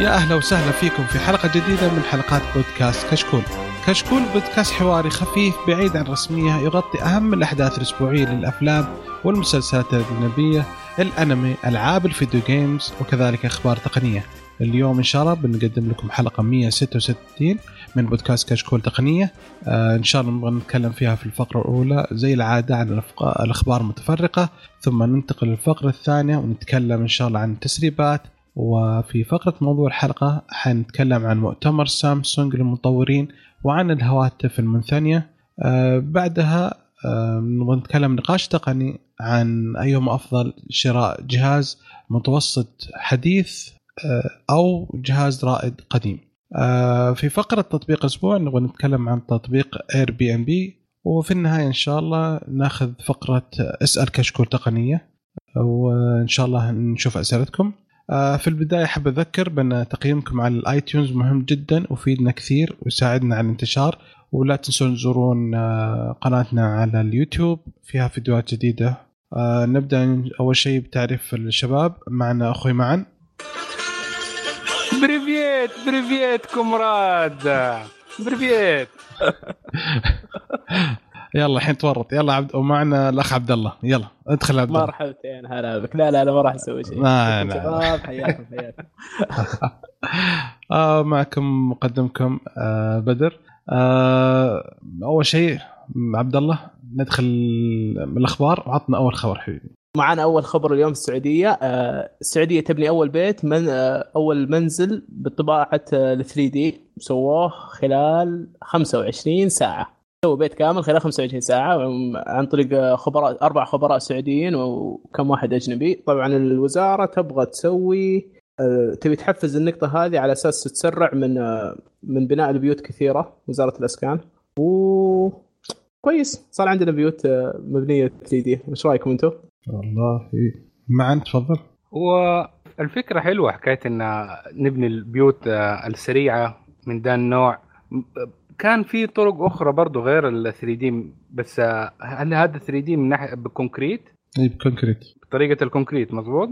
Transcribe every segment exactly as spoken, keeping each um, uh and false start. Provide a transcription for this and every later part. يا أهلا وسهلا فيكم في حلقة جديدة من حلقات بودكاست كشكول. كشكول بودكاست حواري خفيف بعيد عن الرسمية، يغطي أهم الأحداث الأسبوعية للأفلام والمسلسلات الأجنبية، الأنمي، ألعاب الفيديو جيمز، وكذلك أخبار تقنية. اليوم إن شاء الله بنقدم لكم حلقة مئة وستة وستين من بودكاست كشكول تقنية. آه إن شاء الله نبغى نتكلم فيها في الفقرة الأولى زي العادة عن الأخبار المتفرقة، ثم ننتقل للفقرة الثانية ونتكلم إن شاء الله عن التسريبات، وفي فقرة موضوع الحلقة حنتكلم عن مؤتمر سامسونج للمطورين وعن الهواتف المنثنية. آه بعدها آه نتكلم نقاش تقني عن أيهما أفضل، شراء جهاز متوسط حديث أو جهاز رائد قديم. في فقرة تطبيق الأسبوع نبغى نتكلم عن تطبيق Airbnb، وفي النهاية إن شاء الله ناخذ فقرة اسأل كشكول تقنية، وإن شاء الله نشوف أسئلتكم. في البداية حاب أذكر بأن تقييمكم على الآي تيونز مهم جدا وفيدنا كثير ويساعدنا على الانتشار، ولا تنسون تزورون قناتنا على اليوتيوب فيها فيديوهات جديدة. نبدأ أول شيء بتعريف الشباب. معنا أخوي معن. بريفيت بريفيت كمراد بريفيت. يلا الحين تورط. يلا عبد. ومعنا الأخ عبد الله. يلا ادخل عبد الله. مرحبتين. هلا بك. لا لا لا ما راح أسوي شيء. لا لا. حياكم حياكم. آه معكم مقدمكم آه بدر. آه أول شيء عبد الله ندخل الأخبار وعطنا أول خبر حبيبي. معنا أول خبر اليوم السعودية. السعودية تبني أول بيت من أول منزل بطباعة ثري دي، سووه خلال خمسة وعشرين ساعة. سووا بيت كامل خلال خمسة وعشرين ساعة عن طريق خبراء، أربع خبراء سعوديين وكم واحد أجنبي. طبعا الوزارة تبغى تسوي تبي تحفز النقطة هذه على أساس تسرع من من بناء البيوت كثيرة وزارة الأسكان. وكويس صار عندنا بيوت مبنية ثري دي. مش رأيكم أنتم؟ والله ما أنت تفضل. والفكرة حلوة حكاية إن نبني البيوت السريعة من ده النوع. كان في طرق أخرى برضو غير ال ثري دي، بس هل هذا ثري دي من ناحية بالكونكريت؟ أي بالكونكريت، بطريقة الكونكريت مظبوط.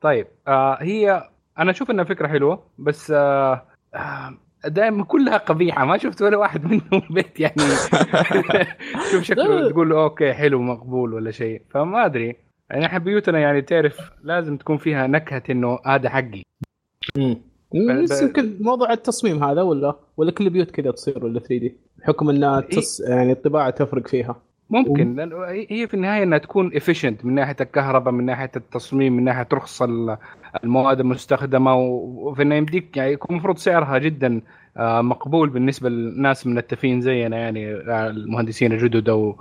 طيب آه هي أنا أشوف إنها فكرة حلوة، بس آه آه دائما كلها قبيحة. ما شفت ولا واحد منهم البيت يعني شوف شكله تقول أوكي حلو مقبول ولا شيء. فما أدري يعني إحنا بيوتنا يعني تعرف لازم تكون فيها نكهة إنه هذا حقي. أمم يمكن موضوع التصميم هذا ولا ولا كل بيوت كذا تصير ولا ثري دي بحكم إنها تص... يعني الطباعة تفرق فيها ممكن. لأن هي في النهاية إنها تكون efficient من ناحية الكهرباء، من ناحية التصميم، من ناحية رخص المواد المستخدمة، وفي إنه يمديك يعني يكون مفروض سعرها جدا مقبول بالنسبة للناس من التفين زينا يعني المهندسين الجدد أو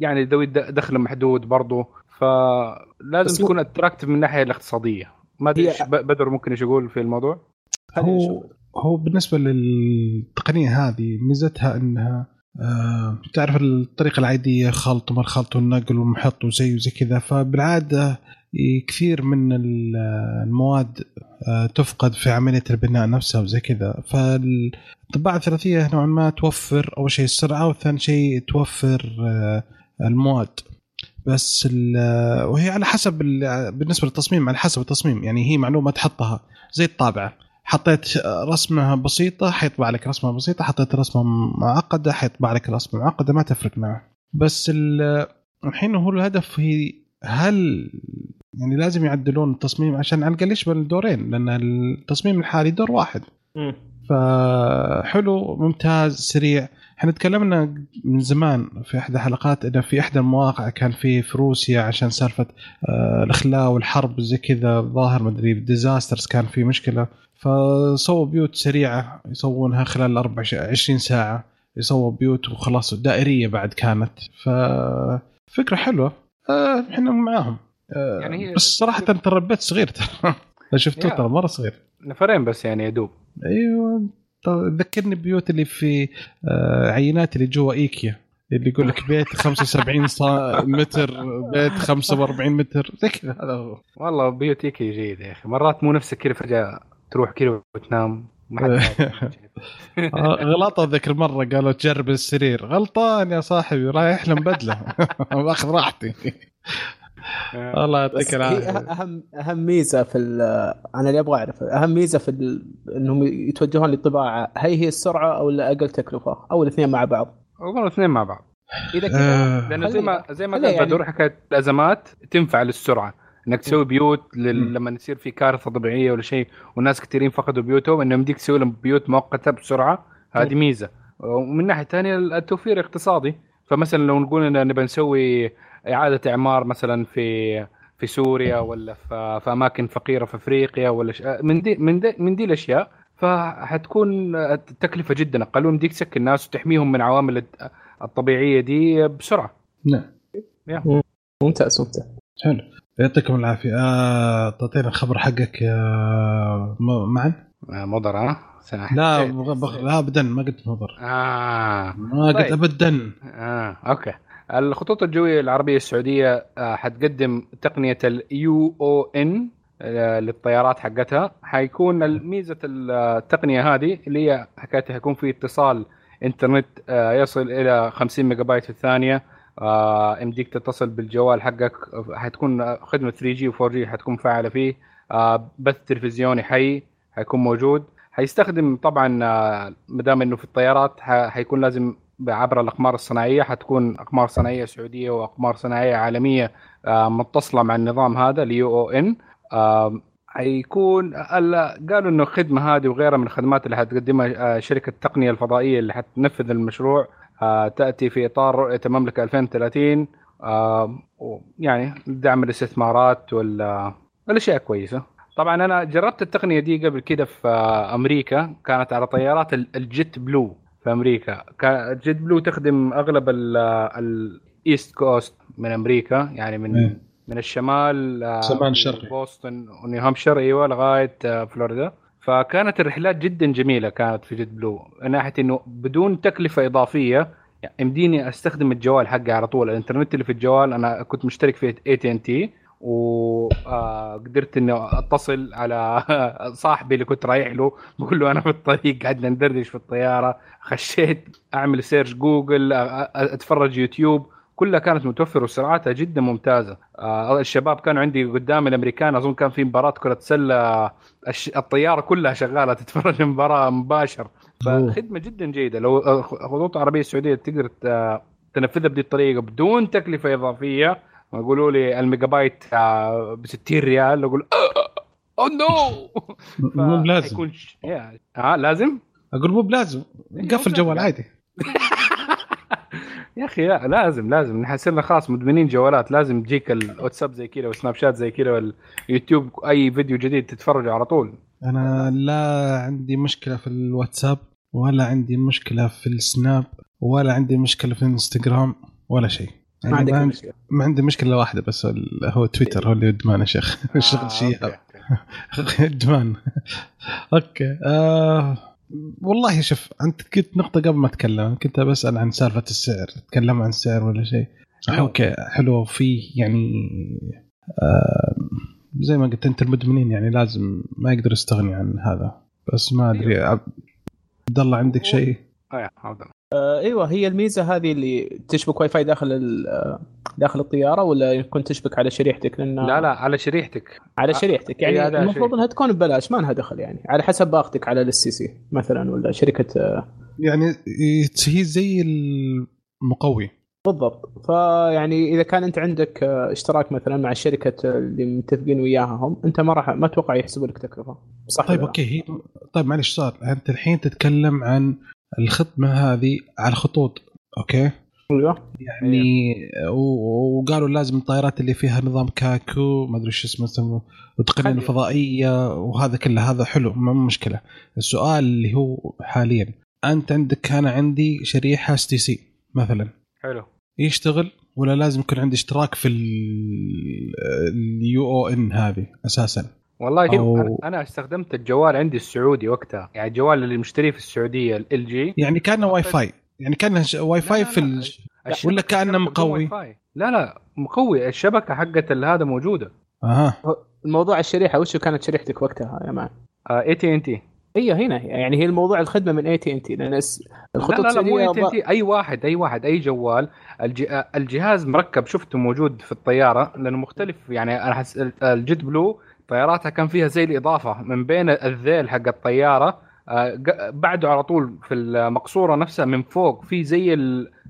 يعني ذوي دخل محدود برضو. فلازم تكون attractive من ناحية الاقتصادية. ما أدري بدر ممكن إيش يقول في الموضوع. هو هو بالنسبة للتقنية هذه ميزتها إنها أه تعرف الطريقة العادية خلط وما الخلط والنقل والمحط وزي وزي كذا، فبالعادة كثير من المواد أه تفقد في عملية البناء نفسها وزي كذا. فالطباعة الثلاثية نوعا ما توفر أول شيء السرعة، وثاني شيء توفر أه المواد. بس وهي على حسب بالنسبة للتصميم، على حسب التصميم يعني. هي معلومة تحطها زي الطابعة، حطيت رسمة بسيطة حيطبع لك رسمة بسيطة، حطيت رسمة معقدة حيطبع لك رسمة معقدة، ما تفرق معه. بس الحين هو الهدف هي هل يعني لازم يعدلون التصميم عشان على الأقل يشمل الدورين، لأن التصميم الحالي دور واحد. فحلو ممتاز سريع. احنا تكلمنا من زمان في احدى حلقات إذا في احدى المواقع كان في في روسيا عشان سالفة الإخلاء والحرب زي كذا، ظاهر مدري ديزاسترز كان في مشكلة، فسووا بيوت سريعة يسوونها خلال أربعة وعشرين ساعة، يسووا بيوت وخلاص دائرية بعد كانت. ففكرة حلوة احنا معاهم يعني. بس صراحة ترى البيت صغير ترى شفته ترى مرة صغير، نفرين بس يعني يدوب. ايوه ذكرني بيوت اللي في عينات اللي جوا إيكيا اللي يقول لك بيت خمسة وسبعين متر بيت خمسة وأربعين متر زي كذا. هذا هو والله بيوت إيكيا جيدة يا أخي. مرات مو نفسك كذا فجأة تروح كذا وتنام. غلطة ذكر مرة قالوا تجرب السرير. غلطان يا صاحبي رايح لم بدله وأخذ راحتي. الله يعطيك العافية. أهم أهم ميزة في أنا اللي أبغى أعرف أهم ميزة في ال... إنهم يتوجهون للطباعة، هي هي السرعة أو أقل تكلفة أو الاثنين مع بعض؟ أظن الاثنين مع بعض. إذا كده لأنه زي ما زي ما قال بدر حكاية الأزمات تنفع للسرعة، إنك تسوي بيوت لل... لما يصير في كارثة طبيعية ولا شيء وناس كثيرين فقدوا بيوتهم، إنهم يمديك تسوي لهم بيوت مؤقتة بسرعة، هذه ميزة. ومن ناحية ثانية التوفير اقتصادي، فمثلا لو نقول إن نبي نسوي إعادة إعمار مثلا في في سوريا ولا في, في أماكن فقيرة في أفريقيا ولا ش... من دي من دي من دي الأشياء، فهتكون التكلفة جدا أقل، ومديك تسكن الناس وتحميهم من عوامل الطبيعية دي بسرعة. نعم. ممتاز ممتاز. حلو. يعطيكم العافية. تعطينا خبر حقك يا معن؟ مضر ها؟ لا لا أبدا ما قلت مضر. آه. ما قلت أبدا. آه. أوكي. الخطوط الجوية العربية السعودية حتقدم تقنية اليو او ان للطيارات حقتها. حيكون الميزة التقنية هذه اللي هي حكايتها يكون في اتصال انترنت يصل إلى خمسين ميجا بايت في الثانية، امديك تتصل بالجوال حقك، حتكون خدمة ثري جي و فور جي حتكون فعالة فيه، بث تلفزيوني حي حيكون موجود. حيستخدم طبعا مدام انه في الطيارات حيكون لازم عبر الأقمار الصناعية، حتكون أقمار صناعية سعودية وأقمار صناعية عالمية متصلة مع النظام هذا اليو إن. حيكون قالوا إنه الخدمة هذه وغيرها من الخدمات اللي حتقدمها شركة التقنية الفضائية اللي حتنفذ المشروع تأتي في إطار رؤية المملكة ألفين وثلاثين، يعني دعم الاستثمارات والأشياء كويسة. طبعا أنا جربت التقنية دي قبل كده في أمريكا، كانت على طيارات الجيت بلو في أمريكا. جيت بلو تخدم أغلب ال East Coast من أمريكا، يعني من م. من الشمال شرقي بوسطن ونيوهامشير ايوه لغاية فلوريدا. فكانت الرحلات جدا جميلة كانت في جيت بلو، ناحية إنه بدون تكلفة إضافية، يعني يمديني أستخدم الجوال حقي على طول. الإنترنت اللي في الجوال أنا كنت مشترك في إيه تي إند تي، وقدرت إنه أتصل على صاحبي اللي كنت رايح له، بقول له أنا في الطريق قاعد ندردش في الطيارة، خشيت أعمل سيرش جوجل، أتفرج يوتيوب، كلها كانت متوفرة وسرعتها جدا ممتازة. الشباب كانوا عندي قدام الأمريكان، أظن كان في مباراة كرة سلة، الطيارة كلها شغالة تتفرج مباراة مباشر، فخدمة جدا جيدة. لو خطوط العربية السعودية تقدر تنفذها بدي الطريقة بدون تكلفة إضافية، يقولوا لي الميجابايت ب ستين ريال، اقول او نو مو لازم ش... يعني... ها لازم اقول مو لازم قفل الجوال عادي. يا اخي لا لازم لازم نحسنا خاص مدمنين جوالات، لازم تجيك الواتساب زي كذا وسناب شات زي كذا واليوتيوب، اي فيديو جديد تتفرج على طول. انا لا عندي مشكله في الواتساب، ولا عندي مشكله في السناب، ولا عندي مشكله في الانستغرام، ولا شيء. ما عندي مشكلة. ما عندي مشكلة واحدة بس، هو تويتر هو اللي ادمان يا شيخ. شغل شيء ادمان. اوكي. آه والله شوف، انت كنت نقطة قبل ما اتكلم، كنت بسأل عن سالفة السعر، تكلم عن السعر ولا شيء. اوكي حلو. في يعني آه زي ما قلت انت المدمنين يعني لازم ما يقدر يستغني عن هذا، بس ما ادري عبد الله عندك شيء؟ اه عبد الله ايوه، هي الميزه هذه اللي تشبك واي فاي داخل داخل الطياره، ولا كنت تشبك على شريحتك؟ لان لا لا على شريحتك، على شريحتك يعني المفروض انها تكون ببلاش، ما لها دخل يعني على حسب باخذك على الاس سي سي مثلا ولا شركه، يعني هي زي المقوي بالضبط. فيعني اذا كان انت عندك اشتراك مثلا مع الشركه اللي متفقين وياها هم، انت ما راح ما اتوقع يحسبوا لك تكلفه، صح؟ طيب اوكي هي... طيب معلش صار انت الحين تتكلم عن الخدمة هذه على الخطوط، أوكي؟ أيوة. يعني وقالوا لازم الطائرات اللي فيها نظام كاكو ما أدري شو اسمه اسمه وتقنية الفضائية وهذا كله، هذا حلو ما مشكلة. السؤال اللي هو حاليا أنت عندك، كان عندي شريحة اس تي سي مثلا، حلو يشتغل ولا لازم يكون عندي اشتراك في اليو او ان هذه أساسا؟ والله أو... أنا استخدمت الجوال عندي السعودي وقتها، يعني الجوال اللي مشتريه في السعودية ال جي، يعني كان واي فاي، يعني كان واي فاي لا في لا ال... لا ولا كأنه مقوي؟ لا لا مقوي، الشبكة حقت هذا موجودة. أها. الموضوع الشريحة وشو كانت شريحتك وقتها يا معن؟ اي تي ان تي. هي هنا يعني هي الموضوع الخدمه من اي تي ان تي، لان الخطوط لا لا, لا مو اي تي ان تي، اي واحد اي واحد اي جوال الجهاز مركب، شفته موجود في الطياره لانه مختلف. يعني انا حس الجيت بلو طياراتها كان فيها زي الاضافه من بين الذيل حق الطياره، بعده على طول في المقصوره نفسها من فوق في زي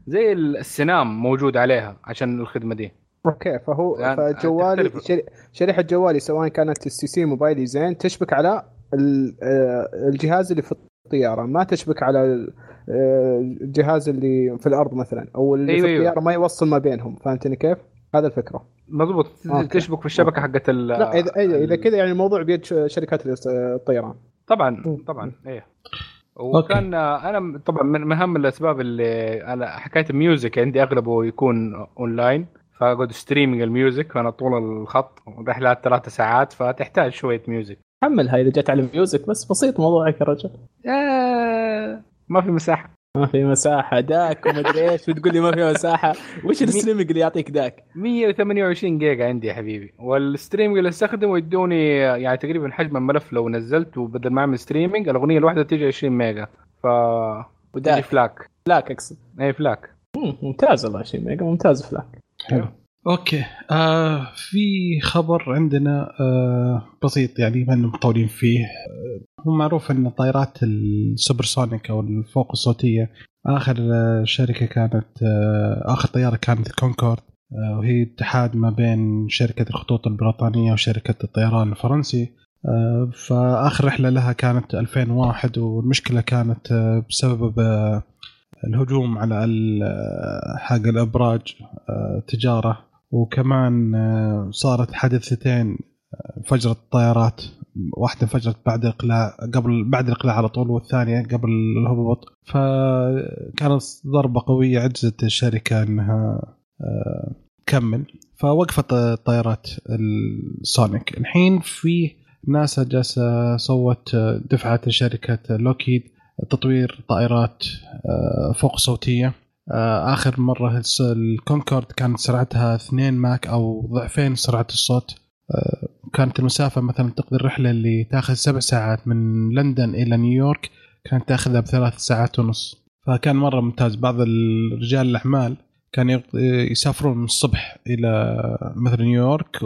زي السنام موجود عليها عشان الخدمه دي. اوكي، فهو يعني فجوالي شريحه جوالي سواء كانت السي سي موبايلي زين تشبك على الجهاز اللي في الطياره، ما تشبك على الجهاز اللي في الارض مثلا، او اللي أيوة في الطياره ما يوصل ما بينهم. فهمتني كيف؟ هذا الفكره مضبوط. تشبك في الشبكه حقت ال لا اذا ال اذا كذا يعني الموضوع بيد شركات الطيران طبعا طبعا. ايه وكان أوكي. انا طبعا من اهم الاسباب اللي على حكايه الميوزك عندي اغلبه يكون اونلاين، فقعد ستريمينج الميوزك وانا طول الخط رحلات ثلاث ساعات، فتحتاج شويه ميوزك. حملها اذا جت على الميوزك، بس بسيط موضوعك يا رجل. آه ما في مساحه ما في مساحه داك ومدري ايش، وتقول لي ما في مساحه. وش الستريمينج اللي يعطيك داك؟ مية وثمانية وعشرين جيجا عندي يا حبيبي، والستريمينج اللي استخدمه يدوني يعني تقريبا حجم الملف لو نزلت، وبدل ما اعمل ستريمينج الاغنيه الواحده تيجي عشرين ميجا. ف ودا فلاك فلاك اقصد اي فلاك ممتاز والله. عشرين ميجا ممتاز فلاك حلو. اوكي آه في خبر عندنا آه بسيط يعني ما مطولين فيه. هو معروف ان طائرات السوبرسونيك او الفوق الصوتيه، اخر شركه كانت آه اخر طياره كانت الكونكورد، آه وهي اتحاد ما بين شركه الخطوط البريطانيه وشركه الطيران الفرنسي. آه فاخر رحله لها كانت ألفين وواحد، والمشكله كانت آه بسبب آه الهجوم على حق الأبراج تجارة، وكمان صارت حادثتين فجر الطائرات، واحدة فجرت بعد الإقلاع قبل بعد الإقلاع على طول، والثانية قبل الهبوط. فكانت ضربة قوية عجزت الشركة أنها تكمل، فوقفت الطائرات السونيك. الحين في ناسا جالسة صوت دفعت شركة لوكيد تطوير طائرات فوق صوتية. آخر مرة الكونكورد كانت سرعتها اثنين ماك أو ضعفين سرعة الصوت، كانت المسافة مثلا تقضي الرحلة اللي تأخذ سبع ساعات من لندن إلى نيويورك كانت تأخذها بثلاث ساعات ونص. فكان مرة ممتاز. بعض الرجال الأعمال كانوا يسافرون من الصبح إلى مثلا نيويورك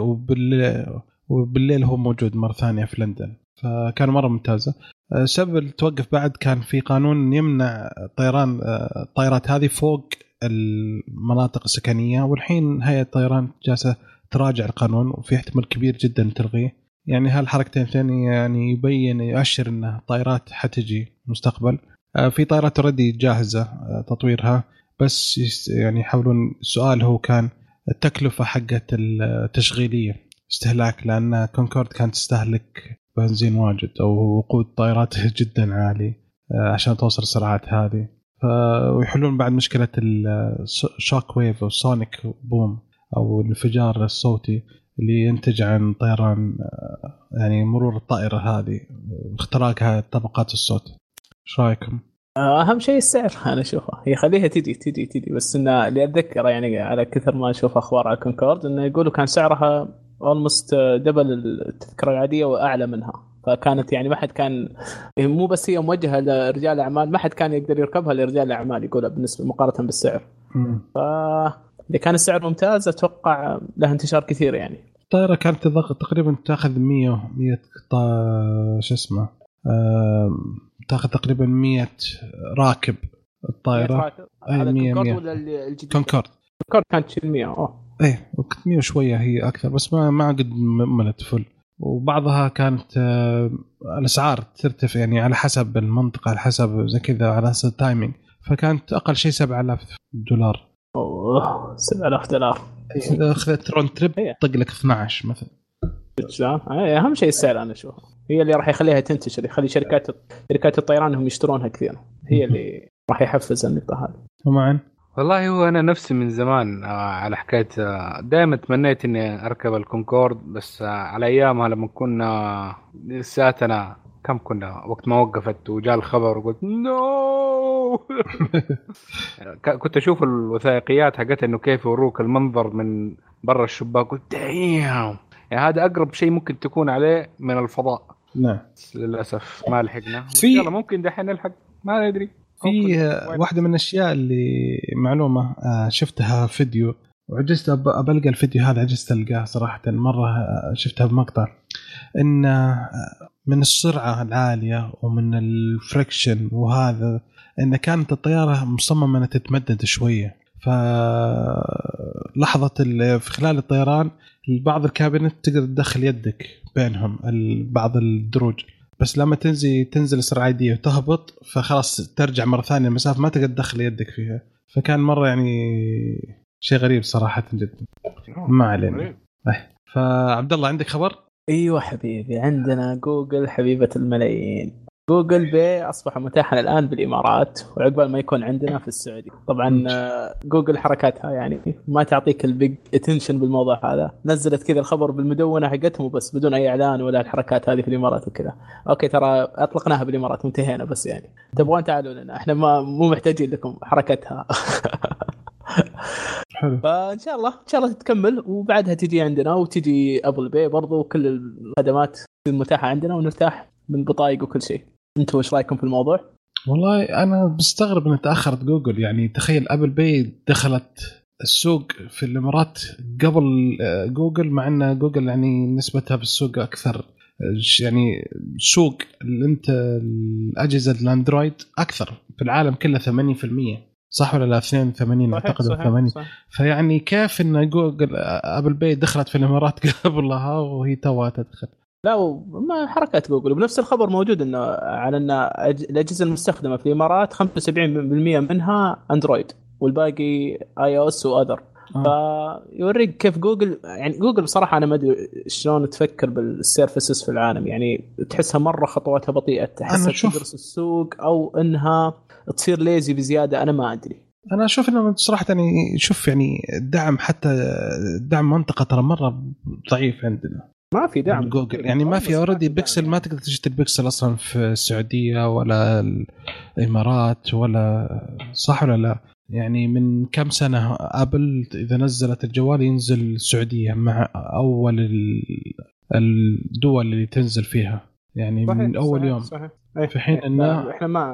وبالليل هو موجود مرة ثانية في لندن، فكان مرة ممتازة. السبب اللي توقف بعد كان في قانون يمنع طيران الطائرات هذه فوق المناطق السكنية، والحين هيئة الطيران جالسة تراجع القانون وفي احتمال كبير جدا تلغيه. يعني هالحركتين ثانية يعني يبين يؤشر أن الطائرات حتجي مستقبل. في طائرات ردي جاهزة تطويرها، بس يعني يحاولون. السؤال هو كان التكلفة حقة التشغيلية استهلاك، لأن كونكورد كانت تستهلك بنزين واجد أو وقود طائرات جدا عالي عشان توصل السرعات هذه. ويحلون بعد مشكلة الشوك ويف أو سونيك بوم أو الانفجار الصوتي اللي ينتج عن طيران، يعني مرور الطائرة هذه اختراقها طبقات الصوت. شو رأيكم؟ أهم شيء السعر أنا أشوفه يخليها تيجي تيجي تيجي بس إنه اللي أتذكر يعني على كثر ما أشوف أخبار على كونكورد إنه يقولوا كان سعرها almost دبل التذكرة العادية وأعلى منها، فكانت يعني ما حد كان، مو بس هي موجهة لرجال الأعمال، ما حد كان يقدر يركبها لرجال الأعمال يقولها بالنسبة مقارنة بالسعر. فإذا كان السعر ممتاز أتوقع له انتشار كثير. يعني الطائرة كانت تقريبا تأخذ مية مية شو اسمه تأخذ تقريبا مية راكب الطائرة. مية كونكورد ولا الجديد؟ كونكورد كونكورد كانت شيل مية. أوه ايه وكنت مية وشوية هي أكثر، بس ما ما قد ملت فل. وبعضها كانت الأسعار ترتفع يعني على حسب المنطقة، على حسب زي كذا، على حسب التايمينج. فكانت أقل شيء سبعة آلاف دولار. أوه سبعة آلاف دولار أخذت رون تريب طقلك اثنا عشر مثلا. أهم شيء السعر أنا أشوف هي اللي راح يخليها تنتشر، يخلي شركات شركات الطيران هم يشترونها كثير، هي اللي راح يحفز النقطة هذه. ومعاً والله هو أنا نفسي من زمان على حكاية دائما تمنيت إني أركب الكونكورد، بس على أيامها لما كنا ساعتنا كم كنا وقت ما وقفت وجاء الخبر وقلت نو. كنت أشوف الوثائقيات حقت إنه كيف يوروك المنظر من برا الشباك، قلت دايم يعني هذا أقرب شيء ممكن تكون عليه من الفضاء. نعم للأسف ما لحقنا. يلا ممكن دحين نلحق ما ندري. في واحدة من الأشياء اللي معلومة شفتها فيديو وعجزت أبلغ الفيديو هذا، عجزت ألقاه صراحة. مرة شفتها بمقطع إن من السرعة العالية ومن الفريكشن وهذا إن كانت الطيارة مصممة أن تتمدد شوية، فلحظة في خلال الطيران بعض الكابينات تقدر تدخل يدك بينهم بعض الدروج، بس لما تنزل تنزل سرعة عادية وتهبط فخلاص ترجع مرة ثانية المسافة ما تقدر تدخل يدك فيها. فكان مرة يعني شيء غريب صراحة جدا. ما علينا. فعبد الله عندك خبر؟ ايوه حبيبي، عندنا جوجل حبيبة الملايين. جوجل باي أصبح متاحا الآن بالإمارات وعقبال ما يكون عندنا في السعودية. طبعا جوجل حركاتها يعني ما تعطيك البيج اتنشن بالموضوع هذا، نزلت كذا الخبر بالمدونة حقتهم وبس بدون أي إعلان ولا الحركات هذه في الإمارات وكذا. أوكي ترى أطلقناها بالإمارات وانتهينا، بس يعني تبغون تعالوا لنا إحنا ما مو محتاجين لكم حركتها. حلو. فإن شاء الله إن شاء الله تكمل وبعدها تجي عندنا وتجي أبل باي برضو وكل الخدمات المتاحة عندنا ونرتاح من بطايق وكل شيء. انتوا وش رايكم في الموضوع؟ والله انا بستغرب ان تاخرت جوجل، يعني تخيل ابل باي دخلت السوق في الامارات قبل جوجل، مع ان جوجل يعني نسبتها بالسوق اكثر، يعني سوق انت الاجهزه الاندرويد اكثر في العالم كله ثمانين بالمئة صح ولا لا؟ اثنين وثمانين اعتقد ثمانين. فيعني كيف ان جوجل ابل باي دخلت في الامارات قبلها وهي توها تدخل؟ لا وما حركات جوجل. بنفس الخبر موجود انه على ان الاجهزه المستخدمه في الامارات خمسة وسبعين بالمئة منها اندرويد والباقي اي او اس واذر. آه. فيوريك كيف جوجل، يعني جوجل بصراحه انا ما ادري شلون تفكر بالسيرفيسز في العالم، يعني تحسها مره خطواتها بطيئه، تحسها تدرس السوق او انها تصير ليزي بزياده. انا ما ادري، انا اشوف انه صراحه يعني شوف يعني الدعم حتى دعم منطقه ترى مره ضعيف عندنا، ما في دعم جوجل، يعني ما في أوردي بيكسل، ما تقدر تجي البيكسل أصلاً في السعودية ولا الإمارات ولا صح ولا لا؟ يعني من كم سنة أبل إذا نزلت الجوال ينزل السعودية مع أول الدول اللي تنزل فيها، يعني صحيح من أول صحيح يوم صحيح. في حين إنه إحنا ما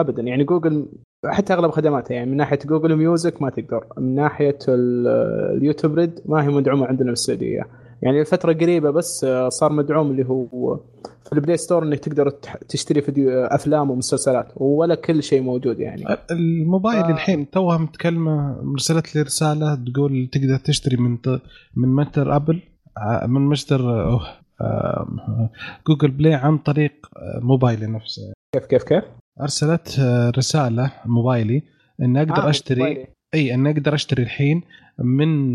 أبداً يعني جوجل حتى أغلب خدماتها، يعني من ناحية جوجل ميوزك ما تقدر، من ناحية اليوتيوب ريد ما هي مدعومة عندنا بالسعودية، يعني الفترة قريبة بس صار مدعوم اللي هو في البلاي ستور إنك تقدر تشتري فيديو أفلام ومسلسلات ولا كل شيء موجود. يعني الموبايل ف... الحين توها متكلمة مرسلت لي رسالة تقول تقدر تشتري من من متجر أبل من متجر جوجل بلاي عن طريق موبايل نفسه. كيف كيف كيف أرسلت رسالة موبايلي إن أقدر آه أشتري موبايلي. أي إن أقدر أشتري الحين من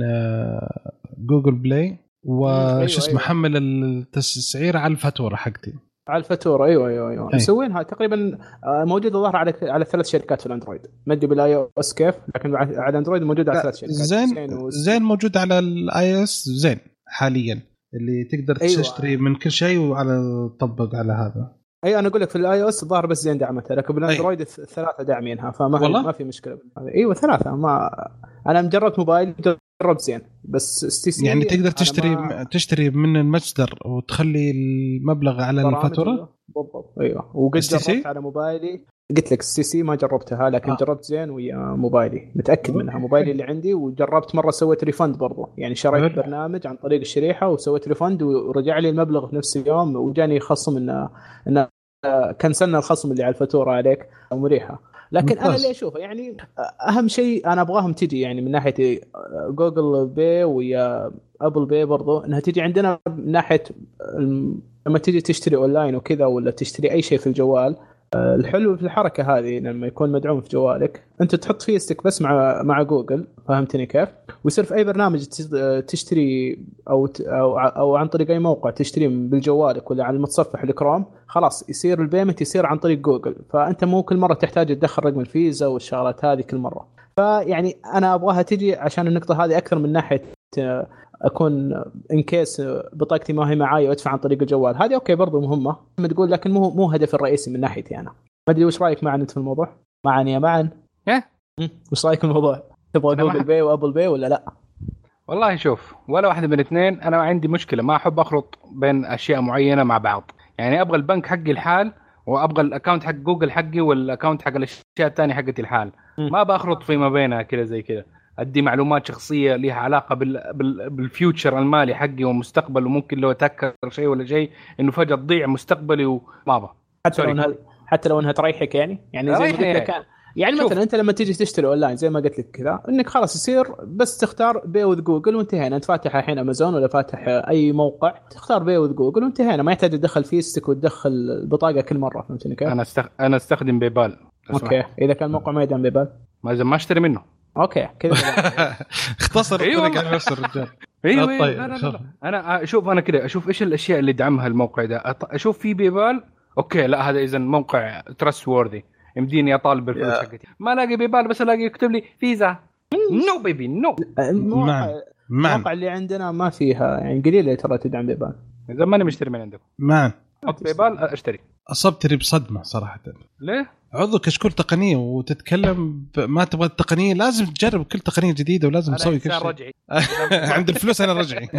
جوجل بلاي وش اسمه حمل التسعير على الفاتوره حقتي على الفاتوره. ايوه ايوه ايوه مسوينها تقريبا موجود الظاهر على على ثلاث شركات في الاندرويد، ما ادري بالاي او اس كيف، لكن على الاندرويد موجود على ثلاث شركات. زين زين موجود على الاي اس زين حاليا اللي تقدر تشتري أيوة. من كل شيء وعلى تطبق على هذا. اي انا اقول لك في الاي او اس الظاهر بس زين دعمتها، لكن بالاندرويد الثلاثه داعمينها فما ما في مشكله. ايوه ثلاثه، ما انا مجرد موبايل جرب زين بس استثناء، يعني تقدر تشتري ما... تشتري من المتجر وتخلي المبلغ على الفاتوره بالضبط. ايوه وقد جربت على موبايلي، قلت لك السي سي ما جربتها لكن آه. جربت زين ويا موبايلي متاكد أوه. منها موبايلي اللي عندي، وجربت مره سويت ريفند برضه، يعني شريت برنامج عن طريق الشريحه وسويت ريفند ورجع لي المبلغ في نفس اليوم وجاني خصم ان ان كنسلنا الخصم اللي على الفاتوره عليك مريحه. لكن ممتاز. انا اللي اشوفه يعني اهم شيء انا ابغاهم تجي يعني من ناحيه جوجل باي ويا ابل باي برضو انها تجي عندنا من ناحيه لما تجي تشتري اونلاين وكذا ولا تشتري اي شيء في الجوال. الحلو في الحركه هذه لما يكون مدعوم في جوالك انت تحط فيه استك بس مع مع جوجل، فهمتني كيف؟ ويصير في اي برنامج تشتري او او, أو عن طريق اي موقع تشتري بالجوالك ولا على المتصفح الكروم، خلاص يصير البيمنت يصير عن طريق جوجل، فانت مو كل مره تحتاج تدخل رقم الفيزا والشغلات هذه كل مره. فيعني انا ابغاها تجي عشان النقطه هذه اكثر من ناحيه اكون ان كيس بطاقتي ما هي معي وادفع عن طريق الجوال، هذه اوكي برضو مهمه ما تقول، لكن مو مو هدف الرئيسي من ناحيتي انا. ما ادري وش رايك معنا في الموضوع؟ معنا يا معن ايه وش رايك الموضوع؟ تبغى جوجل باي وابل باي ولا لا؟ والله شوف ولا واحده من الاثنين، انا عندي مشكله ما احب اخلط بين اشياء معينه مع بعض، يعني ابغى البنك حقي الحال وابغى الاكونت حق جوجل حقي والاكونت حق الاشياء الثانيه حقتي الحال, ما باخرط فيما بينها كذا زي كذا. ادي معلومات شخصيه لها علاقه بال بالفيوتشر المالي حقي ومستقبل, وممكن لو اتهكر شيء ولا شيء انه فجاه تضيع مستقبلي وما حتى لو انها حتى لو انها تريحك يعني يعني زي ما قلت لك يعني, يعني مثلا انت لما تيجي تشتري اونلاين زي ما قلت لك كذا انك خلاص يصير بس تختار باي وذ جوجل وانتهينا. انت فاتح الحين امازون ولا فاتح اي موقع, تختار باي وذ جوجل وانتهينا, ما يحتاج تدخل فيستك وتدخل البطاقه كل مره, فهمتني كيف؟ انا استخ... انا استخدم بايبال. اوكي اذا كان موقع ما يدعم بايبال ما ما اشتري منه. اوكي كذا اختصر الرجال. ايوه طيب انا اشوف انا كذا اشوف ايش الاشياء اللي دعمها الموقع ده, اشوف في بيبال اوكي لا هذا اذا موقع تراست وورثي يمديني اطالب بالفلوس حقتي. ما الاقي بيبال بس الاقي يكتب لي فيزا نو بيبي نو. الموقع اللي عندنا ما فيها يعني قليله ترى تدعم بيبال. اذا ما انا مشتري من عندكم مان حط بيبال اشتري. اصبتني بصدمه صراحه. ليه؟ عضو كشكول تقنيه وتتكلم ما تبغى التقنيه, لازم تجرب كل تقنيه جديده ولازم تسوي كل شيء. عند الفلوس انا رجعي.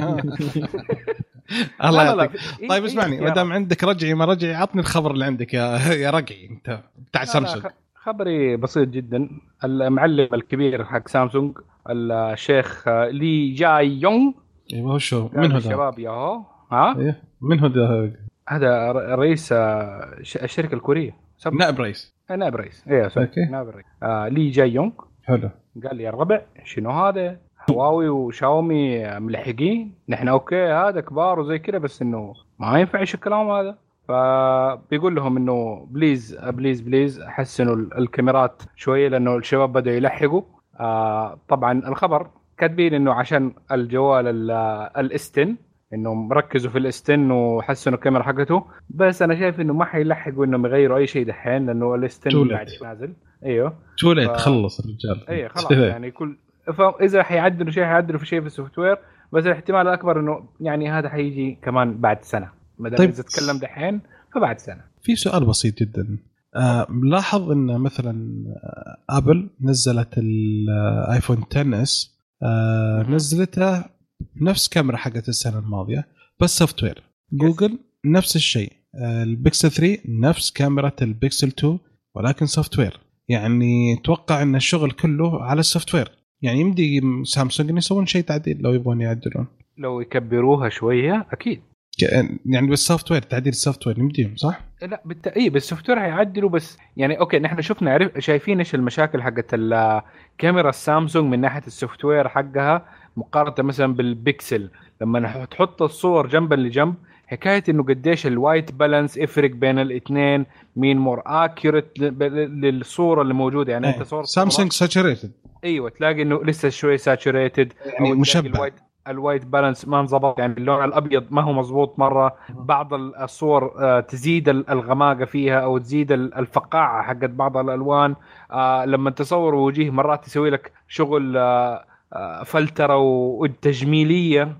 الله يعطيك. طيب اسمعني, ما دام عندك رجعي ما رجعي عطني الخبر اللي عندك يا يا رجعي انت بتاع سامسونج. خبري بسيط جدا. المعلم الكبير حق سامسونج الشيخ لي جاي يونغ. ايوه هو شو من هذا الشباب يا هو ها من هذا هذا رئيس الشركه الكوريه نائب رئيس نائب رئيس ايه نائب رئيس آه لي جاي يونغ. حلو قال لي يا ربع شنو هذا هواوي وشاومي ملحقين نحن اوكي هذا كبار وزي كده بس انه ما ينفع الكلام هذا. فبيقول لهم انه بليز بليز بليز حسنوا الكاميرات شويه لانه الشباب بدأوا يلحقوا. آه طبعا الخبر كاتبين انه عشان الجوال الاستن انه مركزوا في الاستن وحسنوا الكاميرا حقته, بس انا شايف انه ما حيلحقوا انهم يغيروا اي شيء دحين لانه الاستن قاعد نازل. ايوه تولي ف... تخلص الرجال. ايوه خلاص يعني كل فاذا حيعدلوا شيء حيعدلوا في شيء في السوفت وير, بس الاحتمال الاكبر انه يعني هذا حيجي كمان بعد سنه ما دام اذا تكلم دحين فبعد سنه. في سؤال بسيط جدا آه، ملاحظ ان مثلا ابل نزلت الايفون عشرة اس آه، نزلته نفس كاميرا حقت السنة الماضية بس سوفت وير. جوجل نفس الشيء, البيكسل ثلاثة نفس كاميرا البيكسل اثنين ولكن سوفت وير. يعني توقع ان الشغل كله على السوفت وير, يعني يمدي سامسونج يسوون شيء تعديل لو يبغون يعدلون لو يكبروها شوية اكيد يعني بالسوفت وير تعديل السوفت وير يمديهم صح؟ لا بالت... اي بالسوفت وير هيعدلوا بس يعني اوكي نحن شفنا عرف... شايفين ايش المشاكل حقت الكاميرا السامسونج من ناحية السوفت وير حقها مقارنة مثلا بالبيكسل. لما تحط الصور جنبا لجنب حكاية انه قديش الوايت بالانس يفرق بين الاثنين, مين مور اكيوريت للصوره اللي موجودة. يعني انت صور سامسونج ساتوريتد ايوه تلاقي انه لسه شوي ساتوريتد يعني مشبه, الوايت الوايت بالانس ما انظبط يعني اللون الابيض ما هو مظبوط مره, بعض الصور تزيد الغماقه فيها او تزيد الفقاعه حقت بعض الالوان. لما تصور وجه مرات تسوي لك شغل فلترة والتجميلية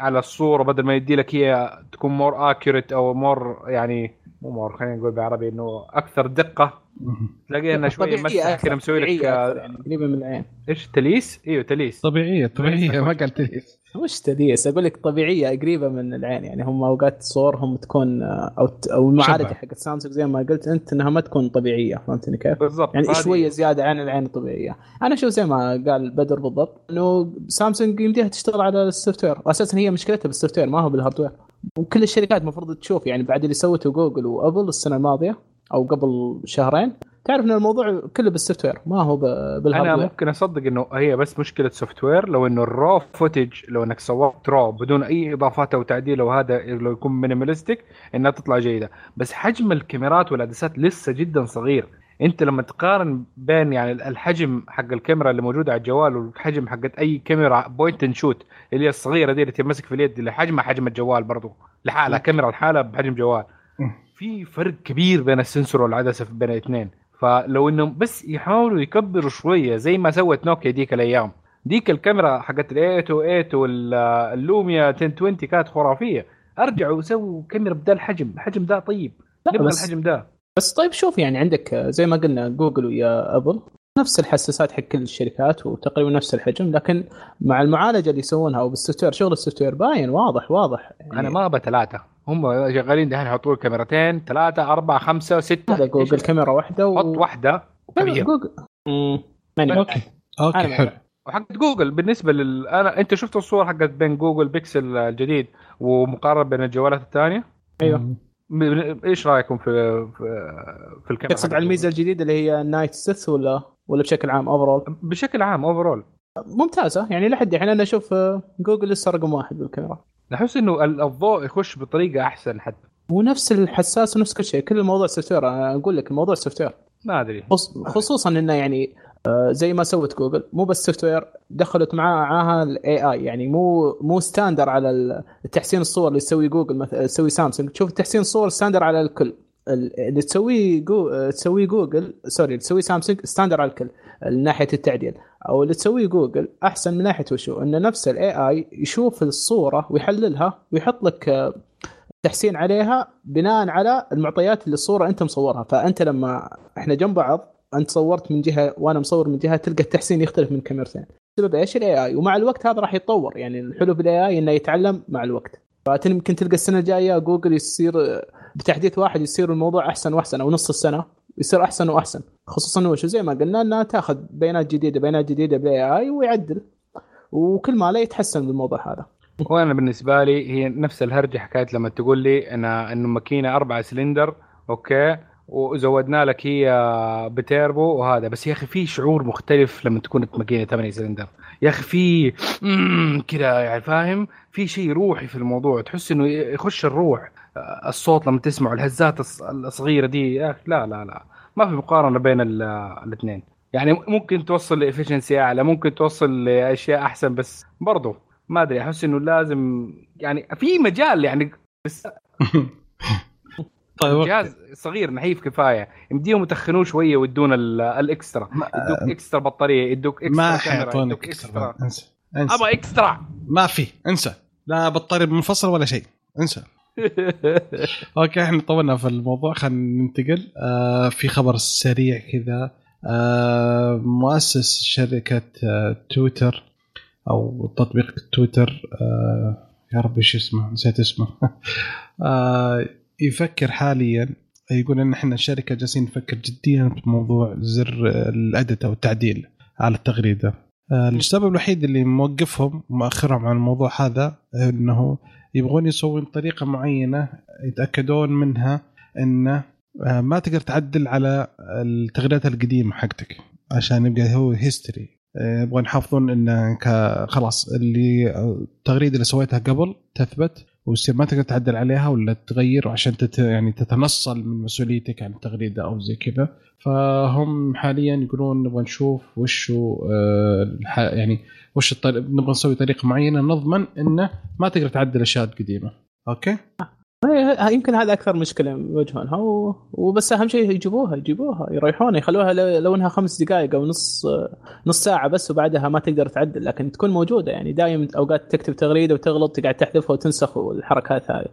على الصورة بدل ما يدي لك هي تكون مور اكيوريت او مور يعني مو مور خلينا نقول بالعربي انه اكثر دقة. تلاقينا شوية مسح كده مسوي لك قريبة من العين. ايش تليس؟ ايوه تليس طبيعية طبيعية ما قال تليس مش تليس اقول لك طبيعية قريبة من العين. يعني هم اوقات صورهم تكون او او المعالجة حقت سامسونج زي ما قلت انت انها ما تكون طبيعية, فهمتني كيف؟ بالضبط يعني شوية زيادة عن العين الطبيعية. انا شو زي ما قال بدر بالضبط انه سامسونج يمديها تشتغل على السوفت وير, واساسا هي مشكلتها بالسوفت وير ما هو بالهاردوير. وكل الشركات مفروض تشوف يعني بعد اللي سوته جوجل وابل السنة الماضية او قبل شهرين تعرف ان الموضوع كله بالسوفت وير ما هو بالهاردوير. انا ممكن اصدق انه هي بس مشكله سوفت وير, لو انه الرو فوتج لو انك صورت رو بدون اي اضافات او تعديل او هذا لو يكون مينيماليستيك انها تطلع جيده, بس حجم الكاميرات والعدسات لسه جدا صغير. انت لما تقارن بين يعني الحجم حق الكاميرا اللي موجوده على الجوال والحجم حق اي كاميرا بوينت اند شوت اللي هي الصغيره دي اللي تمسك في اليد اللي حجمها حجم الجوال برضو لحالها كاميرا لحالها بحجم جوال, في فرق كبير بين السنسور والعدسه بين الاثنين. فلو انهم بس يحاولوا يكبروا شويه زي ما سوت نوكيا ديك الايام, ديك الكاميرا حقت الايت واللوميا عشرة عشرين كانت خرافيه. ارجعوا سووا كاميرا بدل حجم الحجم ده طيب نبغى الحجم ده بس. طيب شوف يعني عندك زي ما قلنا جوجل ويا ابل نفس الحساسات حق كل الشركات وتقريبا نفس الحجم, لكن مع المعالجه اللي يسوونها وبالسوفت وير شغل السوفت وير باين واضح واضح يعني. انا ما بتلاته هم شغالين دحين يحطوا كاميرتين ثلاثة أربعة خمسة ستة. هذا جوجل كاميرا واحدة و... حط واحدة كبيرة. جوجل. امم. أوكي. أوكي حلو. وحقت جوجل بالنسبة لل أنا أنت شفت الصور حقت بين جوجل بيكسل الجديد ومقارنة بين الجوالات الثانية؟ أيوة. م... إيش رأيكم في في, في الكاميرا؟ تقصد على الميزة الجديدة اللي هي نايت سيس ولا ولا بشكل عام أوفرول؟ بشكل عام أوفرول. ممتازة يعني لحد الحين أنا أشوف جوجل لسه رقم واحد بالكاميرا. نحس إنه الضوء يخش بطريقة أحسن حتى. ونفس الحساس ونفس كل شيء، كل الموضوع سوفتير. أنا أقول لك الموضوع سوفتير. ما أدري. خصوصاً إنه يعني زي ما سوت جوجل مو بس سوفتير، دخلت معاها الإيه آي يعني مو مو ستاندر على التحسين الصور اللي تسوي جوجل مثل تسوي سامسونج. تشوف تحسين الصور ستاندر على الكل. اللي تسوي جو تسوي جوجل سوري تسوي سامسونج ستاندر على الكل من ناحيه التعديل، او اللي تسوي جوجل احسن من ناحيه وشو انه نفس الاي اي يشوف الصوره ويحللها ويحط لك تحسين عليها بناء على المعطيات اللي الصوره انت مصورها. فانت لما احنا جنب بعض انت صورت من جهه وانا مصور من جهه تلقى التحسين يختلف من كاميرتين بسبب ايش الاي اي. ومع الوقت هذا راح يتطور، يعني الحلو بالاي اي انه يتعلم مع الوقت. فأنت ممكن تلقى السنة الجاية جوجل يصير بتحديث واحد يصير الموضوع أحسن وأحسن، أو نص السنة يصير أحسن وأحسن. خصوصاً وشو زي ما قلنا أنها تأخذ بيانات جديدة بيانات جديدة بلاي آي ويعدل، وكل ما لا يتحسن بالموضوع هذا. وأنا بالنسبة لي هي نفس الهرجة حكاية لما تقول لي أنا إنه ماكينة أربعة سلندر أوكي وزودنا لك هي بتيربو وهذا، بس يا أخي في شعور مختلف لما تكون ماكينة ثمانية سلندر يا أخي، في كده يعني فاهم، في شيء روحي في الموضوع، تحس إنه يخش الروح. الصوت لما تسمعه الهزات الصغيرة دي يا أخي لا لا لا، ما في مقارنة بين الاثنين. يعني ممكن توصل لإفشنسي أعلى، ممكن توصل لأشياء أحسن، بس برضو ما أدري أحس إنه لازم يعني في مجال يعني بس طيب جهاز صغير نحيف كفايه، يمديهم يتخنوه شويه ويدون الاكسترا، يدوك اكسترا بطاريه، يدوك اكسترا كاميرا، يدوك اكسترا. انسى انسى ابغى اكسترا، ما في، انسى، لا بطاريه منفصل ولا شيء، انسى اوكي احنا طولنا في الموضوع، خلينا ننتقل. آه في خبر سريع كذا. آه مؤسس شركه آه تويتر او تطبيق تويتر، آه يا رب ايش اسمه نسيت اسمه، آه يفكر حاليا، يقول ان احنا الشركه جالسين نفكر جديا في موضوع زر الادت او التعديل على التغريده. السبب الوحيد اللي موقفهم مؤخرهم عن الموضوع هذا انه يبغون يسوون طريقه معينه يتاكدون منها ان ما تقدر تعدل على التغريدات القديمه حقتك عشان يبقى هو هيستوري. يبغون يحافظون ان خلاص اللي التغريده اللي سويتها قبل تثبت ويصير ما تقدر تعدل عليها ولا تغير، وعشان تت يعني تتنصل من مسؤوليتك عن التغريدة أو زي كذا. فهم حاليا يقولون نبغى نشوف وش آه يعني وش الطريق، نبغى نسوي طريقة معينة نضمن إنه ما تقدر تعدل أشياء قديمة. أوكي يمكن هذا أكثر مشكلة يواجهونها، وبس أهم شيء يجيبوها يجيبوها يريحونها يخلوها لونها خمس دقائق أو نص نص ساعة بس، وبعدها ما تقدر تعدل، لكن تكون موجودة. يعني دائما أوقات تكتب تغريدة وتغلط تقعد تحذفها وتنسخ والحركات هذه،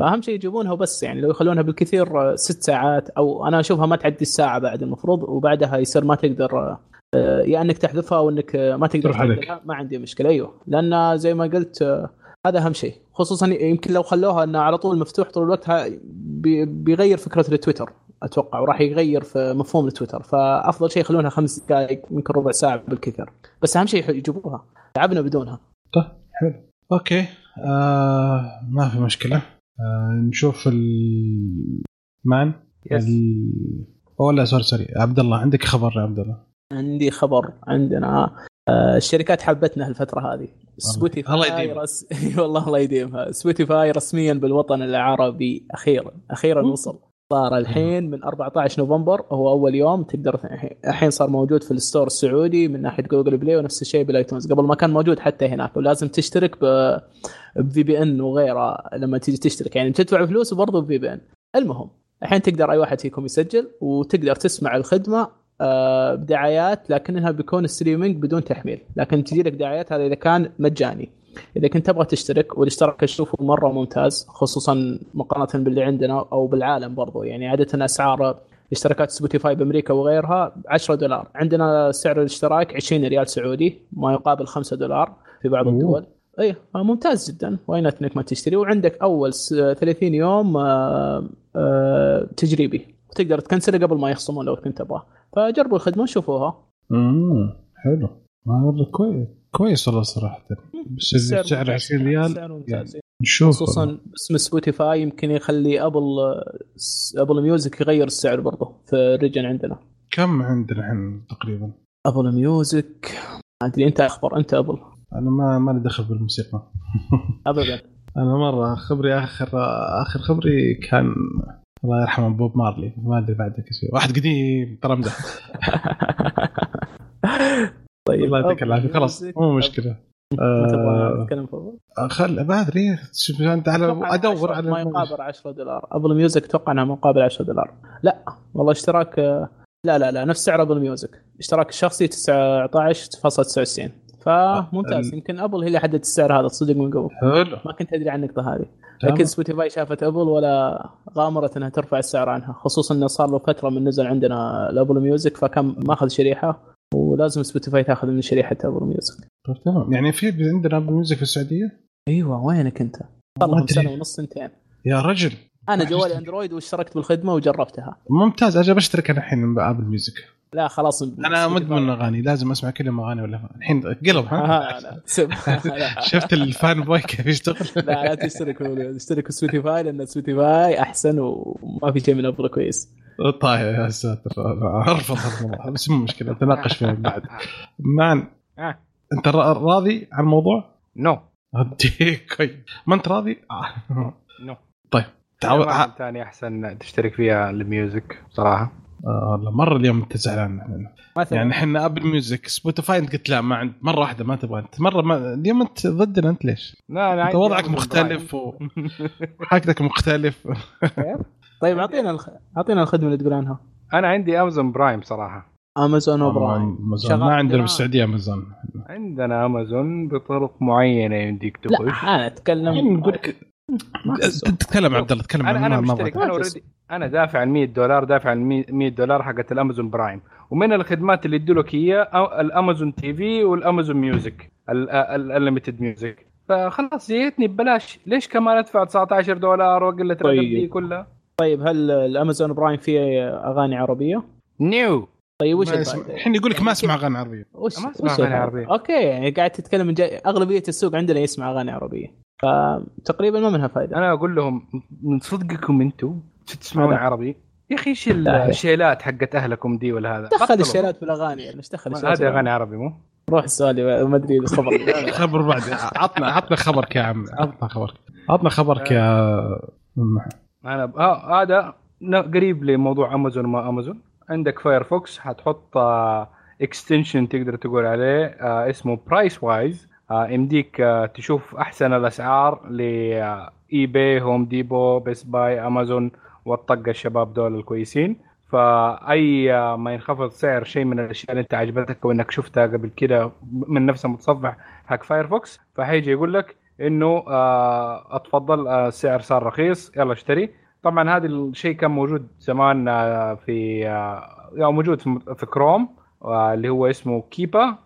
فأهم شيء يجيبونها بس. يعني لو يخلونها بالكثير ست ساعات، أو أنا أشوفها ما تعدي الساعة بعد المفروض، وبعدها يصير ما تقدر يا يعني أنك تحذفها أو أنك ما تقدر تعدلها، ما عندي مشكلة. أيوه لأن زي ما قلت هذا أهم شيء، خصوصاً يمكن لو خلوها أنه على طول مفتوح طول الوقت بيغير فكرة التويتر أتوقع، وراح يغير في مفهوم التويتر. فأفضل شيء يخلونها خمس دقائق يمكن ربع ساعة بالكثير، بس أهم شيء يجيبوها، تعبنا بدونها. طيب حلو أوكي، آه ما في مشكلة. آه نشوف المان ولا سوري سوري عبد الله، عندك خبر يا عبد الله؟ عندي خبر. عندنا آه الشركات حبتنا هالفترة هذه سبوتيفاي رس... والله الله يديمها. سبوتيفاي رسميا بالوطن العربي أخيرا أخيرا وصل، صار الحين من أربعة عشر نوفمبر هو أول يوم تقدر الحين، صار موجود في الستور السعودي من ناحية جوجل بلاي، ونفس الشيء بالايتونز. قبل ما كان موجود حتى هناك، ولازم تشترك ب في بي إن وغيره لما تيجي تشترك، يعني تدفع فلوس وبرضه في بي إن. المهم الحين تقدر أي واحد فيكم يسجل، وتقدر تسمع الخدمة بدعايات، لكنها بيكون ستريمينج بدون تحميل، لكن تجي لك دعايات. هذا إذا كان مجاني. إذا كنت تبغى تشترك، والاشتراك أشوفه مرة ممتاز، خصوصا مقارنة باللي عندنا أو بالعالم برضو. يعني عادة أسعار اشتراكات سبوتيفاي بأمريكا وغيرها عشرة دولار، عندنا سعر الاشتراك عشرين ريال سعودي ما يقابل خمسة دولار في بعض الدول. ايه ممتاز جدا. واي نوت انك ما تشتري، وعندك اول ثلاثين يوم آه آه تجريبي، وتقدر تكنسله قبل ما يخصمون لو كنت تبغاه. فجربوا الخدمه شوفوها. امم حلو، مره كويس كويس والله صراحه. بس اللي بسعر عشرين ريال نشوف، خصوصا اسم سبوتيفاي يمكن يخلي ابل ابل ميوزك يغير السعر برضه في الريجن عندنا. كم عندنا الحين تقريبا ابل ميوزك؟ ما ادري، انت اخبر انت ابل. انا ما ما لي دخل بالموسيقى ابدا. انا مره خبري اخر اخر خبري كان الله يرحمه بوب مارلي، ما ادري بعد كثير، واحد قديم ترى مده. طيب الله يعطيك العافيه، خلاص مو مشكله. نتكلم فوق خل بعد ريح شوف انت على ادور على ما يقابل عشرة دولار. ابل ميوزك توقع انها مقابل عشرة دولار. لا والله اشتراك، لا لا لا نفس سعر ابل ميوزك، اشتراك الشخصي تسعة عشر فاصلة تسعة وتسعين. فممتاز، يمكن ابل هي اللي حددت السعر هذا، تصدق من قبل حلو. ما كنت ادري عن النقطه هذه، لكن سبوتيفاي شافت ابل ولا غامرت انها ترفع السعر عنها، خصوصا انه صار له فتره من نزل عندنا الابل ميوزك، فكان ماخذ شريحه ولازم سبوتيفاي تاخذ من شريحه ابل ميوزك. تمام، يعني في عندنا ابل ميوزك في السعوديه؟ ايوه. وينك انت؟ صار لي سنه ونص سنتين يا رجل. انا جوالي اندرويد واشتركت بالخدمه وجربتها ممتاز. اجي بشترك انا الحين بابل ميوزك. لا خلاص انا مدمن اغاني، لازم اسمع كل اغاني. ولا الحين قلب ها شفت الفان بوي كيف يشتغل. لا لا تشترك، اشترك سبوتيفاي لان سبوتيفاي احسن وما في شيء من ابل كويس. طاير يا ساتر، ارفض هالموضوع بس مو مشكله نتناقش فيه بعد. مان انت راضي عن الموضوع؟ نو اديك ما انت راضي نو. طيب تعال ثاني احسن تشترك فيها الميوزك صراحه. والله مره اليوم انت زعلان يعني. احنا ابل ميوزك سبوتيفاي انت قلت لا ما عند مره واحده ما تبغى انت مره ما... اليوم انت ضدنا انت ليش؟ لا لا وضعك مختلف وحاجتك مختلف. طيب اعطينا الخ... اعطينا الخدمه اللي تقول عنها. انا عندي امازون برايم صراحه. امازون وبرايم ما عندنا بالسعوديه امازون. عندنا امازون بطرق معينه يمديك تخش. انا اتكلم نقولك تتكلم عبد الله تتكلم. انا انا مشترك، انا اوريدي انا دافع مية دولار، دافع مية دولار حقت الامازون برايم، ومن الخدمات اللي يدولك اياها الامازون تي في والامازون ميوزك الليميتد ميوزك. فخلاص جيتني ببلاش، ليش كمان ادفع تسعة عشر دولار وقله الادب دي كلها؟ طيب هل الامازون برايم فيه اغاني عربيه؟ نيو. طيب وش الحين يقول لك ما اسمع اغاني عربيه؟ ما اسمع اغاني عربيه. اوكي، يعني قاعد تتكلم جاي... اغلبيه السوق عندنا يسمع اغاني عربيه، فتقريبا ما منها فائده. انا اقول لهم من صدقكم انتم تسمعون عربي يا اخي؟ ايش الشيلات حقت اهلكم دي ولا هذا؟ دخل الشيلات بالاغاني، يعني ايش دخل الشيلات؟ هذه اغاني عربي مو؟ روح سؤالي ما ادري الخبر. خبر بعد، عطنا عطنا خبرك يا عم، عطنا خبرك عطنا خبرك يا انا اه هذا قريب لموضوع امازون. ما امازون عندك فايرفوكس حتحط اكستنشن تقدر تقول عليه اسمه برايس وايز، يمديك تشوف احسن الاسعار لاي باي هوم ديبو بس باي امازون والطقه الشباب دول الكويسين. فاي ما ينخفض سعر شيء من الاشياء اللي انت عجبتك وانك شفتها قبل كده من نفس المتصفح حق فايرفوكس، فهيجي يقول لك انه اتفضل السعر صار رخيص يلا اشتري. طبعا هذا الشيء كان موجود زمان في يعني موجود في كروم اللي هو اسمه كيبا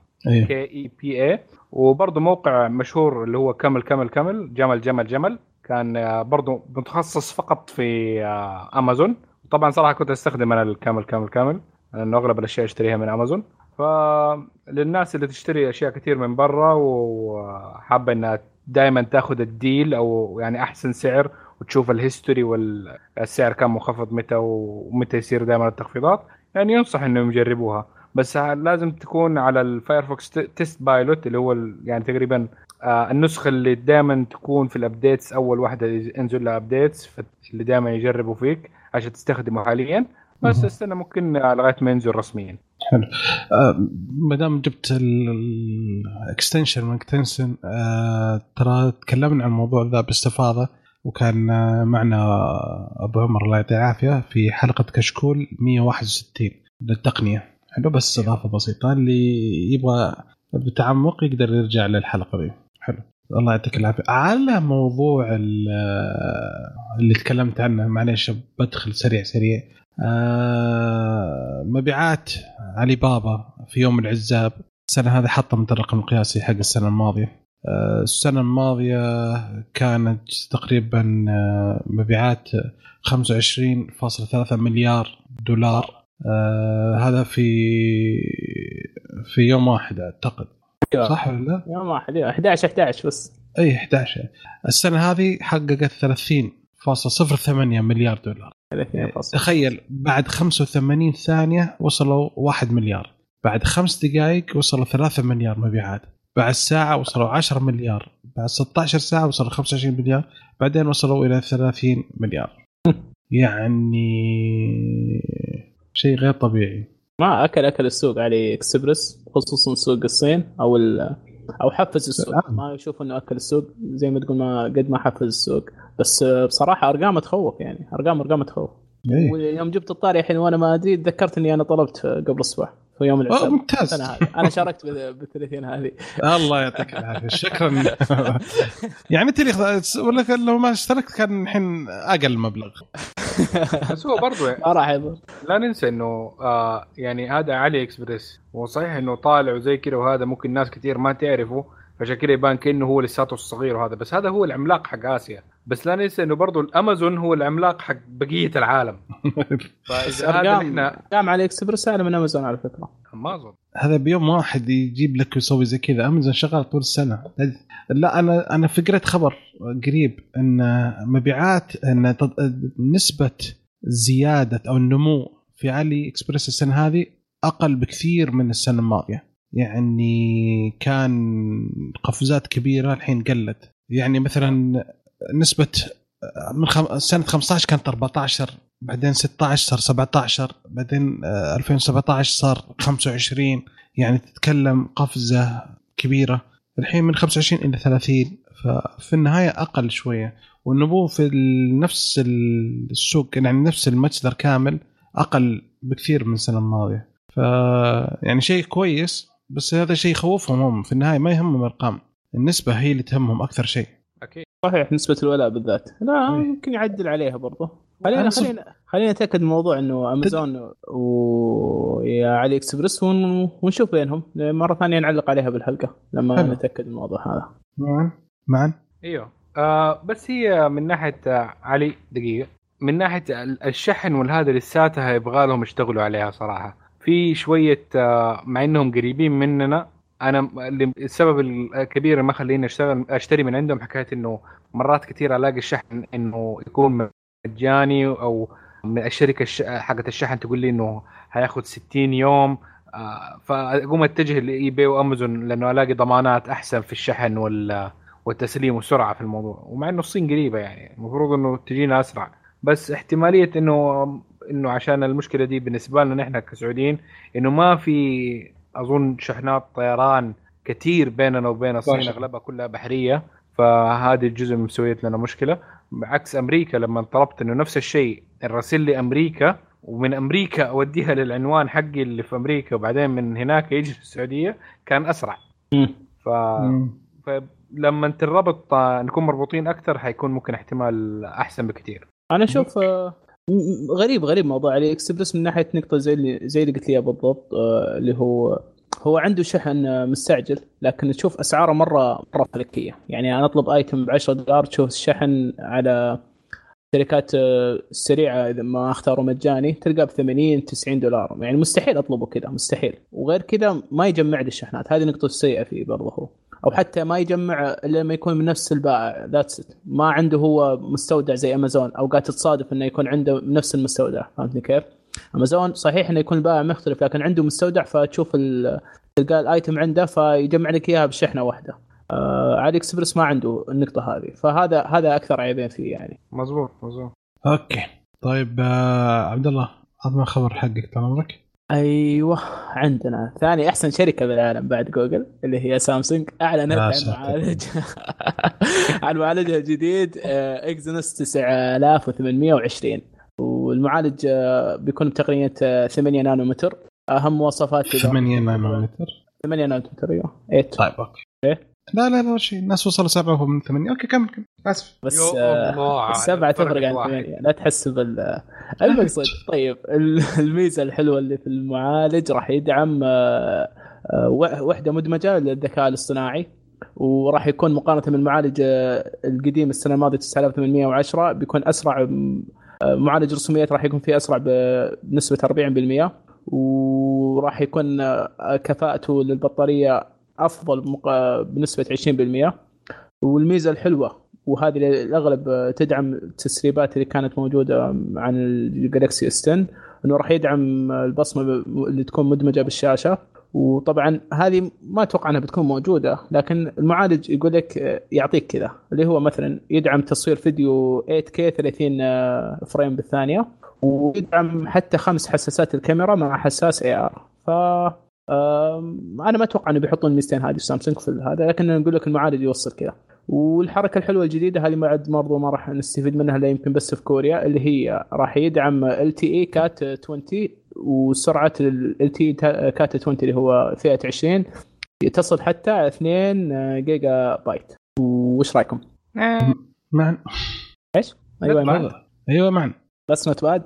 كي اي بي اي، وبرضه موقع مشهور اللي هو كامل كامل كامل جمل جمل جمل كان برضه متخصص فقط في امازون. طبعا صراحه كنت استخدم انا الكامل كامل كامل لانه اغلب الاشياء اشتريها من امازون. فللناس اللي تشتري اشياء كثير من برا وحابه انها دائما تاخذ الديل او يعني احسن سعر وتشوف الهيستوري والسعر كم مخفض متى ومتى يصير دائما التخفيضات، يعني ينصح انهم يجربوها. بس لازم تكون على الفايرفوكس تيست بايلوت اللي هو يعني تقريبا النسخه اللي دائما تكون في الابديتس، اول واحده ينزل لها ابديتس اللي دائما يجربوا فيك عشان تستخدمه حاليا. بس استنى ممكن لغايه ما ينزل رسميا. حلو، ما دام جبت الاكستنشن من اكستنشن ترى تكلمنا عن الموضوع ذا باستفاضه، وكان معنا ابو عمر الله يعطيه العافيه في حلقه كشكول مية وواحد وستين للتقنيه. حلو، بس اضافه بسيطه اللي يبغى بتعمق يقدر يرجع للحلقه دي. حلو، الله يعطيك العافيه. على موضوع اللي تكلمت عنه معليش بدخل سريع سريع، آه مبيعات علي بابا في يوم العزاب السنة هذا حطمت الرقم القياسي حق السنة الماضية السنة الماضية كانت تقريبا مبيعات خمسة وعشرين فاصلة ثلاثة مليار دولار، هذا في في يوم واحد أعتقد، صح ولا لا؟ يوم واحد أحد عشر أحد عشر بس، أي أحد عشر. السنة هذه حققت ثلاثين فاصلة صفر ثمانية مليار دولار. تخيل بعد خمسة وثمانين ثانية وصلوا واحد مليار، بعد خمس دقائق وصلوا ثلاثة مليار مبيعات، بعد ساعة وصلوا عشرة مليار، بعد ستة عشر ساعة وصلوا خمسة وعشرين مليار، بعدين وصلوا إلى ثلاثين مليار. يعني شيء غير طبيعي. ما أكل أكل السوق علي إكسبرس، خصوصا سوق الصين، أو أو حفز السوق. ما يشوف إنه أكل السوق زي ما تقول، ما قد ما حفز السوق، بس بصراحة أرقام تخوف، يعني أرقام أرقام تخوف. إيه. ويوم جبت الطاري الحين وأنا ما أدري، تذكرت إني أنا طلبت قبل الصباح في يوم العشاء. ممتاز. أنا, أنا شاركت بالثلاثين هذه. الله يعطيك العافية، شكرا. يعني أنت اللي خذ، ولا لو ما اشتركت كان الحين أقل مبلغ. بس هو برضو لا ننسى إنه آه يعني هذا علي إكسبرس، وصحيح إنه طالع وزي كده وهذا، ممكن ناس كتير ما تعرفه، عشان كده يبان كأنه هو لساته الصغير وهذا، بس هذا هو العملاق حق آسيا. بس لا ننسى إنه برضو الأمازون هو العملاق حق بقية العالم. فإذا هذا إحنا قام علي إكسبرس أنا من أمازون على فكرة. أمازون هذا بيوم واحد يجيب لك ويسوي زي كذا. أمازون شغال طول السنة. لا أنا أنا فكرت خبر قريب إن مبيعات، إن نسبة زيادة أو النمو في علي إكسبرس السنة هذه أقل بكثير من السنة الماضية. يعني كان قفزات كبيرة، الحين قلت. يعني مثلا نسبة من خم... سنة خمسة عشر كانت أربعة عشر، بعدين ستة عشر صار سبعة عشر، بعدين ألفين وسبعة عشر صار خمسة وعشرين. يعني تتكلم قفزة كبيرة، الحين من خمسة وعشرين إلى ثلاثين، ففي النهاية أقل شوية. والنمو في نفس السوق، يعني نفس المتجر كامل، أقل بكثير من السنة الماضية. ف يعني شيء كويس، بس هذا شيء يخوفهم. هم في النهاية ما يهمهم أرقام، النسبة هي اللي تهمهم أكثر شيء. أكيد صحيح، نسبة الولاء بالذات لا يمكن يعدل عليها برضه. خلينا خلينا خلينا نتأكد من موضوع إنه أمازون تد... ويا علي إكسبرس ون... ونشوف بينهم مرة ثانية، نعلق عليها بالحلقة لما حلو. نتأكد من الموضوع هذا معاً معاً إيوه. آه بس هي من ناحية علي دقيقة، من ناحية الشحن والهذا لساتها يبغى لهم يشتغلوا عليها صراحة في شوية، آه مع إنهم قريبين مننا. أنا السبب الكبير ما خليني أشتغل أشتري من عندهم حكاية إنه مرات كتير ألاقي الشحن إنه يكون مجاني، أو من الشركة حقت الشحن تقول لي إنه هياخد ستين يوم، فأقوم أتجه لإي باي وأمازون لأنه ألاقي ضمانات أحسن في الشحن والتسليم والسرعة في الموضوع. ومع إنه الصين قريبة، يعني المفروض إنه تجينا أسرع، بس احتمالية إنه إنه عشان المشكلة دي بالنسبة لنا نحن كسعوديين، إنه ما في أظن شحنات طيران كتير بيننا وبين الصين، أغلبها كلها بحرية، فهذا الجزء مسويت لنا مشكلة. بعكس أمريكا، لما طلبت إنه نفس الشيء الرسل لي أمريكا، ومن أمريكا أوديها للعنوان حقي اللي في أمريكا، وبعدين من هناك يجي السعودية، كان أسرع. ف... فلما تربط نكون مربوطين أكثر، هيكون ممكن احتمال أحسن بكتير. أنا أشوف غريب غريب موضوع علي إكسبرس من ناحية نقطة زي اللي زي اللي قلت لي بالضبط، اللي هو هو عنده شحن مستعجل، لكن تشوف أسعاره مرة مرة فلكية. يعني أنا أطلب آيتم بعشرة دولار، تشوف الشحن على شركات السريعة إذا ما اختاروا مجاني تلقى بثمانين تسعين دولار، يعني مستحيل أطلبه كده، مستحيل. وغير كده ما يجمع لي الشحنات، هذه نقطة سيئة فيه برضه هو. أو حتى ما يجمع إلا ما يكون من نفس البائع، that's it. ما عنده هو مستودع زي أمازون، أوقات تصادف إنه يكون عنده نفس المستودع. فهمتني كيف؟ أمازون صحيح إنه يكون البائع مختلف، لكن عنده مستودع، فتشوف تلقى الآيتم عنده فيجمع لك إياها بشحنة واحدة. آه علي إكسبرس ما عنده النقطة هذه، فهذا هذا أكثر عيبين فيه يعني. مزبوط مزبوط. أوكي طيب. آه عبد الله، أضمن خبر حقك طال عمرك. أيوة، عندنا ثاني أحسن شركة بالعالم بعد جوجل اللي هي سامسونج، أعلنت عن معالج عن معالجها الجديد إكسينوس تسعة آلاف وثمانمائة وعشرين، والمعالج بيكون بتقنية ثمانية نانومتر. أهم مواصفات ثمانية نانومتر ثمانية نانومتر. أيوة طيب أوكي. إيه؟ لا لا لا شيء، الناس وصلوا سبعة وهم ثمانية. أوكي كمل كمل، آسف. بس السبعة تفرق عن ثمانية، لا تحسب المقصد. طيب الميزة الحلوة اللي في المعالج، راح يدعم وحدة مدمجة للذكاء الاصطناعي، وراح يكون مقارنة بالمعالج القديم السنة الماضية تسعة آلاف وثمانمئة وعشرة بيكون أسرع، معالج رسوميات راح يكون فيه أسرع بنسبة أربعين بالمئة، وراح يكون كفاءته للبطارية أفضل بنسبة عشرين بالمئة. والميزة الحلوة وهذه الأغلب تدعم التسريبات اللي كانت موجودة عن الجالكسي إس عشرة، إنه راح يدعم البصمة اللي تكون مدمجة بالشاشة، وطبعا هذه ما أتوقع أنها بتكون موجودة، لكن المعالج يقول لك يعطيك كذا اللي هو مثلا يدعم تصوير فيديو ثمانية كيه ثلاثين فريم بالثانية، ويدعم حتى خمس حساسات الكاميرا مع حساس إيه آر. ف أنا ما أتوقع أنه بيحطون الميزتين هذه سامسونج في هذا، لكن نقول لك المعالج يوصل كذا. والحركة الحلوة الجديدة هذه بعد برضو ما راح نستفيد منها لا يمكن بس في كوريا، اللي هي راح يدعم إل تي إي كات عشرين، وسرعة إل تي إي كات عشرين اللي هو فئة عشرين تصل حتى اثنين جيجا بايت. وش رأيكم؟ معن إيش؟ أيوة معن أيوة معن بس نتبعد.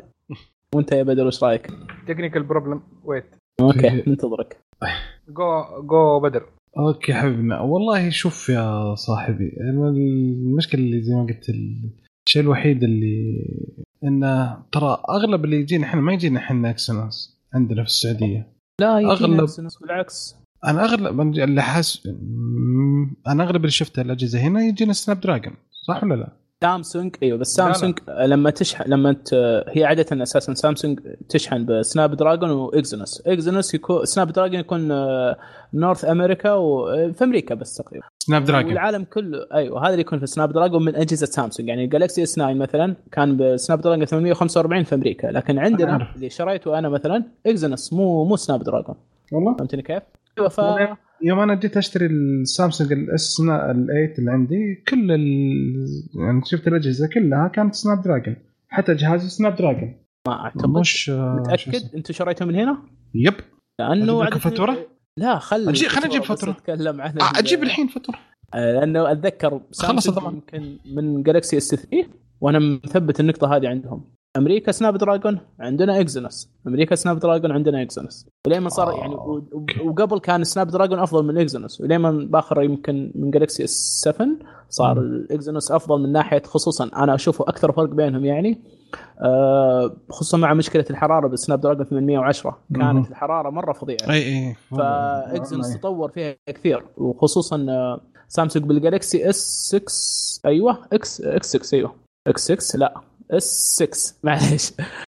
وأنت يا بدر وش رأيك؟ تكنيكال بروبلم ويت. أوكي ننتظرك. جو جو بدر. اوكي حبيبنا، والله شوف يا صاحبي، انا المشكله اللي زي ما قلت، الشيء الوحيد اللي انه ترى اغلب اللي يجينا احنا ما يجينا احنا اكسنس عندنا في السعوديه، لا يجينا اكسنس بالعكس. انا اغلب اللي حاس انا اغلب اللي شفته الاجهزه هنا يجينا سناب دراجون، صح ولا لا؟ سامسونج ايوه، بس سامسونج لما تشحن لما ت... هي عاده اساسا سامسونج تشحن بسناب دراجون واكزينوس. اكزينوس يكون سناب دراجون يكون نورث امريكا وفي امريكا بس تقريبا سناب دراجون، والعالم كله ايوه هذا اللي يكون في سناب دراجون من اجهزه سامسونج. يعني جالكسي اس تسعة مثلا كان بسناب دراجون ثمانمئة وخمسة وأربعين في امريكا، لكن عندنا أنا اللي شريته انا مثلا اكزينوس مو مو سناب دراجون. والله فهمتني كيف؟ ايوه ف... يوم أنا جيت أشتري السامسونج الإس الثمانية اللي عندي كل ال... يعني شفت الأجهزة كلها كانت سناب دراجون، حتى جهازي سناب دراجون. ما أعتقد مش... متأكد أنتوا شريتهم من هنا؟ يب. لأنه عدد فاتورة؟ لا خل. أجي خلنا نجيب فاتورة. أتكلم عنها. أجيب الحين فاتورة. لأنه أتذكر سامسونج يمكن من جالكسي إس ثلاثة وأنا مثبت النقطة هذه عندهم. امريكا سناب دراجون عندنا اكزينوس، امريكا سناب دراجون عندنا اكزينوس، ولما صار يعني وقبل كان سناب دراجون افضل من اكزينوس، ولما باخر يمكن من جالكسي اس سبعة صار الاكزينوس افضل من ناحيه، خصوصا انا اشوفه اكثر فرق بينهم يعني آه خصوصا مع مشكله الحراره بالسناب دراجون ثمانمئة وعشرة كانت الحراره مره فظيعه اي اي فاكزينوس تطور فيها كثير، وخصوصا آه سامسونج بالجالكسي اس ستة ايوه اكس اكس ستة ايوه اكس ستة لا السكس معليش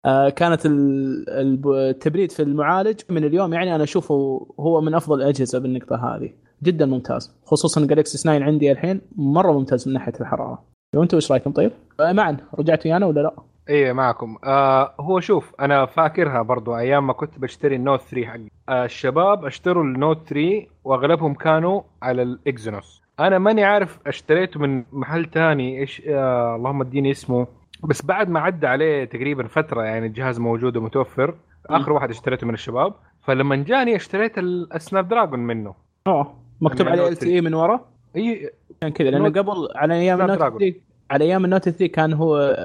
آه كانت التبريد في المعالج من اليوم يعني أنا أشوفه هو من أفضل الأجهزة بالنقطة هذه، جدا ممتاز. خصوصا جالكسي تسعة عندي الحين مرة ممتاز من ناحية الحرارة. وأنتوا إيش رأيكم؟ طيب آه معن رجعتوا يانا ولا لا؟ إيه معكم. آه هو شوف أنا فاكرها برضو أيام ما كنت بشتري النوت ثلاثة حقي آه الشباب اشتروا النوت ثلاثة وأغلبهم كانوا على الإكزينوس. أنا ماني عارف اشتريته من محل تاني إيش آه اللهم اديني اسمه، بس بعد ما عدى عليه تقريبا فترة يعني الجهاز موجود ومتوفر، آخر واحد اشتريته من الشباب، فلما جاني اشتريت السناب دراجون منه اه مكتوب عليه إل تي إي من ورا اي كان كذا، لأنه قبل على أيام النوت ثلاثة على أيام النوت ثلاثة كان هو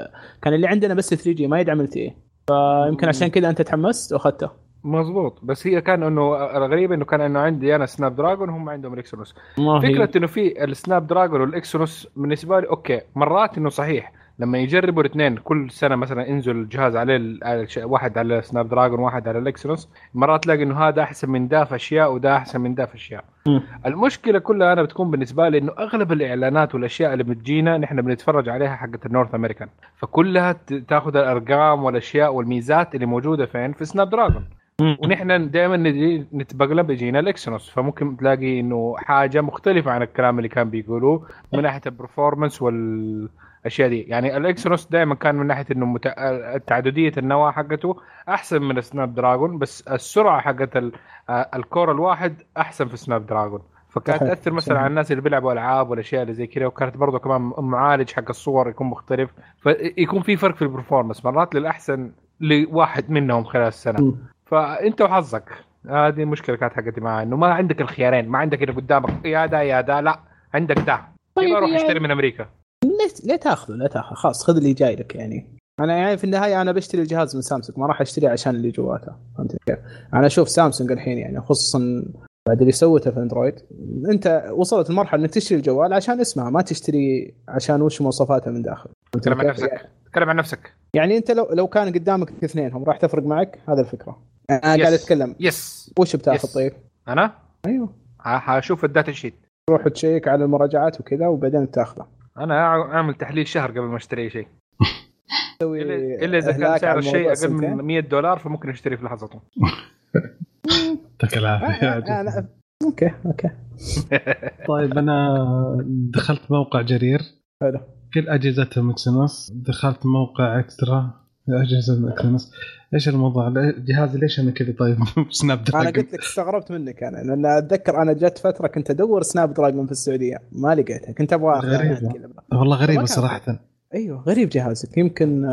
كان اللي عندنا بس ثري جي ما يدعم إل تي إي، فيمكن عشان كذا أنت تحمست وأخذته. مظبوط، بس هي كان انه غريبه انه كان انه عندي انا سناب دراجون هم عندهم الاكسونوس. فكره انه في السناب دراجون والاكسونوس بالنسبه لي اوكي، مرات انه صحيح لما يجربوا الاثنين كل سنه مثلا انزل الجهاز عليه واحد على سناب دراجون واحد على الاكسونوس، مرات تلاقي انه هذا احسن من ده في اشياء وده احسن من ده في اشياء. م. المشكله كلها انا بتكون بالنسبه لي انه اغلب الاعلانات والاشياء اللي بتجينا نحن بنتفرج عليها حقت النورث امريكان، فكلها تاخذ الارقام والاشياء والميزات اللي موجوده فين في سناب دراجون، ونحن دائما نتبقلب بيجينا الاكسونوس، فممكن تلاقي انه حاجه مختلفه عن الكلام اللي كان بيقولوه من ناحيه البرفورمانس والاشياء دي. يعني الاكسونوس دائما كان من ناحيه انه مت... تعدديه النواه حقته احسن من السناب دراجون، بس السرعه حقت ال... الكور الواحد احسن في السناب دراجون، فكانت تاثر مثلا على الناس اللي بيلعبوا العاب والاشياء اللي زي كده، وكانت برضه كمان معالج حق الصور يكون مختلف، فيكون في فرق في البرفورمانس مرات للاحسن لواحد منهم خلال السنه. فانت وحظك، هذه مشكله كانت حقتي معاه انه ما عندك الخيارين، ما عندك اللي قدامك يا دا يا دا، لا عندك دا. طيب اروح يعني اشتري من امريكا ليه تاخذه؟ لا تاخذ خلاص خذ اللي جاي لك. يعني انا يعني في النهايه انا بشتري الجهاز من سامسونج، ما راح اشتري عشان اللي جواته، فهمت كيف؟ انا اشوف سامسونج الحين يعني خصوصا بعد اللي سوته في اندرويد انت وصلت المرحله انك تشتري الجوال عشان اسمها، ما تشتري عشان وش مواصفاته من داخل. تكلم عن نفسك، تكلم عن نفسك. يعني انت لو لو كان قدامك اثنينهم راح تفرق معك هذا الفكره. انا قاعد اتكلم يس وش بتاخذ طيب؟ انا ايوه هشوف الداتا شيت، تروح تشيك على المراجعات وكذا وبعدين تاخذه. انا اعمل تحليل شهر قبل ما اشتري اي شيء. الا اذا كان سعر الشيء اقل من مية دولار فممكن اشتري في لحظته. تكلافي. اوكي اوكي. طيب انا دخلت موقع جرير هذا كل اجهزه مكسنس، دخلت موقع اكسترا اجهزه مكسنس. ايش الموضوع جهازي ليش انا كذا؟ طيب سناب دراجون. انا قلت لك استغربت منك انا، لان اتذكر انا جت فتره كنت ادور سناب دراجون في السعوديه ما لقيتها، كنت ابغى اخذها. والله غريبه صراحه. ايوه غريب جهازك، يمكن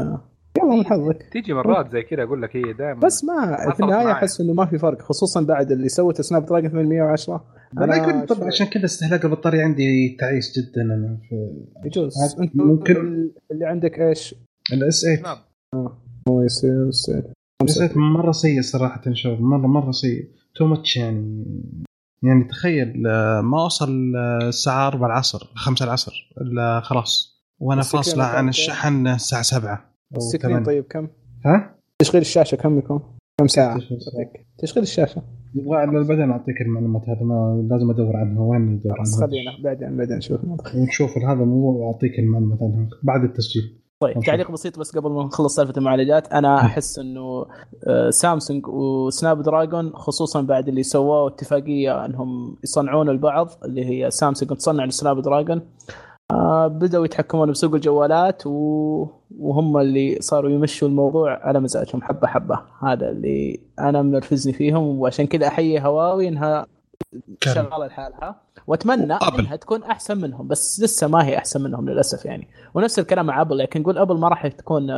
يلا من حظك تيجي مرات زي كذا اقول لك هي دائما، بس ما في النهايه احس انه ما في فرق، خصوصا بعد اللي سوته سناب دراجون ثمانمية وعشرة. انا يكون طبعا عشان كذا استهلاك البطاريه عندي تعيس جدا. انا يجوز انت ممكن اللي عندك ايش الاس ثمانية اه مو يصير خمسة مره سيء صراحه، ان شاء الله مره مره سيء تو ماتش. يعني يعني تخيل ما اوصل الساعه أربعة العصر خمسة العصر الا خلاص، وانا فاصله عن الشحن الساعه سبعة. السكرين طيب كم؟ ها تشغيل الشاشه كم يكون؟ كم ساعه تشغيل الشاشه؟ يبغى على البدن اعطيك المعلومات هذا، ما لازم ادور عنها وين ادور عنها. خلينا بعدين بعدين نشوف نشوف هذا الموضوع واعطيك المعلومات عنها بعد التسجيل. طيب تعليق بسيط بس قبل ما نخلص سالفه المعالجات، انا احس انه سامسونج وسناب دراجون خصوصا بعد اللي سووه اتفاقيه انهم يصنعون البعض، اللي هي سامسونج تصنع لسناب دراجون، آه بدأوا يتحكمون بسوق الجوالات و... وهم اللي صاروا يمشوا الموضوع على مزاجهم حبة حبة. هذا اللي أنا منرفزني فيهم، وعشان كذا أحيي هواوي إنها شغالة لحالها، وأتمنى أبل إنها تكون أحسن منهم، بس لسه ما هي أحسن منهم للأسف يعني. ونفس الكلام مع أبل، لكن نقول أبل ما راح تكون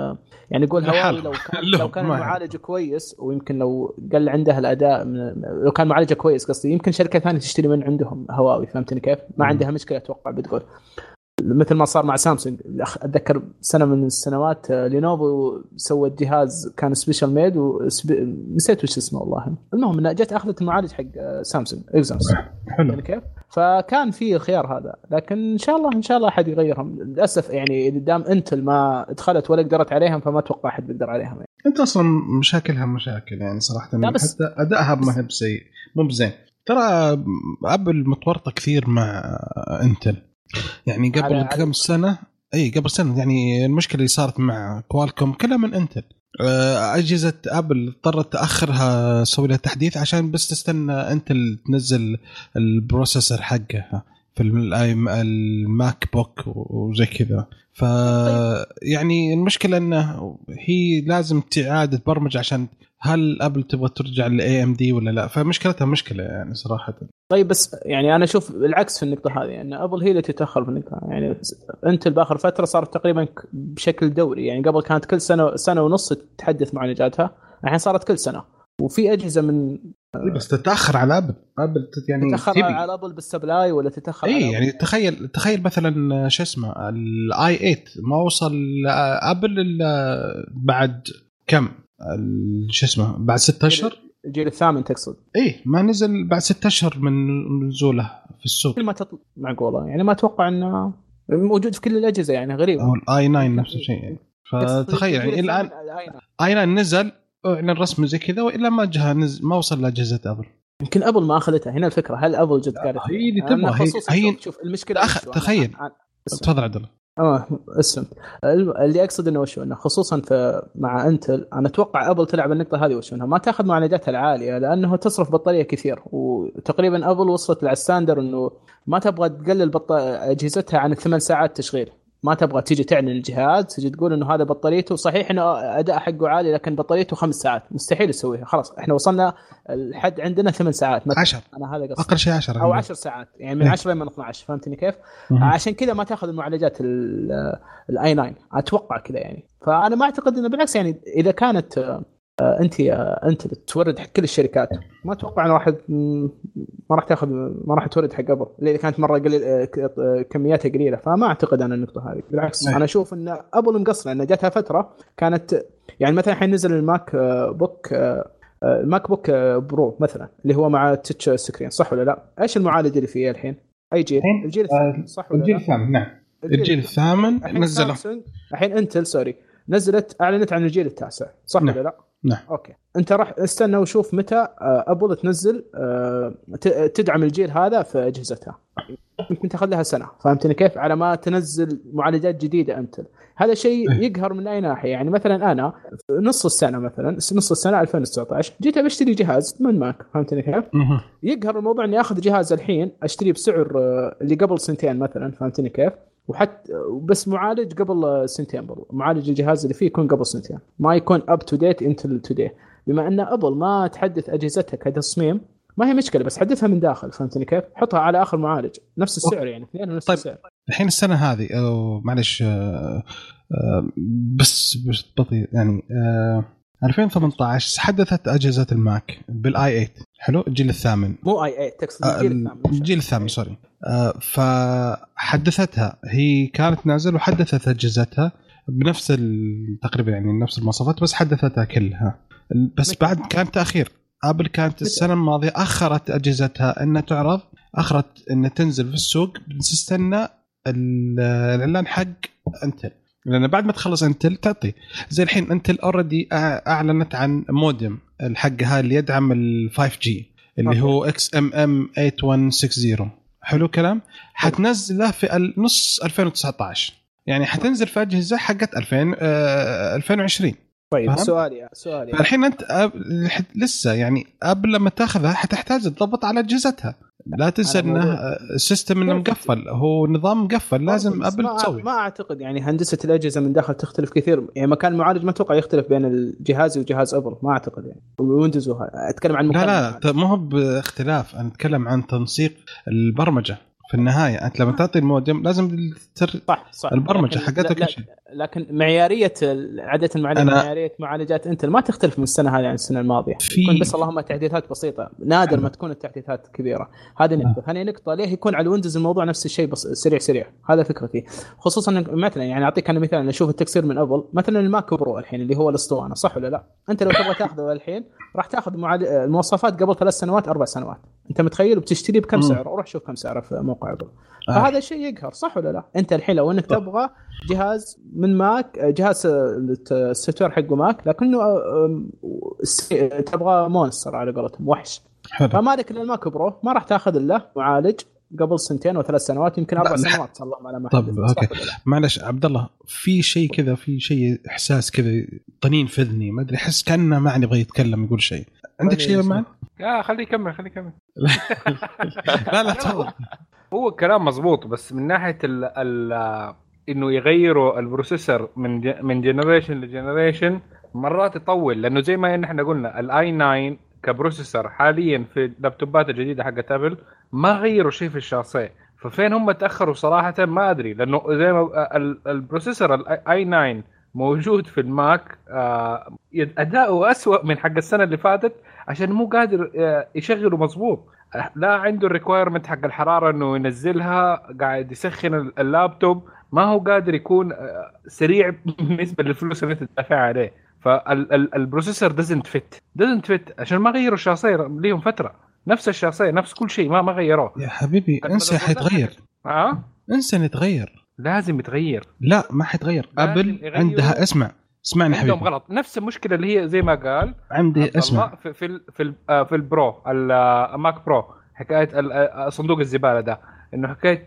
يعني، نقول هواوي لو كان لو كان معالج كويس، ويمكن لو قل عندها الأداء من... لو كان معالجه كويس قصدي يمكن شركة ثانية تشتري من عندهم هواوي، فهمتني كيف؟ ما عندها مشكلة أتوقع بتقول، مثل ما صار مع سامسونج. أتذكر سنة من السنوات لينوفو سوت جهاز كان سبيشال ميد ونسيت وش اسمه والله، المهم أنها جت أخذت المعالج حق سامسونج إكسنس يعني كيف، فكان فيه الخيار هذا. لكن إن شاء الله إن شاء الله أحد يغيرهم، للأسف يعني قدام إنتل ما دخلت ولا قدرت عليهم، فما أتوقع أحد بيقدر عليهم يعني. أنت أصلا مشاكلها مشاكل يعني صراحة، حتى أدائها ما هي بسيء مو بزين ترى. أبل متورطة كثير مع إنتل يعني قبل كم سنة، أي قبل سنة يعني المشكلة اللي صارت مع كوالكوم كلها من إنتل. أجهزة أبل اضطرت تأخرها تسوي لها تحديث عشان بس تستنى إنتل تنزل البروسيسور حقها في الماك بوك وزي كذا. فيعني المشكلة أنه هي لازم تعادة برمج عشان هل أبل تبغى ترجع للاي ام دي ولا لا، فمشكلتها مشكلة يعني صراحة. طيب بس يعني أنا أشوف العكس في النقطة هذه، يعني أبل هي اللي تتأخر في النقطة يعني. أنت بآخر فترة صارت تقريبا بشكل دوري يعني، قبل كانت كل سنة سنة ونص تتحدث معالجاتها، الحين صارت كل سنة. وفي أجهزة من بس تتأخر على أبل، أبل يعني تتأخر على أبل بالسبلاي ولا تتأخر إيه على يعني. تخيل تخيل مثلا شو اسمه الآي ثمانية ما وصل أبل إلا بعد كم شو اسمه بعد ستة أشهر. الجيل الثامن تقصد؟ إيه ما نزل بعد ستة أشهر من نزوله في السوق. ما تطلع معقولة يعني، ما أتوقع إنه موجود في كل الأجهزة يعني، غريب. الآي تسعة نفس الشيء يعني، فتخيل يعني الآن آي تسعة نزل اعلن رسمي زي كذا والا ما جهاز ما وصل لاجهزه ابل. يمكن ابل ما اخذتها هنا الفكره، هل ابل جد قالت هي اللي تبغى هي؟ شوف المشكله أخ... تخيل تفضل عبد الله. اه اسم اللي اقصد انه وشو انه خصوصا في مع انتل انا اتوقع ابل تلعب النقطه هذه وشو انها ما تاخذ معالجاتها العاليه لانه تصرف بطاريه كثير، وتقريبا ابل وصلت على الستاندر انه ما تبغى تقلل بطاريه اجهزتها عن ثمان ساعات تشغيل، ما تبغى تيجي تعلن الجهاز تيجي تقول انه هذا بطاريته صحيح انه اداء حقه عالي لكن بطاريته خمس ساعات مستحيل تسويها. خلاص احنا وصلنا الحد عندنا ثمان ساعات عشر. انا هذا قصدي اقل شيء عشرة او عشر ساعات يعني من عشرة من اثنا عشر، فهمتني كيف؟ مم. عشان كذا ما تاخذ المعالجات الاي تسعة اتوقع كذا يعني. فانا ما اعتقد انه بالعكس يعني، اذا كانت انت انت بتورد حق كل الشركات ما اتوقع ان واحد ما راح تاخذ ما راح تورد حق ابل اللي كانت مره قليل كمياتها قليله، فما اعتقد انا النقطه هذه بالعكس. أيه. انا اشوف ان ابل مقصره ان جاتها فتره كانت يعني مثلا حين نزل الماك بوك الماك بوك برو مثلا اللي هو مع تتش سكرين صح ولا لا؟ ايش المعالج اللي فيه الحين؟ اي جيل؟ الجيل الثامن صح ولا لا؟ الجيل الثامن نعم الجيل الثامن نزله الحين انتل سوري نزلت اعلنت عن الجيل التاسع صح ولا لا؟ نعم اوكي انت راح استنى وشوف متى ابل تنزل تدعم الجيل هذا في اجهزتها، يمكن تاخذ لها سنه فهمتني كيف، على ما تنزل معالجات جديده انتل. هذا شيء يقهر من اي ناحيه، يعني مثلا انا نص السنه مثلا نص السنه ألفين وتسعة عشر جيت اشتري جهاز من ماك فهمتني كيف، يقهر الموضوع اني اخذ جهاز الحين اشتريه بسعر اللي قبل سنتين مثلا فهمتني كيف، وحتى بس معالج قبل سنتين برضو معالج الجهاز اللي فيه يكون قبل سنتين ما يكون up to date until today. بما أن أبل ما تحدث أجهزتها كتصميم ما هي مشكلة، بس حدثها من داخل فهمتني كيف، حطها على آخر معالج نفس السعر يعني اثنين ونفس طيب. السعر الحين السنة هذه أو معلش أه أه بس بطيء يعني أه ألفين وثمانية عشر حدثت أجهزة الماك بالآي ثمانية حلو الجيل الثامن مو آي ثمانية تقصد الجيل الثامن الجيل الثامن سوري فحدثتها هي كانت نازل وحدثت أجهزتها بنفس تقريبا يعني نفس المواصفات بس حدثتها كلها بس بعد كان تأخير آبل كانت السنة الماضية أخرت أجهزتها أن تعرض أخرت أن تنزل في السوق بنستنى الإعلان حق أنتل لأن بعد ما تخلص أنتل تعطي زي الحين أنتل أوردي أعلنت عن مودم الحقها اللي يدعم ال فايف جي اللي أوكي. هو إكس إم إم ثمانية واحد ستة صفر حلو كلام حتنزله في نص ألفين وتسعة عشر يعني حتنزل في أجهزة حقت ألفين وعشرين طيب سؤالي سؤالي الحين أنت أب... لسه يعني قبل لما تاخذها حتحتاج تضبط على أجهزتها لا تنسى ان السيستم انه مقفل هو نظام مقفل لازم قبل تسوي ما اعتقد يعني هندسه الاجهزه من داخل تختلف كثير يعني مكان المعالج ما توقع يختلف بين الجهاز وجهاز ابل ما اعتقد يعني ويندوز اتكلم عن لا لا, لا مو باختلاف انا اتكلم عن تنسيق البرمجه في النهايه انت لما تعطي المودم لازم تر... صح صح البرمجه حقتها كل شيء لكن معياريه عاده المعالجات أنا... معياريه معالجات انت ما تختلف من السنه هذه عن السنه الماضيه في... يكون بس اللهم تعديلات بسيطه نادر أنا... ما تكون التعديلات كبيره هذه نقطه ثانيه آه. نقطه ليه يكون على الويندوز الموضوع نفس الشيء بس سريع سريع هذا فكرتي خصوصا مثلا يعني اعطيك انا مثال اشوف التكسير من ابل مثلا الماك برو الحين اللي هو الاسطوانه صح ولا لا انت لو تبغى تاخذه الحين راح تاخذ معالج المواصفات قبل ثلاث سنوات اربع سنوات انت متخيل بتشتري بكم سعر وروح شوف كم سعره في موقعه آه. فهذا الشيء يقهر صح ولا لا انت الحين لو انك تبغى جهاز من ماك جهاز السوفتوير حقه ماك لكنه تبغى مونستر على قولتهم وحش فما لك الا الماك برو ما راح تاخذ الا معالج قبل سنتين وثلاث سنوات يمكن اربع سنوات صلى الله على ما حدث طب اوكي معلش عبد الله في شيء كذا في شيء احساس كذا طنين في اذني ما ادري احس كانه ما نبغى يتكلم يقول شيء عندك شيء معنا لا خليه يكمل خليه يكمل لا لا تفضل هو الكلام مظبوط بس من ناحيه ال ال انه يغيروا البروسيسور من ج- من جنريشن لجنريشن مرات يطول لانه زي ما احنا قلنا الاي تسعة كبروسيسور حاليا في اللابتوبات الجديده حقت ابل ما غيروا شيء في الشاصيه ففين هم تاخروا صراحه ما ادري لانه زي ما ال- البروسيسور الاي تسعة موجود في الماك آه اداؤه اسوأ من حق السنه اللي فاتت عشان مو قادر آه يشغله مظبوط لا عنده الريكويرمنت حق الحرارة انه ينزلها قاعد يسخن اللابتوب ما هو قادر يكون سريع بالنسبة للفلوس اللي تدفع عليه فالبروسيسور doesn't fit doesn't fit عشان ما غيروا الشاصير ليهم فترة نفس الشاصير نفس كل شيء ما ما غيروه يا حبيبي انسى حيتغير اه انسى نتغير لازم يتغير لا ما حيتغير قبل عندها اسمع اسمعني حبيبي عندهم غلط نفس المشكله اللي هي زي ما قال عندي اسمع في في في, في البرو الماك برو حكايه صندوق الزباله ده انه حكايه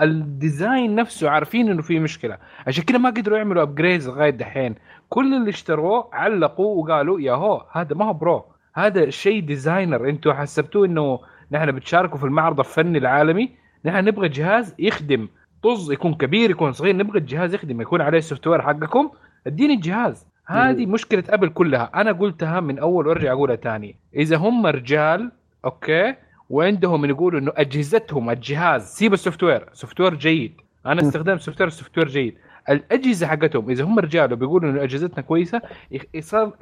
الديزاين نفسه عارفين انه في مشكله عشان كده ما قدروا يعملوا ابجريد لغايه دحين كل اللي اشتروه علقوا وقالوا يا هو هذا ما هو برو هذا شيء ديزاينر انتوا حسبتوه انه نحن بتشاركوا في المعرض الفني العالمي نحن نبغى جهاز يخدم طز يكون كبير يكون صغير نبغى جهاز يخدم يكون عليه السوفت وير حقكم اديني الجهاز هذه مشكلة أبل كلها أنا قلتها من أول وارجع أقولها تاني إذا هم رجال أوكي وعندهم يقولوا إنه أجهزتهم الجهاز سيب السوفتوير سوفتوير جيد أنا استخدام سوفتوير سوفتوير جيد الأجهزة حقتهم إذا هم رجال وبيقولوا إنه أجهزتنا كويسة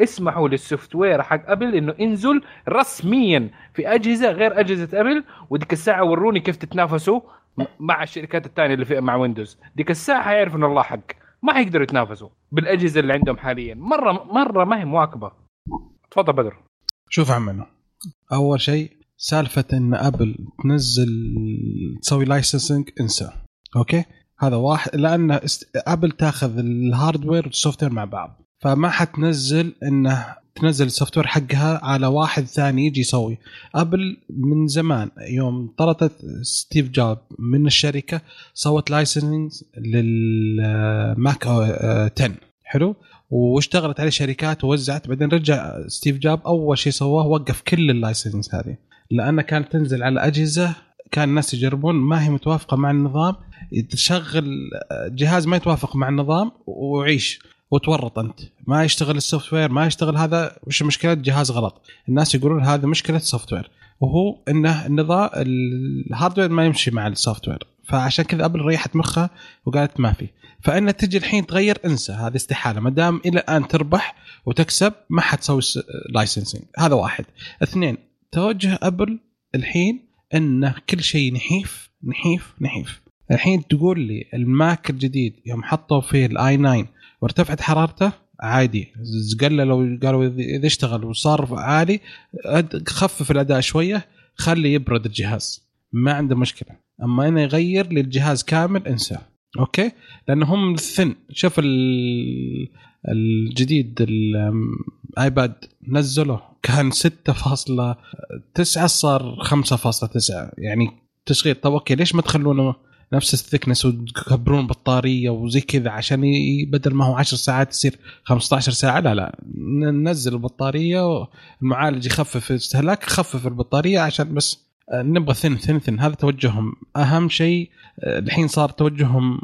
اسمحوا للسوفتوير حق أبل إنه انزل رسميا في أجهزة غير أجهزة أبل وديك الساعة وروني كيف تتنافسوا مع الشركات التانية اللي في مع ويندوز ديك الساعة حيعرفوا إن الله حق ما حيقدروا يتنافسوا بالأجهزة اللي عندهم حالياً مرة مرة ما هي مواكبة تفضل بدر شوف عمنا، اول شيء سالفه ان ابل تنزل تسوي لايسنسنج انسى، اوكي هذا واحد، لان است... ابل تاخذ الهاردوير والسوفت وير مع بعض، فما حتنزل انه تنزل السوفت وير حقها على واحد ثاني يجي يسوي. ابل من زمان يوم طردت ستيف جوب من الشركه سوت لايسنسنج للماك عشرة، حلو، واشتغلت عليه شركات ووزعت، بعدين رجع ستيف جوب اول شيء سواه وقف كل اللايسنس هذه، لأنها كانت تنزل على أجهزة كان الناس يجربون ما هي متوافقة مع النظام، تشغل جهاز ما يتوافق مع النظام وعيش وتورط، أنت ما يشتغل السوفت وير ما يشتغل، هذا وش مشكلة جهاز غلط، الناس يقولون هذا مشكلة سوفت وير، وهو إنه النظام الهاردوير ما يمشي مع السوفت وير، فعشان كذا قبل ريحت مخها وقالت ما في. فإن تجي الحين تغير انسى، هذه استحالة، ما دام إلى الآن تربح وتكسب ما حتسوي لايسنسينج. هذا واحد. اثنين، توجه أبل الحين أن كل شيء نحيف نحيف نحيف. الحين تقول لي الماك الجديد يوم حطوا فيه الآي ناين وارتفعت حرارته عادي، قللوا قالوا إذا اشتغل وصار عالي خفف الأداء شوية خلي يبرد الجهاز ما عنده مشكلة، أما أنا يغير للجهاز كامل انسى، أوكي، لأنهم الثن شوف الجديد الآيباد نزله كان ستة فاصلة تسعة صار خمسة فاصلة تسعة، يعني تشغيل طوكي، ليش ما تخلونه نفس الثكنس وتكبرون بطارية وزي كذا عشان بدل ما هو عشر ساعات يصير خمسة عشر ساعة؟ لا لا، ننزل البطارية، المعالج يخفف استهلاك، خفف البطارية عشان بس نبغى ثن ثن ثن. هذا توجههم. أهم شيء الحين صار توجههم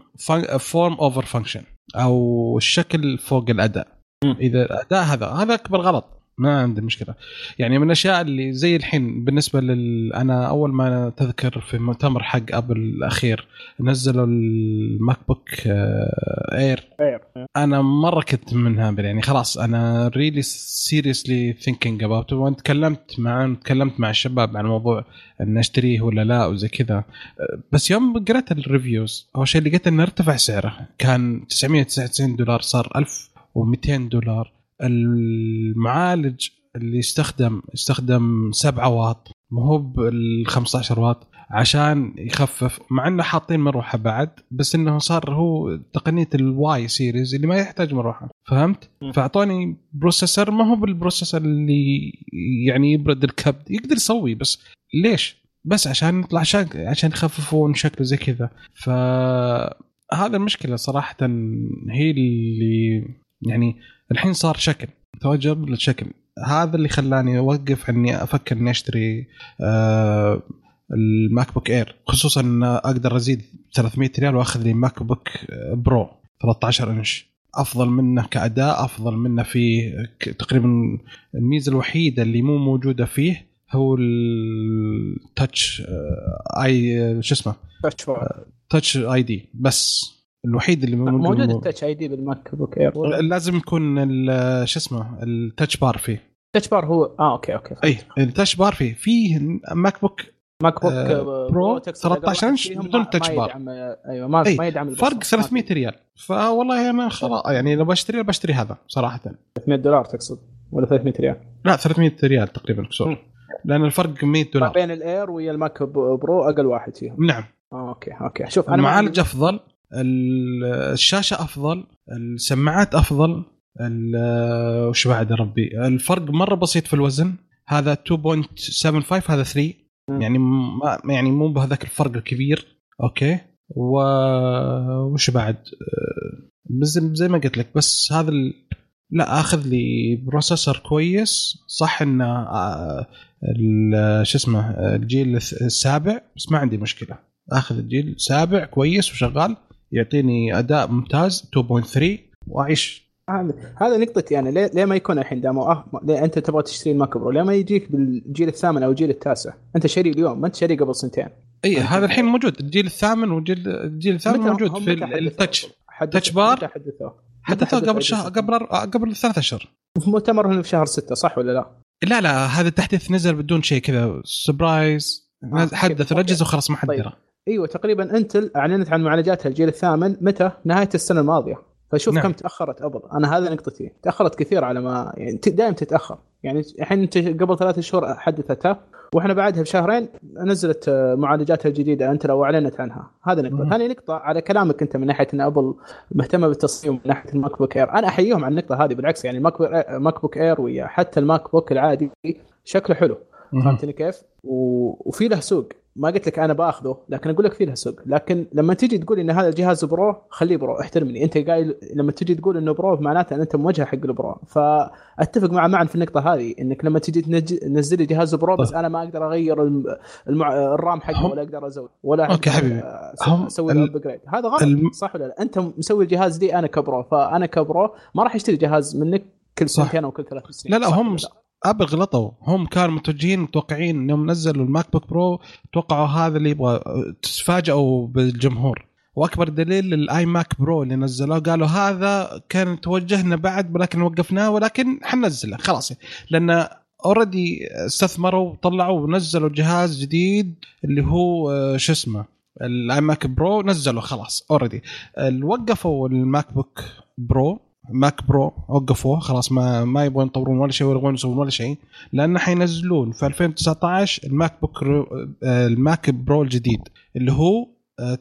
form over function أو الشكل فوق الأداء. إذا الأداء هذا هذا أكبر غلط، ما عندي مشكلة. يعني من الأشياء اللي زي الحين بالنسبة لل أنا أول ما تذكر في مؤتمر حق أبل الأخير نزلوا الماك بوك إير، أنا مرة كنت منها يعني خلاص أنا really seriously thinking about it، وأنا تكلمت مع تكلمت مع الشباب عن موضوع أن أشتريه ولا لا وزي كذا. بس يوم قرأت الريفيوز أول شيء لقيت إنه ارتفع سعره، كان تسعمية وتسعة وتسعين دولار صار ألف ومئتين دولار. المعالج اللي يستخدم يستخدم سبعة واط مهوب الخمسة عشر واط عشان يخفف، مع انه حاطين مروحه بعد، بس انه صار هو تقنيه الواي سيريز اللي ما يحتاج مروحه، فهمت؟ فاعطوني بروسيسور ما هو بالبروسيسور اللي يعني يبرد الكبد، يقدر يسوي بس ليش؟ بس عشان نطلع شك... عشان يخففون شكله زي كذا. فهذا المشكله صراحه هي اللي يعني الحين صار شكل، توجب للشكل، هذا اللي خلاني أوقف أني أفكر أني أشتري آه الماك بوك إير، خصوصاً أن أقدر أزيد ثلاثمية ريال وأخذ لي ماك بوك برو ثلاثة عشر إنش أفضل منه كأداء، أفضل منه في تقريباً. الميزة الوحيدة اللي مو موجودة فيه هو التاتش آه أي شو اسمه تاتش آي دي، بس الوحيد اللي موجود التاتش اي دي بالماك بوك اير، لازم يكون شو اسمه التاتش بار فيه، التاتش بار هو اه اوكي اوكي اي التاتش بار فيه فيه ماك بوك ماك بوك آه برو ثلاثة عشر إنش بدون تاتش بار، ايوه ما أي. ما يدعم فرق ثلاثمية ريال. فوالله انا خلاص يعني لو بشتري بشتري هذا صراحه. ثلاثمية دولار تقصد ولا ثلاثمية ريال؟ لا ثلاثمية ريال تقريبا كسور، لان الفرق مية دولار بين الاير ويا الماك برو اقل واحد فيهم. نعم آه اوكي اوكي شوف انا معالج افضل، الشاشة أفضل، السماعات أفضل، وش بعد ربي، الفرق مرة بسيط في الوزن، هذا اثنين فاصلة سبعة خمسة هذا ثلاثة، يعني ما يعني مو بهذاك الفرق الكبير، أوكي. وش بعد زي ما قلت لك، بس هذا ال... لا أخذ لي بروسيسور كويس، صح إنه شو اسمه الجيل السابع، بس ما عندي مشكلة أخذ الجيل السابع كويس وشغال يعطيني أداء ممتاز اثنين فاصلة ثلاثة وأعيش. هذا هذا نقطتي أنا، ليه ليه ما يكون الحين دامو أه ليه أنت تبغى تشتري الماك برو ليه ما يجيك بالجيل الثامن أو الجيل التاسع؟ أنت شاري اليوم ما أنت شاري قبل سنتين. أي هذا الحين موجود الجيل الثامن والجيل الجيل الثامن موجود في التاتش تاتش بار، حدثوه قبل شهر قبل قبل ثلاثة أشهر في مؤتمر هنا في شهر ستة، صح ولا لا؟ لا لا هذا التحديث نزل بدون شيء كذا سبرايز، حدث رجز وخلاص ما حد درى. ايوه تقريبا انتل اعلنت عن معالجاتها الجيل الثامن متى؟ نهايه السنه الماضيه، فشوف نعم. كم تاخرت ابل. انا هذا نقطتي، تاخرت كثير على ما يعني دائما تتاخر، يعني الحين قبل ثلاثة شهور حدثتها واحنا بعدها بشهرين نزلت معالجاتها الجديدة انتل او اعلنت عنها. هذا نقطة. ثاني نقطة على كلامك انت من ناحية ان ابل مهتمة بالتصميم من ناحية الماك بوك اير، انا احييهم على النقطة هذه بالعكس، يعني الماك بوك اير ويا حتى الماك بوك العادي شكله حلو فهمتني كيف، وفي له سوق، ما قلت لك انا باخذه لكن اقول لك في له سوق. لكن لما تيجي تقول ان هذا الجهاز برو خليه برو، احترمني انت قايل لما تيجي تقول انه برو معناته ان انت موجه حق البرو، فاتفق مع معا في النقطه هذه انك لما تيجي تنزل لي جهاز برو بس انا ما اقدر اغير المع... الرام حقه ولا اقدر ازود ولا اوكي حبيبي اسوي الابجريد، هذا غلط الم... صح ولا لا؟ انت مسوي الجهاز دي انا كبرو، فانا كبرو ما راح اشتري جهاز منك كل سنتين او كل ثلاث سنين. لا لا هم أبل غلطوا، هم كانوا متوجهين متوقعين إنهم نزلوا الماك بوك برو توقعوا هذا اللي يبغى، تفاجأوا بالجمهور. وأكبر دليل الآي ماك برو اللي نزلوه قالوا هذا كان توجهنا بعد ولكن وقفناه ولكن حننزله خلاص، لأن أوردي استثمروا وطلعوا ونزلوا جهاز جديد اللي هو شو اسمه الآي ماك برو، نزلوا خلاص أوردي وقفوا الماك بوك برو ماك برو وقفوه خلاص، ما ما يبغون يطورون ولا شيء ولا يبغون يسوون ولا شيء، لأن حينزلون في ألفين وتسعة عشر الماك بوك الماك برو الجديد اللي هو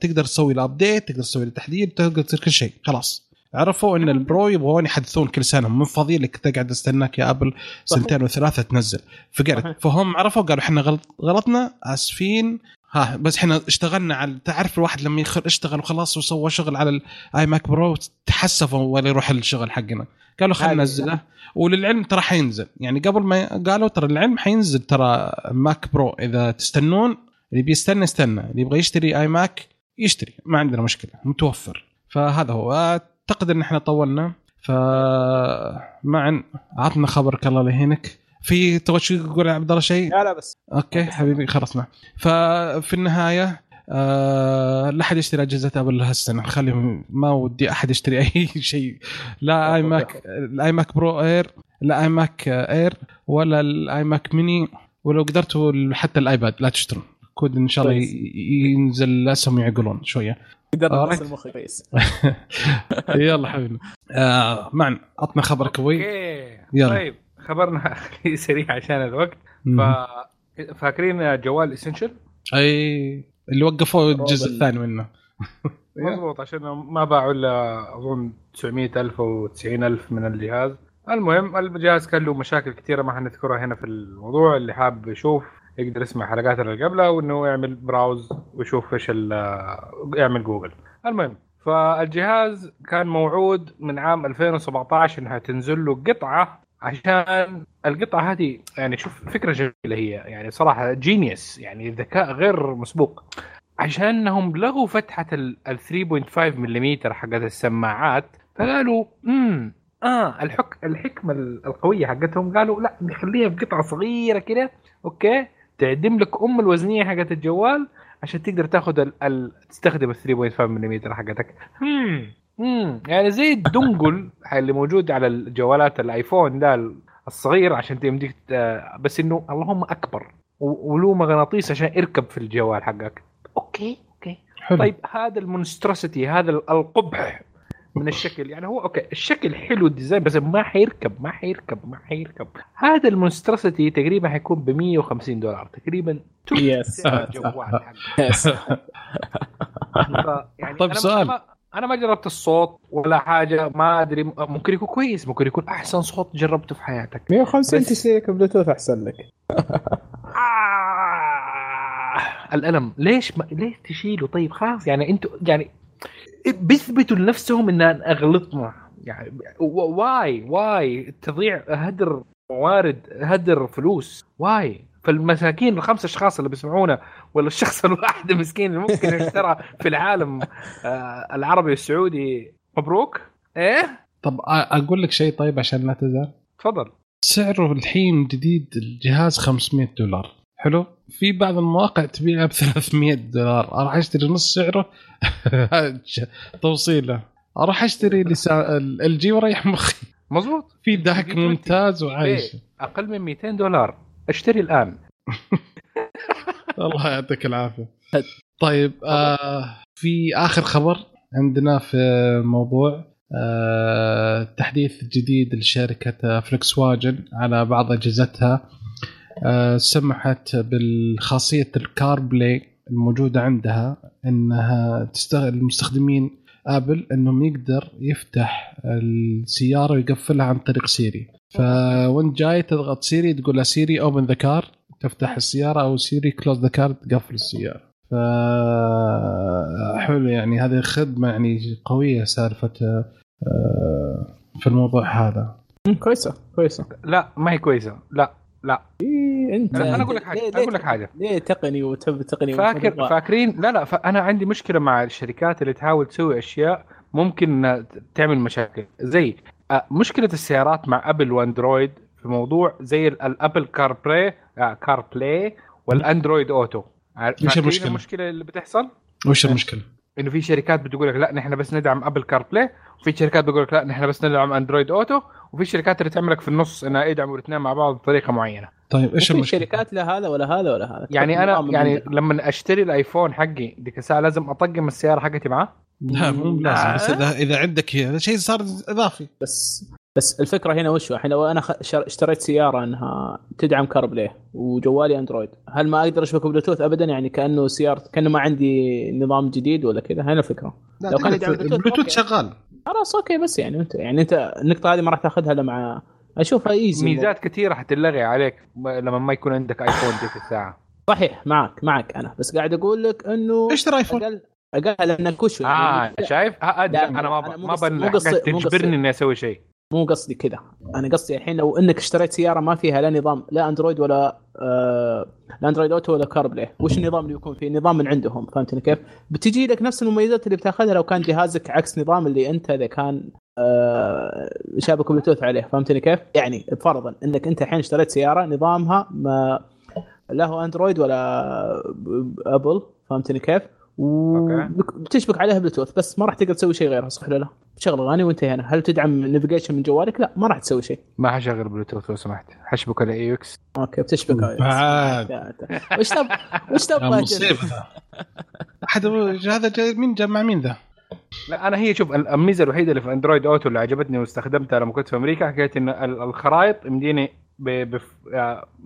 تقدر تسوي الابديت، تقدر تسوي التحديث، تقدر تسوي كل شيء. خلاص عرفوا ان البرو يبغون يحدثون كل سنه، من فضيلك لك تقعد استناك يا ابل سنتين وثلاثه تنزل فقرت. فهم عرفوا قالوا احنا غلط غلطنا اسفين، ها بس احنا اشتغلنا على تعرف الواحد لما يخر اشتغل وخلاص وسوى شغل على الاي ماك برو تحسفوا ولا يروح الشغل حقنا، قالوا خلينا ننزله. وللعلم ترى حينزل، يعني قبل ما قالوا ترى العلم حينزل ترى ماك برو، اذا تستنون اللي بيستنى استنى، اللي يبغى يشتري اي ماك يشتري، ما عندنا مشكله متوفر. فهذا هو تقدر ان احنا طولنا، فمعا عطنا خبرك الله لهينك في توجه يقول عبد الله شيء. لا لا بس اوكي حبيبي خلصنا. ففي النهايه آه لا احد يشتري اجهزه ابل هالسنه، خليهم ما ودي احد يشتري اي شيء، لا اي ماك الاي ماك برو اير، لا اي ماك اير ولا الاي ماك ميني، ولو قدرتوا حتى الايباد لا تشترون كود ان شاء الله ينزل لسهم يعقلون شويه قدرنا نفس المخ كويس. يلا حبيبنا آه معنا عطنا خبرك وي. يلا طيب خبرنا سريع عشان الوقت. ففاكرين جوال إسنشل اي اللي وقفوا الجزء الثاني منه مضبوط عشان ما باعوا الا اظن تسعمية ألف او تسعين ألف من الجهاز. المهم الجهاز كان له مشاكل كثيره ما حنذكرها هنا في الموضوع، اللي حاب يشوف يقدر يسمع حلقاتنا اللي قبلها وانه يعمل براوز ويشوف ايش يعمل جوجل. المهم فالجهاز كان موعود من عام ألفين وسبعة عشر انها تنزل له قطعه، عشان القطعه هذه يعني شوف فكره جميله هي، يعني صراحه جينيوس يعني ذكاء غير مسبوق، عشانهم لغوا فتحه ال ثلاثة فاصلة خمسة ملم حقت السماعات، فقالوا امم اه الحك الحكمه القويه حقتهم قالوا لا نخليها في قطعه صغيره كده اوكي تعدم لك ام الوزنيه حقت الجوال عشان تقدر تاخذ ال... ال... تستخدم ال ثلاثة فاصلة خمسة ملم حقتك. امم امم يعني زي الدنقل اللي موجود على الجوالات الايفون ده الصغير عشان تمديك، بس انه اللهم اكبر ولو مغناطيس عشان يركب في الجوال حقك. اوكي اوكي حلو. طيب هذا المونسترسيتي، هذا القبح من الشكل، يعني هو اوكي الشكل حلو الديزاين بس ما حيركب ما حيركب ما حيركب. هذا المونسترسيتي تقريبا حيكون ب مية وخمسين دولار تقريبا. يس الجوال حقك يعني. طيب سؤال، انا ما جربت الصوت ولا حاجه، ما ادري ممكن يكون كويس ممكن يكون احسن صوت جربته في حياتك. مية وخمسين تسلك بلوتوث احسن لك. آه الالم ليش ما... ليش تشيله؟ طيب خلاص يعني انتوا يعني بيثبتوا لنفسهم ان اغلطنا يعني واي واي تضيع هدر موارد هدر فلوس واي. فالمساكين الخمسة أشخاص اللي بيسمعونا ولا الشخص الواحد المسكين اللي ممكن يشترى في العالم العربي والسعودي مبروك. إيه طب أقول لك شيء طيب عشان لا تزعل. تفضل. سعره الحين جديد الجهاز خمسمية دولار حلو، في بعض المواقع تبيعه بثلاثمية دولار. راح أشتري نص سعره توصيله، راح أشتري لسا ال جي ورايح مخي. مظبوط في داك ممتاز وعايش أقل من ميتين دولار اشتري الآن. الله يعطيك العافية. طيب آه في آخر خبر عندنا في موضوع تحديث جديد لشركة فولكسواجن على بعض أجهزتها سمحت بالخاصية الكار بلاي الموجودة عندها إنها تستغل المستخدمين آبل إنهم يقدر يفتح السيارة ويقفلها عن طريق سيري. فوين جاي تضغط سيري تقول له سيري open the car تفتح السيارة أو سيري close the car تقفل السيارة. فحلو يعني هذه خدمة يعني قوية سالفة في الموضوع هذا. كويسة كويسة. لا ما هي كويسة. لا لا. إيه أنت. أنا أقول لك حاجة. أقول لك حاجة. ليه تقني وتب تقني. فاكر فاكرين لا لا فأنا عندي مشكلة مع الشركات اللي تحاول تسوي أشياء ممكن تعمل مشاكل زي مشكلة السيارات مع أبل وأندرويد في موضوع زي الأبل كار بلاي كار بلاي والأندرويد أوتو. مش المشكلة. المشكلة اللي بتحصل وش المشكلة انه في شركات بتقولك لا نحن بس ندعم ابل كار بلاي وفي شركات بتقولك لا نحن بس ندعم اندرويد اوتو وفي شركات اللي تعملك في النص انها يدعموا الاثنين مع بعض بطريقه معينه. طيب ايش المشكله؟ في شركات لا هذا ولا هذا ولا هذا. يعني انا يعني لما اشتري الايفون حقي ديك الساعه لازم اطقم السياره حقتي معه؟ لا مو لازم بس اذا اذا عندك هذا شيء صار اضافي. بس بس الفكره هنا وش الحين لو انا اشتريت سياره انها تدعم كار بلاي وجوالي اندرويد هل ما اقدر اشبكه بلوتوث ابدا؟ يعني كانه سيارة كانه ما عندي نظام جديد ولا كذا. هنا الفكره لو كان يدعم بلوتوث شغال خلاص اوكي. بس يعني انت يعني انت النقطه هذه ما راح تاخذها لما مع اشوفها ايزي. ميزات كثيره حتلغي عليك لما ما يكون عندك ايفون ديك الساعه. صحيح معك معك انا بس قاعد اقول لك انه اشتري ايفون اقل انك وش اه شايف انا ما ما بنجبرني اني اسوي شيء. مو قصدي كذا. انا قصدي الحين لو انك اشتريت سياره ما فيها لا نظام لا اندرويد ولا آه لا اندرويد اوتو ولا كار بلاي وش النظام اللي يكون فيه؟ نظام من عندهم فهمتني كيف بتجي لك نفس المميزات اللي بتاخذها لو كان جهازك عكس نظام اللي انت اذا كان آه شابك بلوتوث عليه فهمتني كيف. يعني فرضا انك انت الحين اشتريت سياره نظامها ما له اندرويد ولا ابل فهمتني كيف وبتشبك عليها بلوتوث بس ما راح تقدر تسوي شيء غيرها صح ولا لا؟ شغل غاني وانت هنا. هل تدعم نافيجيشن من جوالك؟ لا ما راح تسوي شيء. ما حشغل بلوتوث لو سمحت. حشبك على اي اكس. اوكي بتشبك على بعد وش تب وش تب مصيبه احد هذا جاي من جمع مين ذا. لا انا هي شوف الميزه الوحيده اللي في اندرويد اوتو اللي عجبتني واستخدمتها لما كنت في امريكا حكايه ان الخرائط مديني ما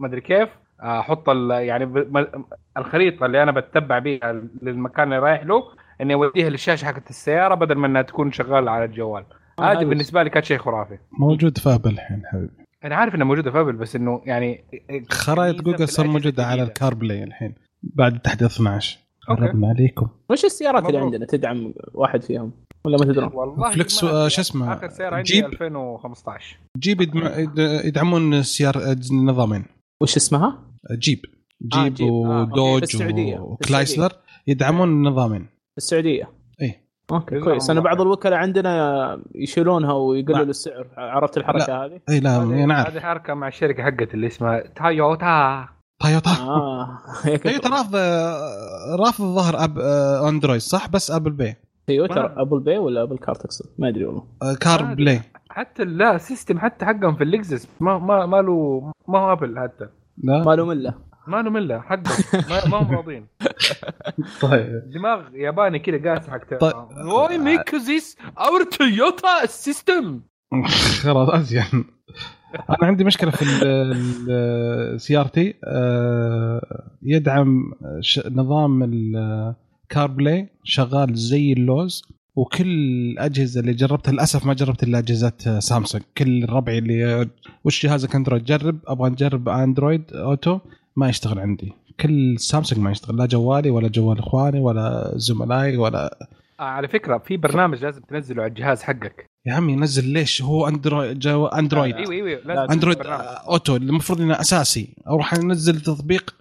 ادري كيف احط يعني الخريطه اللي انا بتتبع بيها للمكان اللي رايح له اني اوديها للشاشه حقت السياره بدل ما انها تكون شغاله على الجوال. هذه بالنسبه لي كانت شيء خرافي. موجود في ابل الحين حبيبي. انا عارف انه موجود في ابل بس انه يعني خرائط جوجل صار موجوده على الكار بلاي الحين بعد تحديث اثنا عشر. ربنا عليكم. وش السيارات اللي عندنا تدعم واحد فيهم ولا ما تدرون؟ والله فليكس ايش اسمه اخر سياره عندي ألفين وخمسة عشر جيب يدعمون سياره نظامين. وش اسمها؟ جيب جيب, جيب. ودوج آه. وكلايسلر يدعمون النظامين في السعودية. إيه أوكي كويس. أنا بعض الوكلاء عندنا يشيلونها ويقللوا السعر. عرفت الحركة هذه؟ إيه لا أنا عارف. هذه حركة مع الشركة حقت اللي اسمها تايوتا. تايوتا آه تايوتا رافض رافض ظهر أب أندرويد صح بس أبل باي. تايوتا أبل باي ولا أبل كارتكس ما أدري والله. كار بلاي حتى لا سيستم حتى حقهم في اللكزس ما ما ما له ما هو أبل حتى لا ما له ملة ما له ملة حقه ما هم راضين. طيب دماغ ياباني كده قاعد حقته واي ميك ذيس اور تويوتا سيستم خلاص أزين. أنا عندي مشكلة في سيارتي يدعم نظام الكار بلاي شغال زي اللوز وكل أجهزة اللي جربتها للأسف ما جربت إلا أجهزة سامسونج. كل ربعي اللي وش جهازك أندرويد جرب أبغى نجرب أندرويد أوتو ما يشتغل عندي. كل سامسونج ما يشتغل لا جوالي ولا جوال إخواني ولا زملائي ولا على فكرة في برنامج لازم تنزله على الجهاز حقك يا عمي. نزل ليش هو أندرويد جو أندرويد آه. إيوه إيوه لازم أندرويد أوتو اللي المفروض إنه أساسي أروح أنزل تطبيق.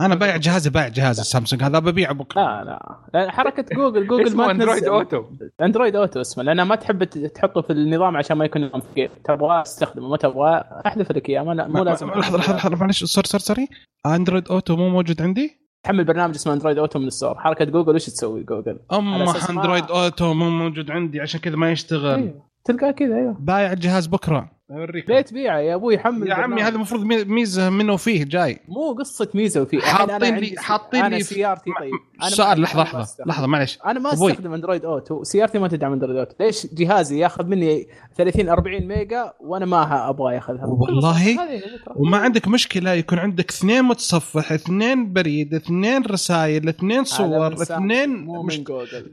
أنا بايع جهازي بايع جهاز السامسونج هذا ببيعه بكرة. لا لا حركة جوجل جوجل ما أندرويد أوتو أندرويد أوتو اسمه لأنها ما تحب تحطه في النظام عشان ما يكون نظام ثقيل. تبغى استخدمه ما تبغى أحذف لك إياه. لا مو لازم. لحظة لحظة معلش صار صار سري أندرويد أوتو مو موجود عندي. تحمل برنامج اسمه أندرويد أوتو من الصور. حركة جوجل وش تسوي جوجل؟ أما أندرويد أوتو مو موجود عندي عشان كذا ما يشتغل. تلقى كذا أيوة بايع الجهاز بكرة. اوريك ليه تبيعه يا ابوي حمل يا عمي برنامج. هذا المفروض ميزه منه وفيه جاي مو قصه ميزه وفيه حاطين لي حاطين لي سيارتي طيب انا صار لحظه لحظه لحظه معلش انا ما استخدم اندرويد اوتو سيارتي ما تدعم اندرويد اوتو ليش جهازي ياخذ مني ثلاثين أربعين ميجا وانا ما ابغى ياخذها والله وما عندك مشكله يكون عندك اثنين متصفح اثنين بريد اثنين رسائل اثنين صور اثنين مش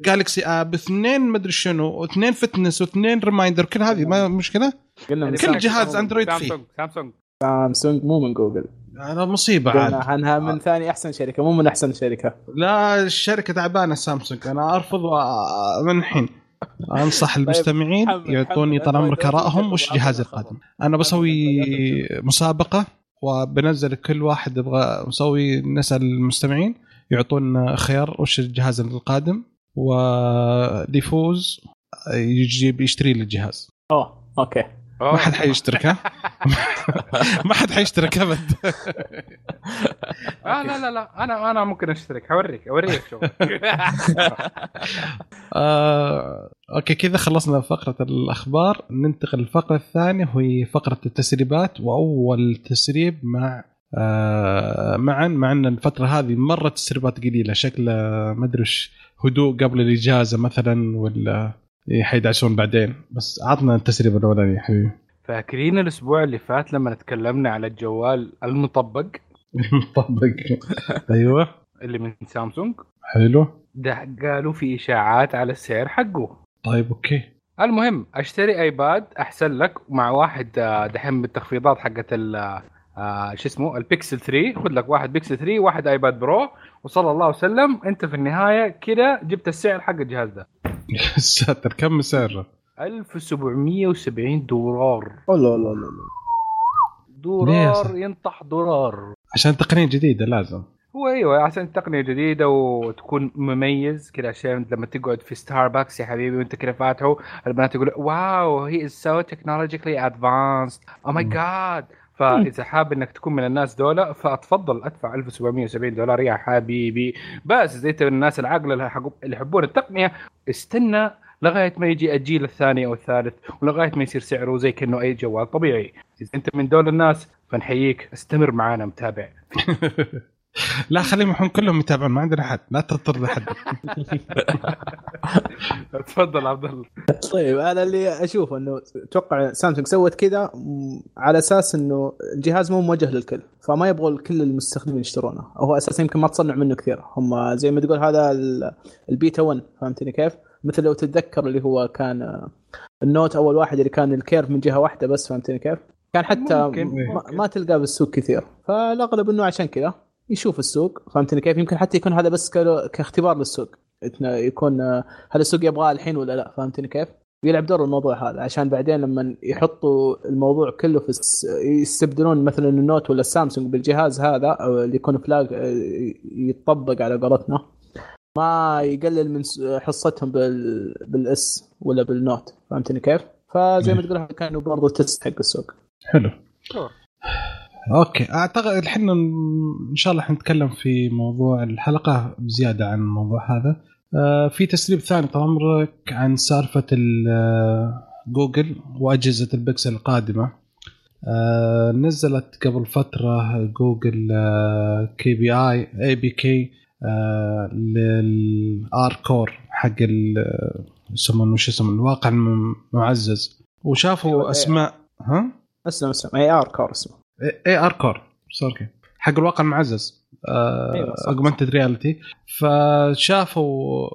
جالكسي اب اثنين مدري شنو اثنين فتنس واثنين ريمايندر كل هذه ما مشكله يعني كل جهاز اندرويد فيه سامسونج سامسونج سامسونج مو من جوجل انا مصيبه عاد عنها من ثاني احسن شركه مو من احسن شركه لا الشركه تعبانه سامسونج انا ارفض من الحين انصح المستمعين يعطوني طال عمرك ارائهم وش جهاز القادم انا بسوي مسابقه وبنزل كل واحد يبغى مسوي نسال المستمعين يعطون خيار وش الجهاز القادم وديفوز يجيب يشتري للجهاز اه اوكي ما حد حيشتركها ما حد حيشترك ابد لا لا لا انا انا ممكن اشترك هوريك اوريك شوف اوكي كذا خلصنا فقرة الاخبار ننتقل للفقرة الثانية وهي فقرة التسريبات واول تسريب مع معا معنا الفترة هذه مرة تسريبات قليلة شكل ما ادري هدوء قبل الاجازة مثلا ولا حيدعسون بعدين بس عطنا التسريب الأولاني يا حبيبي فاكرين الأسبوع اللي فات لما تكلمنا على الجوال المطبق المطبق أيوة اللي من سامسونج حلو ده قالوا في إشاعات على السعر حقه طيب أوكي المهم أشتري أيباد أحسن لك مع واحد دحين بالتخفيضات حقت ال شو اسمه البيكسل ثلاثة خد لك واحد بيكسل ثلاثة واحد أيباد برو وصلى الله وسلم أنت في النهاية كده جبت السعر حق الجهاز ده ساتر كم سعره ألف وسبعمية وسبعين دولار لا لا لا دولار ينطح دولار عشان تقنية جديدة لازم هو ايوه عشان تقنية جديدة وتكون مميز كذا عشان لما تقعد في ستاربكس يا حبيبي وانت كذا فاتحه البنات يقول واو هي از سو تكنولوجيكلي ادفانسد او ماي جاد فاذا حاب انك تكون من الناس دولة فاتفضل ادفع ألف وسبعمية وسبعين دولار يا حبيبي بس زي الناس العاقله اللي يحبون التقنيه استنى لغايه ما يجي الجيل الثاني او الثالث ولغايه ما يصير سعره زي كانه اي جوال طبيعي اذا انت من دول الناس فنحييك استمر معانا متابع لا خليهم يحون كلهم يتابعون ما عندنا حد لا تضطر لحد تفضل عبد الله طيب انا اللي اشوف انه اتوقع سامسونج سوت كذا على اساس انه الجهاز مو موجه للكل فما يبغوا كل المستخدمين يشترونه هو اساسا يمكن ما تصنع منه كثير هم زي ما تقول هذا البيتا واحد فهمتني كيف مثل لو تتذكر اللي هو كان النوت اول واحد اللي كان الكيرف من جهه واحده بس فهمتني كيف كان حتى ممكن. ممكن. ما تلقاه بالسوق كثير فالاغلب انه عشان كذا يشوف السوق فهمتني كيف يمكن حتى يكون هذا بس كاختبار للسوق يكون هل السوق يبغاه الحين ولا لا فهمتني كيف يلعب دور الموضوع هذا عشان بعدين لما يحطوا الموضوع كله في يستبدلون مثلا النوت ولا السامسونج بالجهاز هذا اللي يكون فلاج يتطبق على قولتنا ما يقلل من حصتهم بال بالاس ولا بالنوت فهمتني كيف فزي ما تقول كانوا برضو تست حق السوق حلو اوكي اعتقد الحين ان شاء الله حنتكلم في موضوع الحلقه بزياده عن الموضوع هذا آه في تسريب ثاني طال عمرك عن سالفه جوجل واجهزه البكسل القادمه آه نزلت قبل فتره جوجل آه كي بي اي اي بي كي آه للار كور حق يسمونه شو اسمه الواقع المعزز وشافوا اسماء ها اسمه اسمه اي ار كور اسمه اي ار كور سوري حق الواقع المعزز اغمنتد رياليتي فشافوا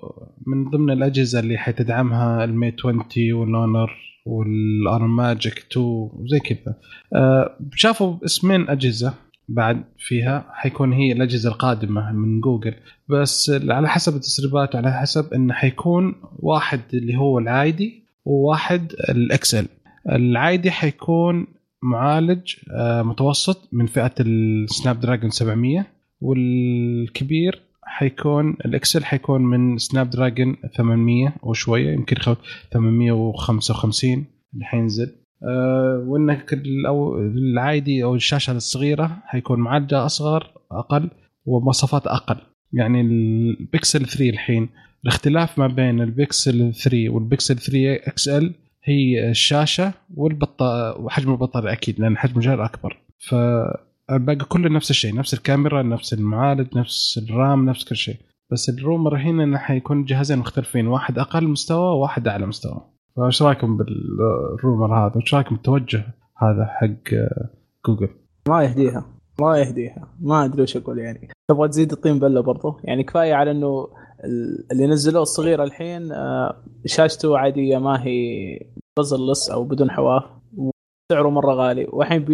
من ضمن الاجهزه اللي حتدعمها الميت عشرين واللونر والارم ماجيك اثنين وزي كذا أه شافوا اسمين اجهزه بعد فيها حيكون هي الاجهزه القادمه من جوجل بس على حسب التسريبات على حسب انه حيكون واحد اللي هو العادي وواحد الاكسل العادي حيكون معالج متوسط من فئة السناب دراجون سبعمية والكبير حيكون الإكسل حيكون من سناب دراجون ثمانمية وشوية يمكن ثمانمية وخمسة وخمسين اللي حينزل وإنك العادي أو الشاشة الصغيرة حيكون معالجة أصغر أقل ومواصفات أقل يعني البيكسل ثلاثة الحين الاختلاف ما بين البيكسل ثلاثة والبيكسل ثلاثة إكس إل هي الشاشة والبطارية وحجم البطارية أكيد لأن حجم الجهاز أكبر. فباقي كله نفس الشيء، نفس الكاميرا نفس المعالج نفس الرام نفس كل شيء، بس الرومر هنا إنه حيكون جهازين مختلفين، واحد أقل مستوى وواحد أعلى مستوى. فايش رايكم بالرومر هذا؟ وش رايكم بالتوجه هذا حق جوجل؟ ما يهديها ما يهديها ما أدري وش أقول. يعني تبغى تزيد الطين بلة برضه، يعني كفاية على إنه اللي نزلوه الصغير الحين شاشته عادية ما هي بزلس أو بدون حواف وسعره مرة غالي، وحين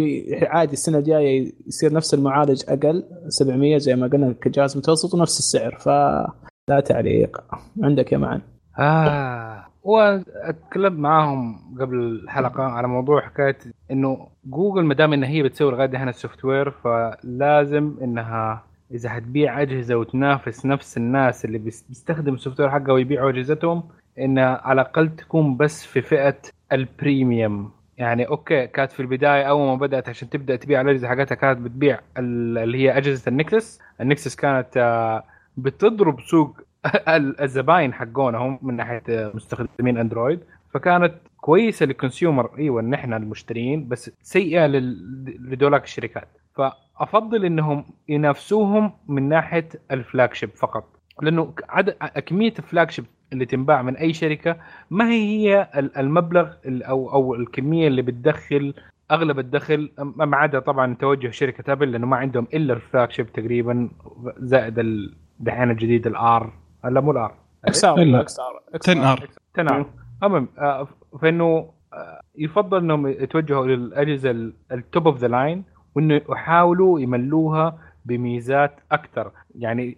عادي السنة الجاية يصير نفس المعالج أقل سبعمية زي ما قلنا كجهاز متوسط ونفس السعر. فلا تعليق عندك يا معن. آه وأتكلم معاهم قبل الحلقة على موضوع حكاية إنه جوجل مدام إن هي بتسوي لغاية دهنا السوفت وير، فلازم إنها إذا هتبيع أجهزة وتنافس نفس الناس اللي بيستخدم السوفت وير حقه ويبيعوا أجهزتهم، إن على الأقل تكون بس في فئة البريميوم. يعني أوكي كانت في البداية أول ما بدأت عشان تبدأ تبيع الأجهزة حقتها كانت بتبيع اللي هي أجهزة النكسس. النكسس كانت بتضرب سوق الزباين حقونهم من ناحية مستخدمين أندرويد، فكانت كويسة للكونسيومر إيوة نحن المشترين، بس سيئة لدولاك الشركات. ف أفضل إنهم ينافسوهم من ناحية الفلاجشيب فقط، لأنه عدد كمية الفلاجشيب اللي تنباع من أي شركة ما هي المبلغ أو أو الكمية اللي بتدخل أغلب الدخل، ما عدا طبعًا توجه شركة أبل لأنه ما عندهم إلا الفلاجشيب تقريبًا، زائد الدحين الجديد الآر لا مو الآر إكسار إكسار تنار تنار أمم فإنه يفضل إنهم يتوجهوا للأجهزة التوب أوف ذا لاين، وإنه يحاولوا يملوها بميزات أكثر. يعني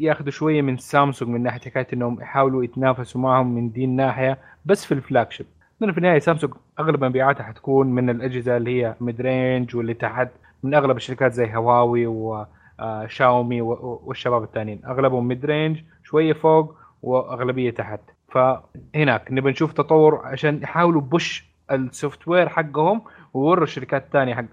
يأخذوا شوية من سامسونج من ناحية حكاية إنهم يحاولوا يتنافسوا معهم من دين ناحية بس في الفلاجشيب، لأن في النهاية سامسونج أغلب مبيعاتها حتكون من الأجهزة اللي هي ميدرينج واللي تحت من أغلب الشركات زي هواوي وشاومي والشباب التانين أغلبهم ميدرينج شوية فوق وأغلبية تحت. فهناك نبي نشوف تطور عشان يحاولوا بوش السوفت وير حقهم ووروا الشركات الثانية حق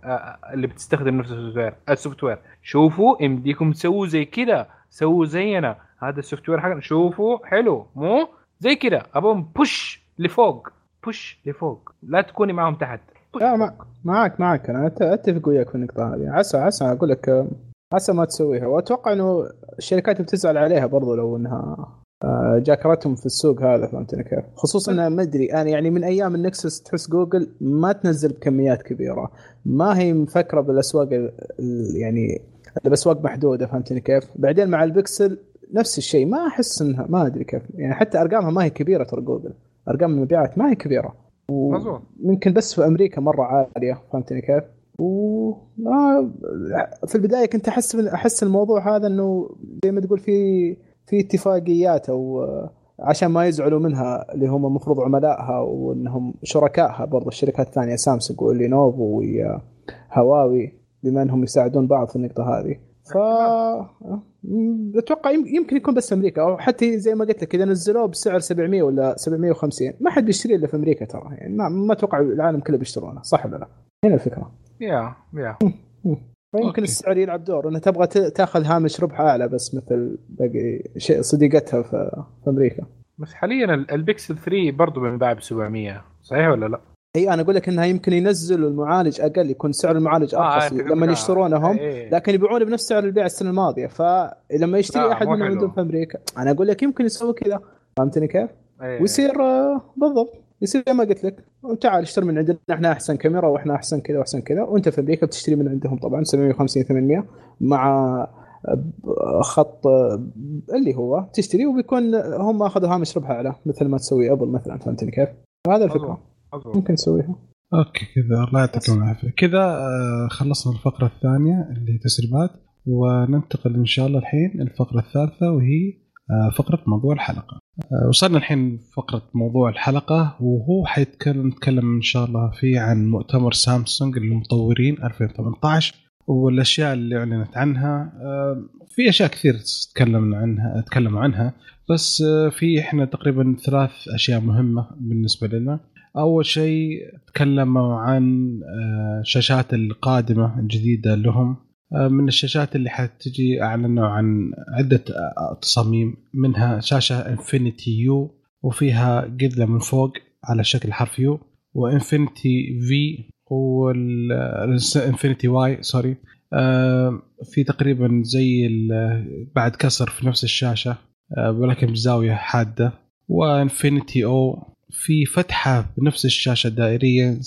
اللي بتستخدم نفس السوفت وير السوفت وير شوفوا امديكم سووا زي كده، سووا زينا هذا السوفت وير حقنا شوفوا حلو مو زي كده. ابغى بوش لفوق بوش لفوق، لا تكوني معهم تحت. لا معك معك انا اتفق وياك في النقطة هذه. عسى عسى اقول لك عسى ما تسويها، واتوقع انه الشركات بتزعل عليها برضو لو انها جاكرتهم في السوق هذا، فهمتني كيف؟ خصوصا انا ما ادري انا يعني من ايام النكسس تحس جوجل ما تنزل بكميات كبيره، ما هي مفكره بالاسواق يعني الاسواق محدوده، فهمتني كيف؟ بعدين مع البكسل نفس الشيء، ما احس انها ما ادري كيف يعني حتى ارقامها ما هي كبيره، ترى جوجل ارقام المبيعات ما هي كبيره وممكن بس في امريكا مره عاليه، فهمتني كيف؟ و في البدايه كنت احس احس الموضوع هذا انه زي ما تقول في في اتفاقيات أو عشان ما يزعلوا منها اللي هم المفروض عملائها وأنهم شركائها برضو الشركات الثانية سامسونج ولينوفو وهواوي بما أنهم يساعدون بعض في النقطة هذه. فأتوقع يمكن يكون بس أمريكا، أو حتى زي ما قلت لك إذا نزلوه بسعر سبعمية ولا سبعمية وخمسين ما حد بيشتري إلا في أمريكا ترى، يعني ما أتوقع العالم كله بيشترونه، صح ولا لا؟ هنا الفكرة يا يا ممكن السعر يلعب دور انها تبغى تاخذ هامش ربح اعلى بس مثل باقي شيء صديقتها في امريكا. بس حاليا البيكسل ثلاثة برضه بينباع ب سبعمية صحيح ولا لا؟ اي انا اقول لك انها يمكن ينزلوا المعالج اقل يكون سعر المعالج ارخص آه لما يشترونهم آه. لكن يبيعونه بنفس سعر البيع السنه الماضيه، فلما يشتري آه احد من عندهم في امريكا انا اقول لك يمكن يسوي كذا، فهمتني كيف؟ آه. ويصير بالضبط يصير زي ما قلت لك تعال اشتري من عندنا احنا احسن كاميرا واحنا احسن كذا واحسن كذا، وانت في امريكا بتشتري من عندهم طبعا سبعمية وخمسين ثمانمية مع خط اللي هو تشتري، وبيكون هم اخذوا هامش ربح اعلى مثل ما تسوي ابل مثلا، فهمتني كيف؟ هذا الفكره ممكن نسويها. اوكي كذا الله يعطيكم العافيه، كذا خلصنا الفقره الثانيه اللي تسريبات، وننتقل ان شاء الله الحين الفقره الثالثه وهي فقره موضوع الحلقه. وصلنا الحين فقرة موضوع الحلقة، وهو حيتكلم إن شاء الله فيه عن مؤتمر سامسونج للمطورين ألفين وثمانية عشر والأشياء اللي أعلنت عنها. في أشياء كثير تتكلم عنها أتكلم عنها، بس في إحنا تقريبا ثلاث أشياء مهمة بالنسبة لنا. أول شيء تكلموا عن شاشات القادمة الجديدة لهم، من الشاشات اللي حتجي أعلنوا عن عدة تصاميم، منها شاشة إنفينيتي يو وفيها قذلة من فوق على شكل حرف يو، وانفينيتي في والانفينيتي واي سوري في تقريبا زي بعد كسر في نفس الشاشة ولكن بزاوية حادة، وانفينيتي او في فتحة بنفس الشاشة الدائرية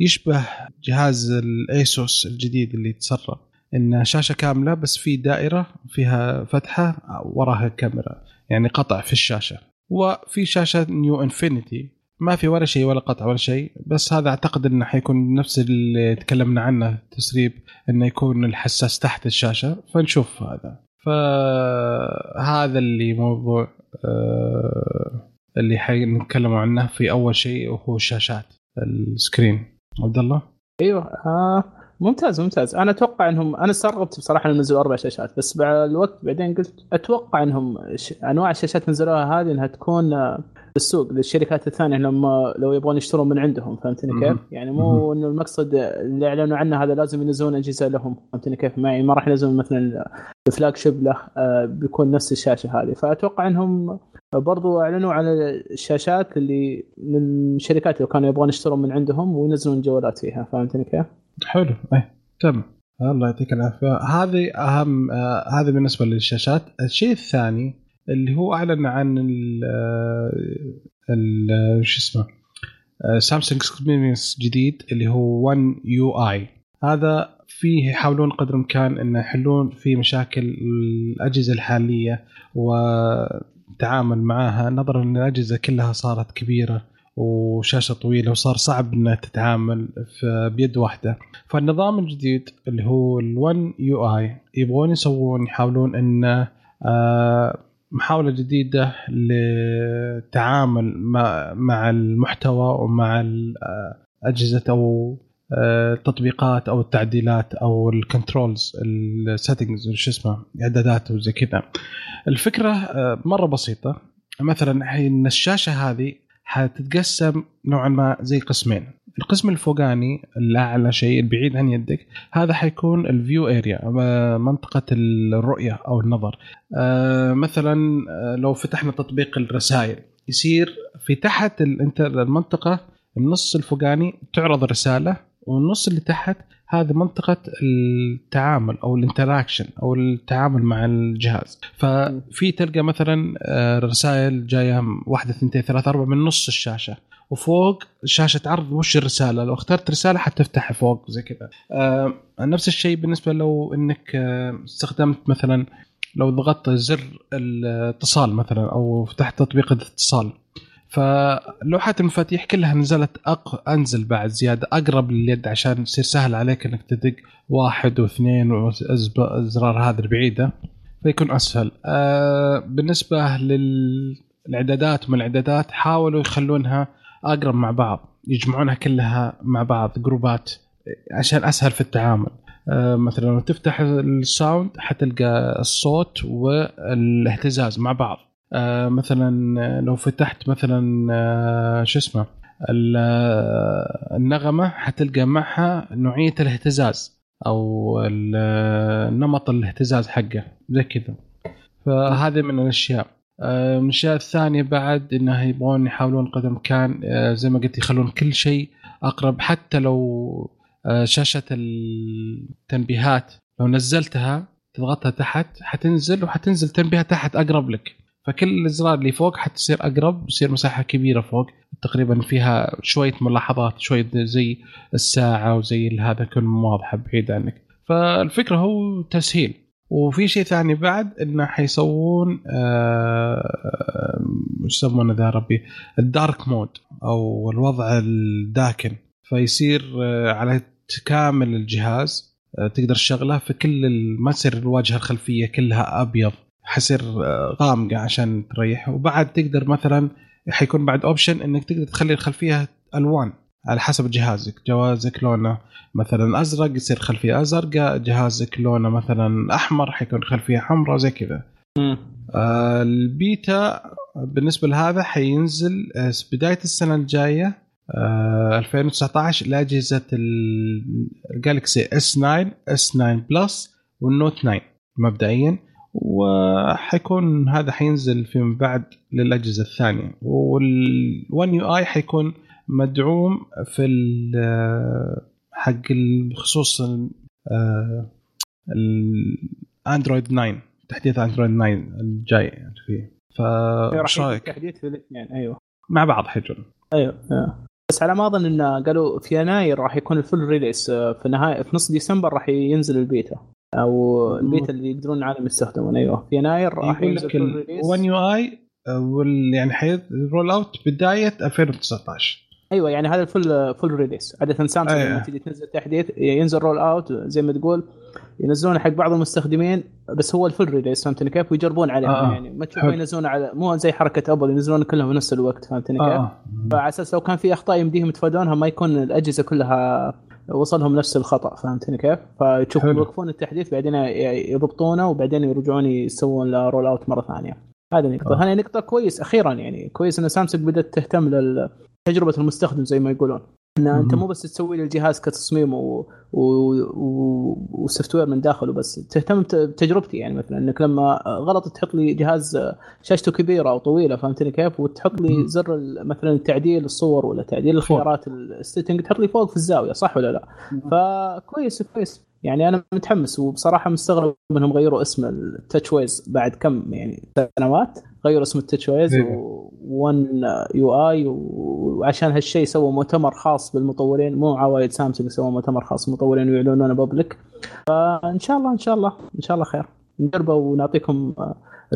يشبه جهاز الايسوس الجديد اللي تسرب، إن شاشة كاملة بس في دائرة فيها فتحة وراها كاميرا، يعني قطع في الشاشة. وفي شاشة نيو انفينيتي ما في ولا شيء ولا قطع ولا شيء، بس هذا أعتقد إنه حيكون نفس اللي تكلمنا عنه تسريب، إنه يكون الحساس تحت الشاشة، فنشوف هذا. فهذا اللي موضوع أه اللي حنتكلم عنه في أول شيء، وهو شاشات السكرين. عبد الله؟ أيوة آه. ممتاز ممتاز. أنا أتوقع إنهم، أنا استغربت بصراحة إنه نزلوا أربع شاشات، بس بعد الوقت بعدين قلت أتوقع إنهم أنواع الشاشات نزلوها هذه إنها تكون السوق للشركات الثانية لما لو يبغون يشترون من عندهم، فهمتني كيف؟ يعني مو إنه المقصد اللي أعلنوا عنه هذا لازم ينزلون أجهزة لهم، فهمتني كيف؟ معي ما راح لازم مثلا الفلاجشيب له بيكون نفس الشاشة هذه. فأتوقع إنهم برضو أعلنوا على الشاشات اللي من الشركات لو كانوا يبغون يشترون من عندهم وينزلون جوالات فيها، فهمتني كيف؟ حلو ايه تمام، الله يعطيك العافيه. هذه اهم آه هذا بالنسبه للشاشات. الشيء الثاني اللي هو اعلن عن ال شو اسمه آه سامسونج اكسبيرينس جديد اللي هو ون يو اي. هذا فيه يحاولون قدر الامكان ان يحلون فيه مشاكل الاجهزه الحاليه وتعامل معها، نظرا ان الاجهزه كلها صارت كبيره وشاشة طويلة وصار صعب أنها تتعامل في بيد واحدة. فالنظام الجديد اللي هو الون يو آي يبغون يسوون يحاولون أن محاولة جديدة لتعامل مع المحتوى ومع الأجهزة أو التطبيقات أو التعديلات أو الكنترولز السيتنجز شو اسمه إعدادات وزي كذا. الفكرة مرة بسيطة، مثلا حين الشاشة هذه هتتقسم نوعا ما زي قسمين، القسم الفوقاني الأعلى شيء البعيد عن يدك هذا حيكون الفيو اريا، منطقة الرؤية أو النظر. أه مثلا لو فتحنا تطبيق الرسائل يصير في تحت المنطقة النص الفوقاني تعرض رسالة، والنص اللي تحت هذا منطقة التعامل أو الانتراكشن أو التعامل مع الجهاز. ففي تلقى مثلا رسائل جاية واحدة اثنتين ثلاثة أربعة من نص الشاشة، وفوق شاشة عرض وش الرسالة، لو اخترت رسالة حتفتح فوق زي كذا. آه نفس الشيء بالنسبة لو إنك استخدمت مثلا لو ضغطت زر الاتصال مثلا أو فتحت تطبيق الاتصال، فلوحة المفاتيح كلها نزلت أق... أنزل بعد زيادة أقرب لليد عشان يصير سهل عليك أنك تدق واحد واثنين والزرار هذا البعيدة فيكون أسهل. آه بالنسبة للإعدادات، من الإعدادات حاولوا يخلونها أقرب مع بعض، يجمعونها كلها مع بعض جروبات عشان أسهل في التعامل. آه مثلا لو تفتح الساوند حتلقى الصوت والاهتزاز مع بعض. آه مثلا لو فتحت مثلا آه شو اسمه النغمة حتلقى معها نوعية الاهتزاز أو نمط الاهتزاز حقه زي كذا. فهذا من الأشياء. آه من الأشياء الثانية بعد إنه يبغون يحاولون قدر الإمكان آه زي ما قلت يخلون كل شيء أقرب، حتى لو آه شاشة التنبيهات لو نزلتها تضغطها تحت حتنزل، وحتنزل تنبيهها تحت أقرب لك، فكل الزرار اللي فوق حتصير أقرب وتصير مساحة كبيرة فوق تقريبا فيها شوية ملاحظات شوية زي الساعة وزي هذا كل واضحة بعيد عنك. فالفكرة هو تسهيل. وفي شيء ثاني بعد إنه حيسوون آه يسمونه ذا ربي الدارك مود أو الوضع الداكن، فيصير آه على كامل الجهاز آه تقدر تشغله في كل المسر، الواجهة الخلفية كلها أبيض حصير غامقة عشان تريح. وبعد تقدر مثلا حيكون بعد اوبشن انك تقدر تخلي الخلفيه الوان على حسب جهازك، جوازك لونه مثلا ازرق يصير خلفيه ازرق، جهازك لونه مثلا احمر حيكون خلفيه حمراء زي كذا. آه البيتا بالنسبه لهذا حينزل بدايه السنه الجايه آه ألفين وتسعة عشر لاجهزه الجالكسي اس ناين اس ناين بلس والنوت تسعة مبدئيا، وحيكون هذا حينزل فيما بعد للأجهزة الثانية. والون يو آي حيكون مدعوم في حق بخصوص الاندرويد تسعة، تحديث اندرويد تسعة الجاي فيه. فرايك تحديث في الاثنين ايوه مع بعض حجر ايوه آه. بس على ما اظن ان قالوا في يناير راح يكون الفول ريليس، في نهايه في نص ديسمبر راح ينزل البيتا او البيتا اللي يقدرون العالم يستخدمون. ايوه في يناير راح ينزل الفول ريليس ون يو اي وال يعني حيض رول اوت بدايه ألفين وتسعة عشر. ايوه يعني هذا الفول فول ريليس عاده سامسونج أيوة. لما تيجي تنزل تحديث ينزل رول اوت زي ما تقول ينزلون حق بعض المستخدمين، بس هو الفول ريليس فهمتني كيف، ويجربون عليه آه. يعني ما تشوفوا ينزلون على مو زي حركه ابل ينزلون كلهم في نفس الوقت فهمتني كيف آه. فعلى اساس لو كان في اخطاء يمديهم يتفادونها ما يكون الاجهزه كلها وصلهم نفس الخطا فهمتني كيف، فتشوفوا يوقفون التحديث بعدين يضبطونه وبعدين يرجعون يسوون له رول اوت مره ثانيه. هذه نقطه آه. هذه نقطه كويس اخيرا، يعني كويس ان سامسونج بدات تهتم لل تجربة المستخدم زي ما يقولون إن أنت مو بس تسوي للجهاز كتصميم و وسوفت وير من داخله، بس تهتم بتجربتي. يعني مثلا إنك لما غلط تحط لي جهاز شاشته كبيرة أو طويلة فهمتني كيف، وتحط لي زر مثلا تعديل الصور ولا تعديل الخيارات الستينج تحط لي فوق في الزاوية صح ولا لا. فكويس كويس يعني أنا متحمس، وبصراحة مستغرب منهم غيروا اسم التاتشويز بعد كم يعني سنوات غيروا اسم التاتشويز وون يو آي، وعشان هالشيء سووا مؤتمر خاص بالمطورين، مو عوايد سامسونج سووا مؤتمر خاص مطورين ويعلنونه بابليك. فإن شاء الله إن شاء الله إن شاء الله خير، نجربه ونعطيكم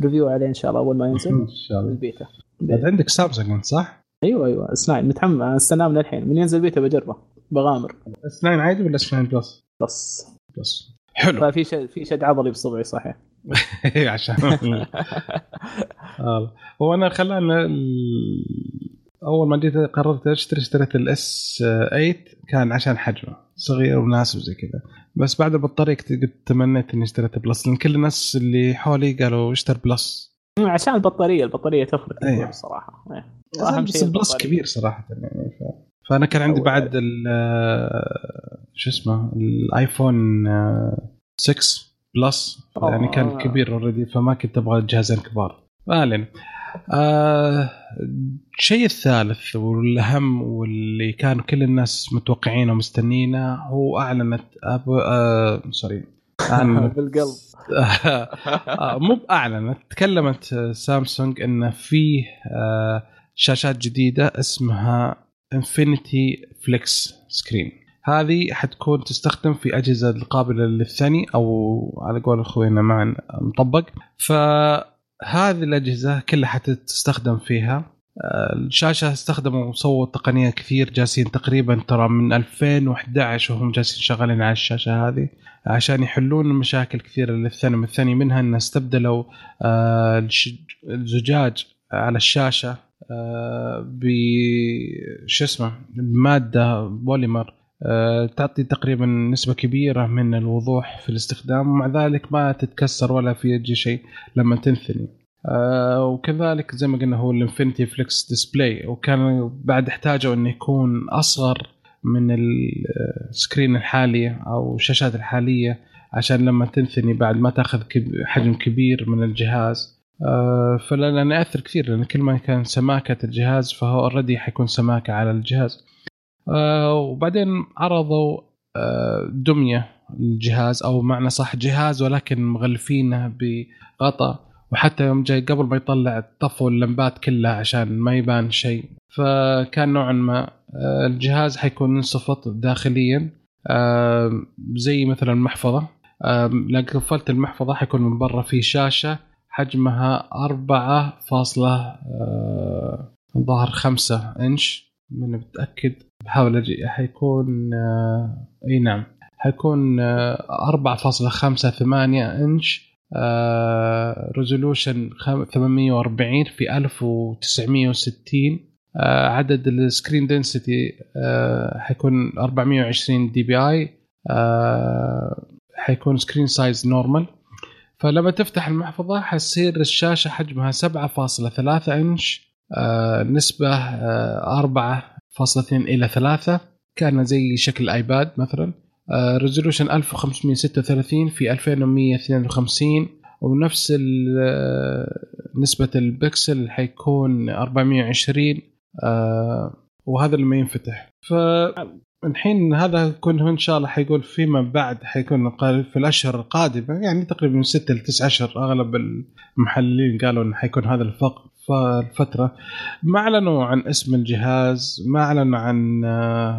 ريفيو عليه إن شاء الله أول ما ينزل إن شاء الله البيتا. عندك سامسونج صح؟ أيوة أيوة اثنين متحمس استناه من الحين، من ينزل بيتا بجربه بغامر. اثنين عادي ولا اثنين بلس؟ بلس بلس حلو. ففي شد في شد عضلي بصبعي صحيح عشان والله هو انا خلاني اول ما جيت قررت اشتري اشتريت الاس ثمانية كان عشان حجمه صغير ومناسب زي كذا، بس بعد بالطريق تمنيت اني اشتريت بلس لان كل الناس اللي حولي قالوا اشتر بلس عشان البطاريه البطاريه تفرق أيه. بصراحه اهم شيء بلس كبير صراحه يعني ف... فانا كان عندي بعد شو اسمه الايفون ستة بلس يعني كان كبير اوريدي فما كنت ابغى جهازين كبار. فعلا آه الشيء الثالث والاهم واللي كانوا كل الناس متوقعينه ومستنينه هو اعلنت ابو آه سوري اعلنت بالقلب آه مو اعلنت تكلمت سامسونج ان فيه آه شاشات جديده اسمها Infinity Flex Screen. هذه حتكون تستخدم في أجهزة القابلة للثاني أو على قول أخوينا معا مطبق. فهذه الأجهزة كلها حتستخدم فيها الشاشة. استخدموا صور تقنية كثير جالسين تقريبا ترى من ألفين وأحد عشر وهم جالسين شغالين على الشاشة هذه عشان يحلون مشاكل كثيرة للثاني. من الثاني منها أن استبدلوا الزجاج على الشاشة بش اسمه بمادة بوليمر تعطي تقريبا نسبة كبيرة من الوضوح في الاستخدام، ومع ذلك ما تتكسر ولا في يجي شيء لما تنثني. وكذلك زي ما قلنا هو الانفينيتي فليكس ديسبلاي، وكان بعد احتاجوا انه يكون اصغر من السكرين الحالي او الشاشات الحالية عشان لما تنثني بعد ما تاخذ حجم كبير من الجهاز. أه فلان يأثر كثير لأن كل ما كان سماكة الجهاز فهو already حيكون سماكة على الجهاز. أه وبعدين عرضوا أه دمية الجهاز أو معنى صح جهاز ولكن مغلفينه بغطاء، وحتى يوم جاي قبل ما يطلع طفوا اللمبات كلها عشان ما يبان شيء. فكان نوعا ما أه الجهاز حيكون منصفط داخليا أه زي مثلا محفظة، أه لو قفلت المحفظة حيكون من برا في شاشة حجمها أربعة فاصلة ظهر خمسة إنش من بتأكد بحاول أجي حيكون آه أي نعم حيكون أربعة فاصلة خمسة ثمانية إنش آه ريزولوشن ثمانمية وأربعين في ألف وتسعمية وستين. عدد السكرين دنسيتي آه حيكون أربعمية وعشرين دي بي آي، آه حيكون سكرين سايز نورمال. فلما تفتح المحفظة حتصير الشاشة حجمها سبعة فاصلة ثلاثة إنش آه نسبة آه أربعة فاصلة اثنين إلى ثلاثة كان زي شكل آيباد مثلا. آه ريزولوشن ألف وخمسمية وستة وثلاثين في ألفين ومية واثنين وخمسين ونفس نسبة البكسل حيكون أربعمية وعشرين، وهذا اللي ما ينفتح. فالحين هذا كله إن شاء الله حيقول فيما بعد حيكون في الأشهر القادمة، يعني تقريبا من ستة لتسعة أشهر أغلب المحللين قالوا إن حيكون هذا الفقر. فالفترة ما أعلنوا عن اسم الجهاز، ما أعلنوا عن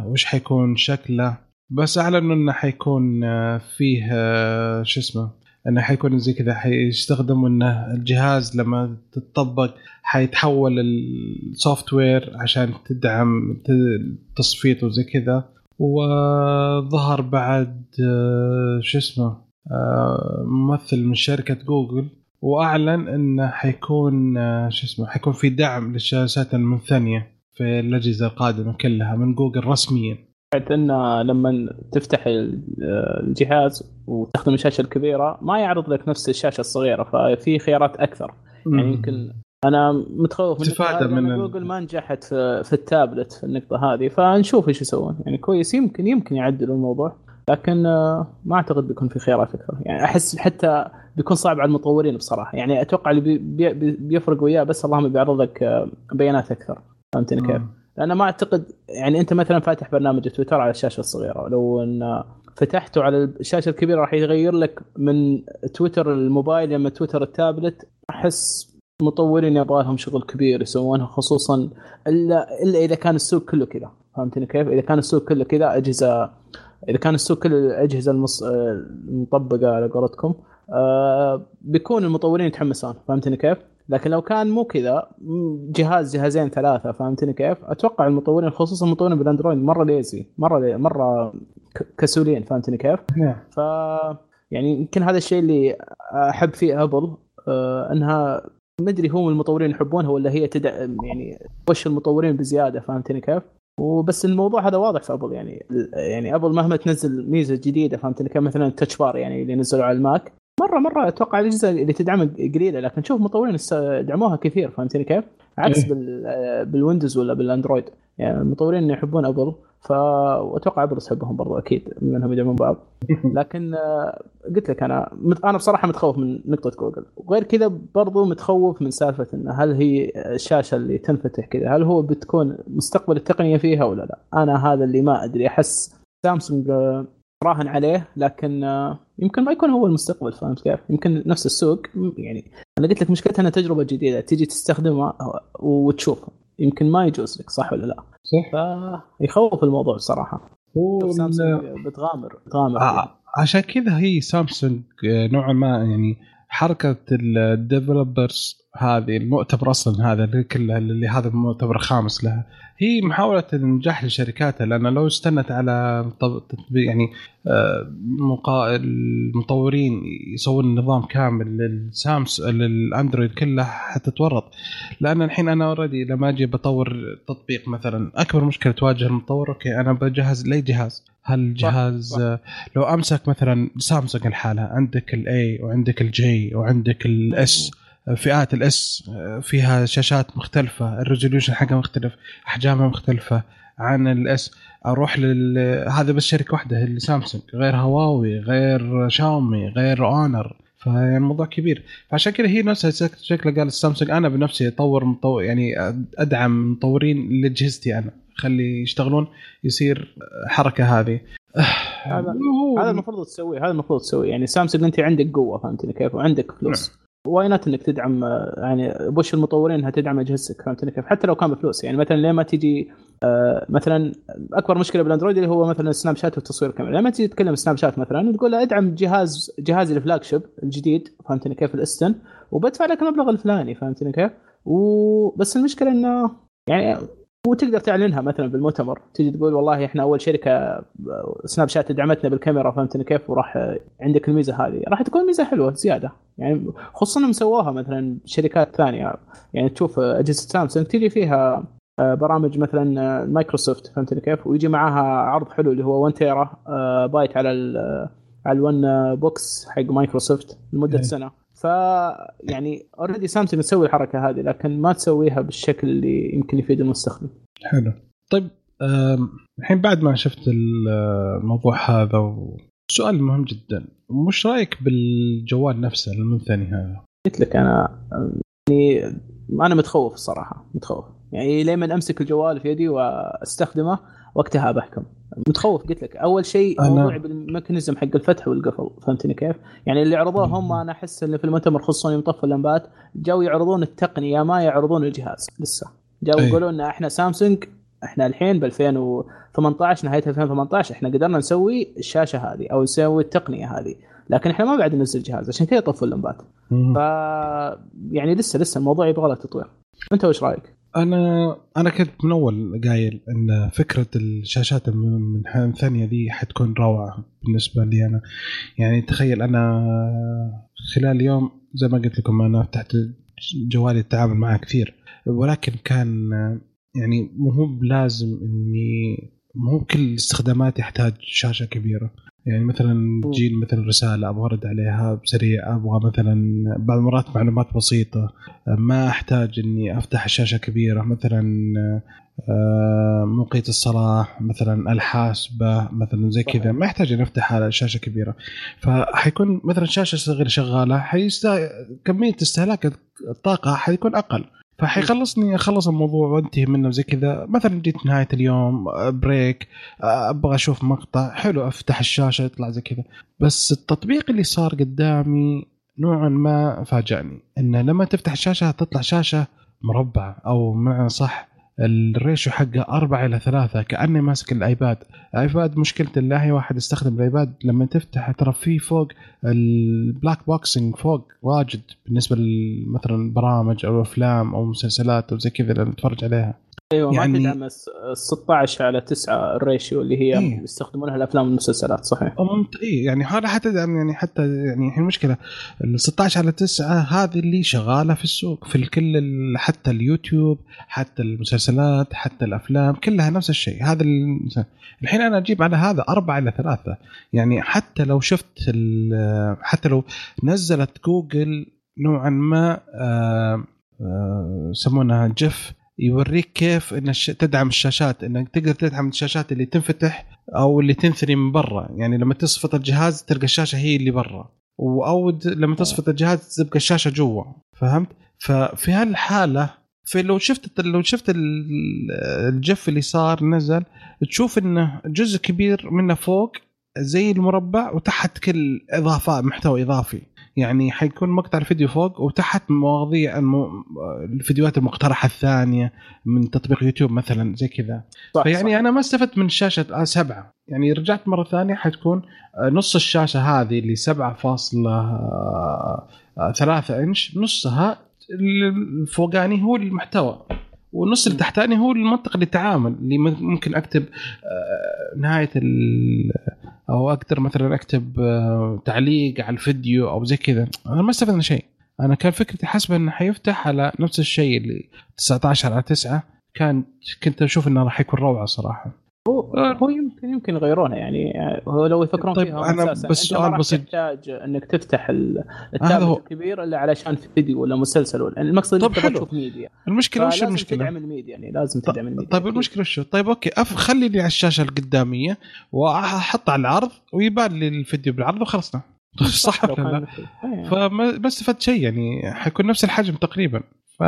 وش حيكون شكله، بس أعلنوا إنه حيكون فيه شو اسمه، أنه حيكون زي كذا حيستخدموا أنه الجهاز لما تتطبق حيتحول السوفت وير عشان تدعم التصفيت وزي كذا. وظهر بعد شو اسمه ممثل من شركة جوجل وأعلن أنه حيكون شو اسمه حيكون في دعم للشاشات المنثنية في الأجهزة القادمة كلها من جوجل رسميا، حتى أنه لما تفتح الجهاز وتستخدم الشاشة الكبيرة ما يعرض لك نفس الشاشة الصغيرة، ففي خيارات أكثر. يعني يمكن أنا متخوف من, من جوجل ال... ما نجحت في التابلت في النقطة هذه، فنشوف إيش يسوون. يعني كويس، يمكن يمكن يعدلوا الموضوع، لكن ما أعتقد بيكون في خيارات أكثر. يعني أحس حتى بيكون صعب على المطورين بصراحة. يعني أتوقع اللي بي بي بي بيفرق وياه بس اللهم بيعرض لك بيانات أكثر. فهمتني كيف؟ أنا ما أعتقد، يعني أنت مثلا فاتح برنامج تويتر على الشاشة الصغيرة، لو أن فتحته على الشاشة الكبيرة راح يغير لك من تويتر الموبايل لما تويتر التابلت. أحس مطورين يبغى لهم شغل كبير يسوونه، خصوصا إلا إلا إذا كان السوق كله كذا. فهمتني كيف؟ إذا كان السوق كله كذا أجهزة، إذا كان السوق كله الأجهزة المص... المطبقة على قولتكم، آه بيكون المطورين يتحمسون. فهمتني كيف؟ لكن لو كان مو كذا، جهاز جهازين ثلاثة، فهمتني كيف؟ أتوقع المطورين خصوصا المطورين بالأندرويد مرة ليزي، مرة لي... مرة كسولين. فهمتني كيف؟ ف يعني يمكن هذا الشيء اللي أحب فيه أبل، آه أنها مدري هم المطورين يحبونها ولا هي تدعم يعني وش المطورين بزيادة. فهمتني كيف؟ وبس الموضوع هذا واضح في أبل. يعني يعني أبل مهما تنزل ميزة جديدة، فهمتني كيف؟ مثلا التاتش بار يعني اللي نزلوا على الماك مرة مرة أتوقع الأجهزة اللي تدعمها قليلة، لكن شوف مطورين دعموها كثير. فهمتني كيف؟ عكس بال بالويندوز ولا بالأندرويد. يعني المطورين يحبون أبل، فأتوقع أبل يحبهم برضو أكيد منهم يدعمون بعض. لكن قلت لك أنا أنا بصراحة متخوف من نقطة جوجل، وغير كذا برضو متخوف من سالفة إن هل هي الشاشة اللي تنفتح كذا هل هو بتكون مستقبل التقنية فيها ولا لا. أنا هذا اللي ما أدري، أحس سامسونج راهن عليه، لكن يمكن ما يكون هو المستقبل. فهمت كيف؟ يمكن نفس السوق. يعني أنا قلت لك مشكلتها أنها تجربة جديدة، تيجي تستخدمها وتشوف يمكن ما يجوز لك، صح ولا لا؟ صح. فيخوف الموضوع بصراحة. سامسونج بتغامر بتغامر آه. عشان كذا هي سامسونج نوعا ما يعني حركة الديفلوبرز هذه المؤتمر أصلا هذا اللي كله اللي هذا المؤتمر خامس لها، هي محاولة النجاح لشركاتها. لأن لو استنت على يعني المطورين يسوون نظام كامل للسامسونج للأندرويد كله حتتورط. لأن الحين أنا أريد لما أجي بطور تطبيق مثلا، أكبر مشكلة تواجه المطور أوكي أنا بجهز لي جهاز، هل جهاز لو أمسك مثلا سامسونج الحالة عندك الأي وعندك الجي وعندك الأس، فئات الاس فيها شاشات مختلفه، الريزوليوشن حقها مختلف، احجامها مختلفه عن الاس. اروح لهذا بس شركه واحده اللي سامسونج، غير هواوي، غير شاومي، غير اونر. فالموضوع كبير. فعشان كذا هي نفسها شكله قال سامسونج انا بنفسي اطور مطور، يعني ادعم مطورين لجهزتي انا، خلي يشتغلون. يصير حركه هذه هذا هذا المفروض تسويه، هذا المفروض تسويه. يعني سامسونج انت عندك قوه، فهمتني كيف؟ وعندك فلوس، واينات انك تدعم يعني بوش المطورين انها تدعم اجهزتك. فهمتني كيف؟ حتى لو كان بفلوس. يعني مثلا لما تيجي مثلا اكبر مشكله بالاندرويد اللي هو مثلا سناب شات والتصوير كامل، لما تيجي تتكلم سناب شات مثلا تقول له ادعم جهاز جهاز الفلاج شيب الجديد، فهمتني كيف؟ الاستن، وبدفع لك المبلغ الفلاني. فهمتني كيف؟ وبس المشكله انه يعني وتقدر تعلنها مثلا بالمؤتمر، تيجي تقول والله احنا اول شركه سناب شات دعمتنا بالكاميرا. فهمتني كيف؟ وراح عندك الميزه هذه، راح تكون ميزه حلوه زياده. يعني خصوصا انهم سووها مثلا شركات ثانيه. يعني تشوف اجهزه سامسونج تيجي فيها برامج مثلا مايكروسوفت، فهمتني كيف؟ ويجي معاها عرض حلو اللي هو واحد تيرا بايت على على الون بوكس حق مايكروسوفت لمده سنه. فيعني أوريدي سامسونج تسوي الحركة هذه، لكن ما تسويها بالشكل اللي يمكن يفيد المستخدم. حلو. طيب الحين بعد ما شفت الموضوع هذا سؤال مهم جدا، مش رأيك بالجوال نفسه المنثني هذا؟ قلت لك أنا يعني أنا متخوف الصراحة، متخوف يعني لما أمسك الجوال في يدي وأستخدمه وقتها بحكم. متخوف قلت لك أول شيء موضوع بالميكانيزم حق الفتح والقفل، فهمتني كيف؟ يعني اللي عرضوه هم أنا أحس إن في المؤتمر خصوصاً يوم طفوا اللمبات جاوا يعرضون التقنية ما يعرضون الجهاز، لسه جاوا يقولوا إن إحنا سامسونج إحنا الحين بألفين وثمانية عشر نهاية ألفين وثمانية عشر إحنا قدرنا نسوي الشاشة هذه أو نسوي التقنية هذه، لكن إحنا ما بعد ننزل الجهاز عشان كذا طفوا اللمبات. ف يعني لسه لسه الموضوع يبغى له تطوير. أنت وش رأيك؟ أنا أنا كنت من أول قايل أن فكرة الشاشات من ثانية دي حتكون روعة بالنسبة لي أنا، يعني تخيل أنا خلال يوم زي ما قلت لكم أنا فتحت جوالي التعامل معه كثير، ولكن كان يعني مو لازم إني مو كل استخداماتي يحتاج شاشة كبيرة، يعني مثلا جيل مثلا رسالة أبغى أرد عليها بسريع، أبغى مثلا بعض مرات معلومات بسيطة ما أحتاج إني أفتح الشاشة كبيرة، مثلا موقيت الصلاة مثلا الحاسبة مثلا زي كذا ما أحتاج إني أفتح على شاشة كبيرة، فحيكون مثلا شاشة صغيرة شغالة حيست كمية استهلاك الطاقة حيكون أقل، فحيخلصني أخلص الموضوع وانتهي منه زي كذا. مثلا جيت نهاية اليوم بريك أبغى أشوف مقطع حلو أفتح الشاشة يطلع زي كذا. بس التطبيق اللي صار قدامي نوعا ما فاجأني، إنه لما تفتح الشاشة تطلع شاشة مربعة أو مع صح الريشو حقه أربعة إلى ثلاثة، كأني ماسك الآيباد. آيباد مشكلة الله واحد يستخدم الآيباد لما تفتح ترى فيه فوق البلاك بوكسينج فوق واجد بالنسبة مثلا برامج أو أفلام أو مسلسلات أو زي كذا اللي نتفرج عليها. أيوة يعني ما تدعم ستة عشر على تسعة الريشيو اللي هي إيه؟ يستخدمونها الأفلام والمسلسلات صحيح. إيه يعني هذا حتى دعم يعني حتى يعني الحين مشكلة ستة عشر على تسعة هذه اللي شغالة في السوق في الكل، حتى اليوتيوب حتى المسلسلات حتى الأفلام كلها نفس الشيء. هذا الحين أنا أجيب على هذا أربعة إلى ثلاثة، يعني حتى لو شفت حتى لو نزلت جوجل نوعا ما يسمونها جيف يوريك كيف إن الش... تدعم الشاشات، إنك تقدر تدعم الشاشات اللي تنفتح أو اللي تنثني من برا، يعني لما تصفط الجهاز تلقى الشاشة هي اللي برا وأود لما تصفط الجهاز تبقى الشاشة جوا، فهمت؟ ففي هالحالة في لو شفت لو شفت الجف اللي صار نزل تشوف إنه جزء كبير منه فوق زي المربع وتحت كل إضافة محتوى إضافي، يعني حيكون مقطع الفيديو فوق وتحت مواضيع الم... الفيديوهات المقترحة الثانية من تطبيق يوتيوب مثلا زي كذا. فيعني صح. أنا ما استفدت من شاشة سبعة، يعني رجعت مرة ثانية حتكون نص الشاشة هذه اللي سبعة فاصلة ثلاثة إنش نصها الفوقاني هو المحتوى ونص اللي تحتاني هو المنطقة للتعامل اللي ممكن أكتب نهاية ال أو أقدر مثلا أكتب تعليق على الفيديو أو زي كذا. أنا ما استفدنا شيء، أنا كان فكرتي حسبة إنه حيفتح على نفس الشيء اللي تسعة عشر على تسعة، كان كنت أشوف إنه راح يكون روعة صراحة. هو هو يمكن يمكن يغيرونها، يعني هو لو يفكرون طيب فيها أنا أساساً. بس سؤال بسيط، تحتاج إنك تفتح التابلت الكبير إلا علشان فيديو ولا مسلسل ولا المقصد إنك تشوف ميديا. المشكلة وش المشكلة؟ تدعم الميديا يعني لازم طيب تدعم الميديا. طيب المشكلة شو؟ طيب أوكي أف خليني على الشاشة القدامية وأحط على العرض ويبان لي الفيديو بالعرض وخلصنا صح ولا لا؟ فما استفدت شيء، يعني حيكون نفس الحجم تقريبا. ف...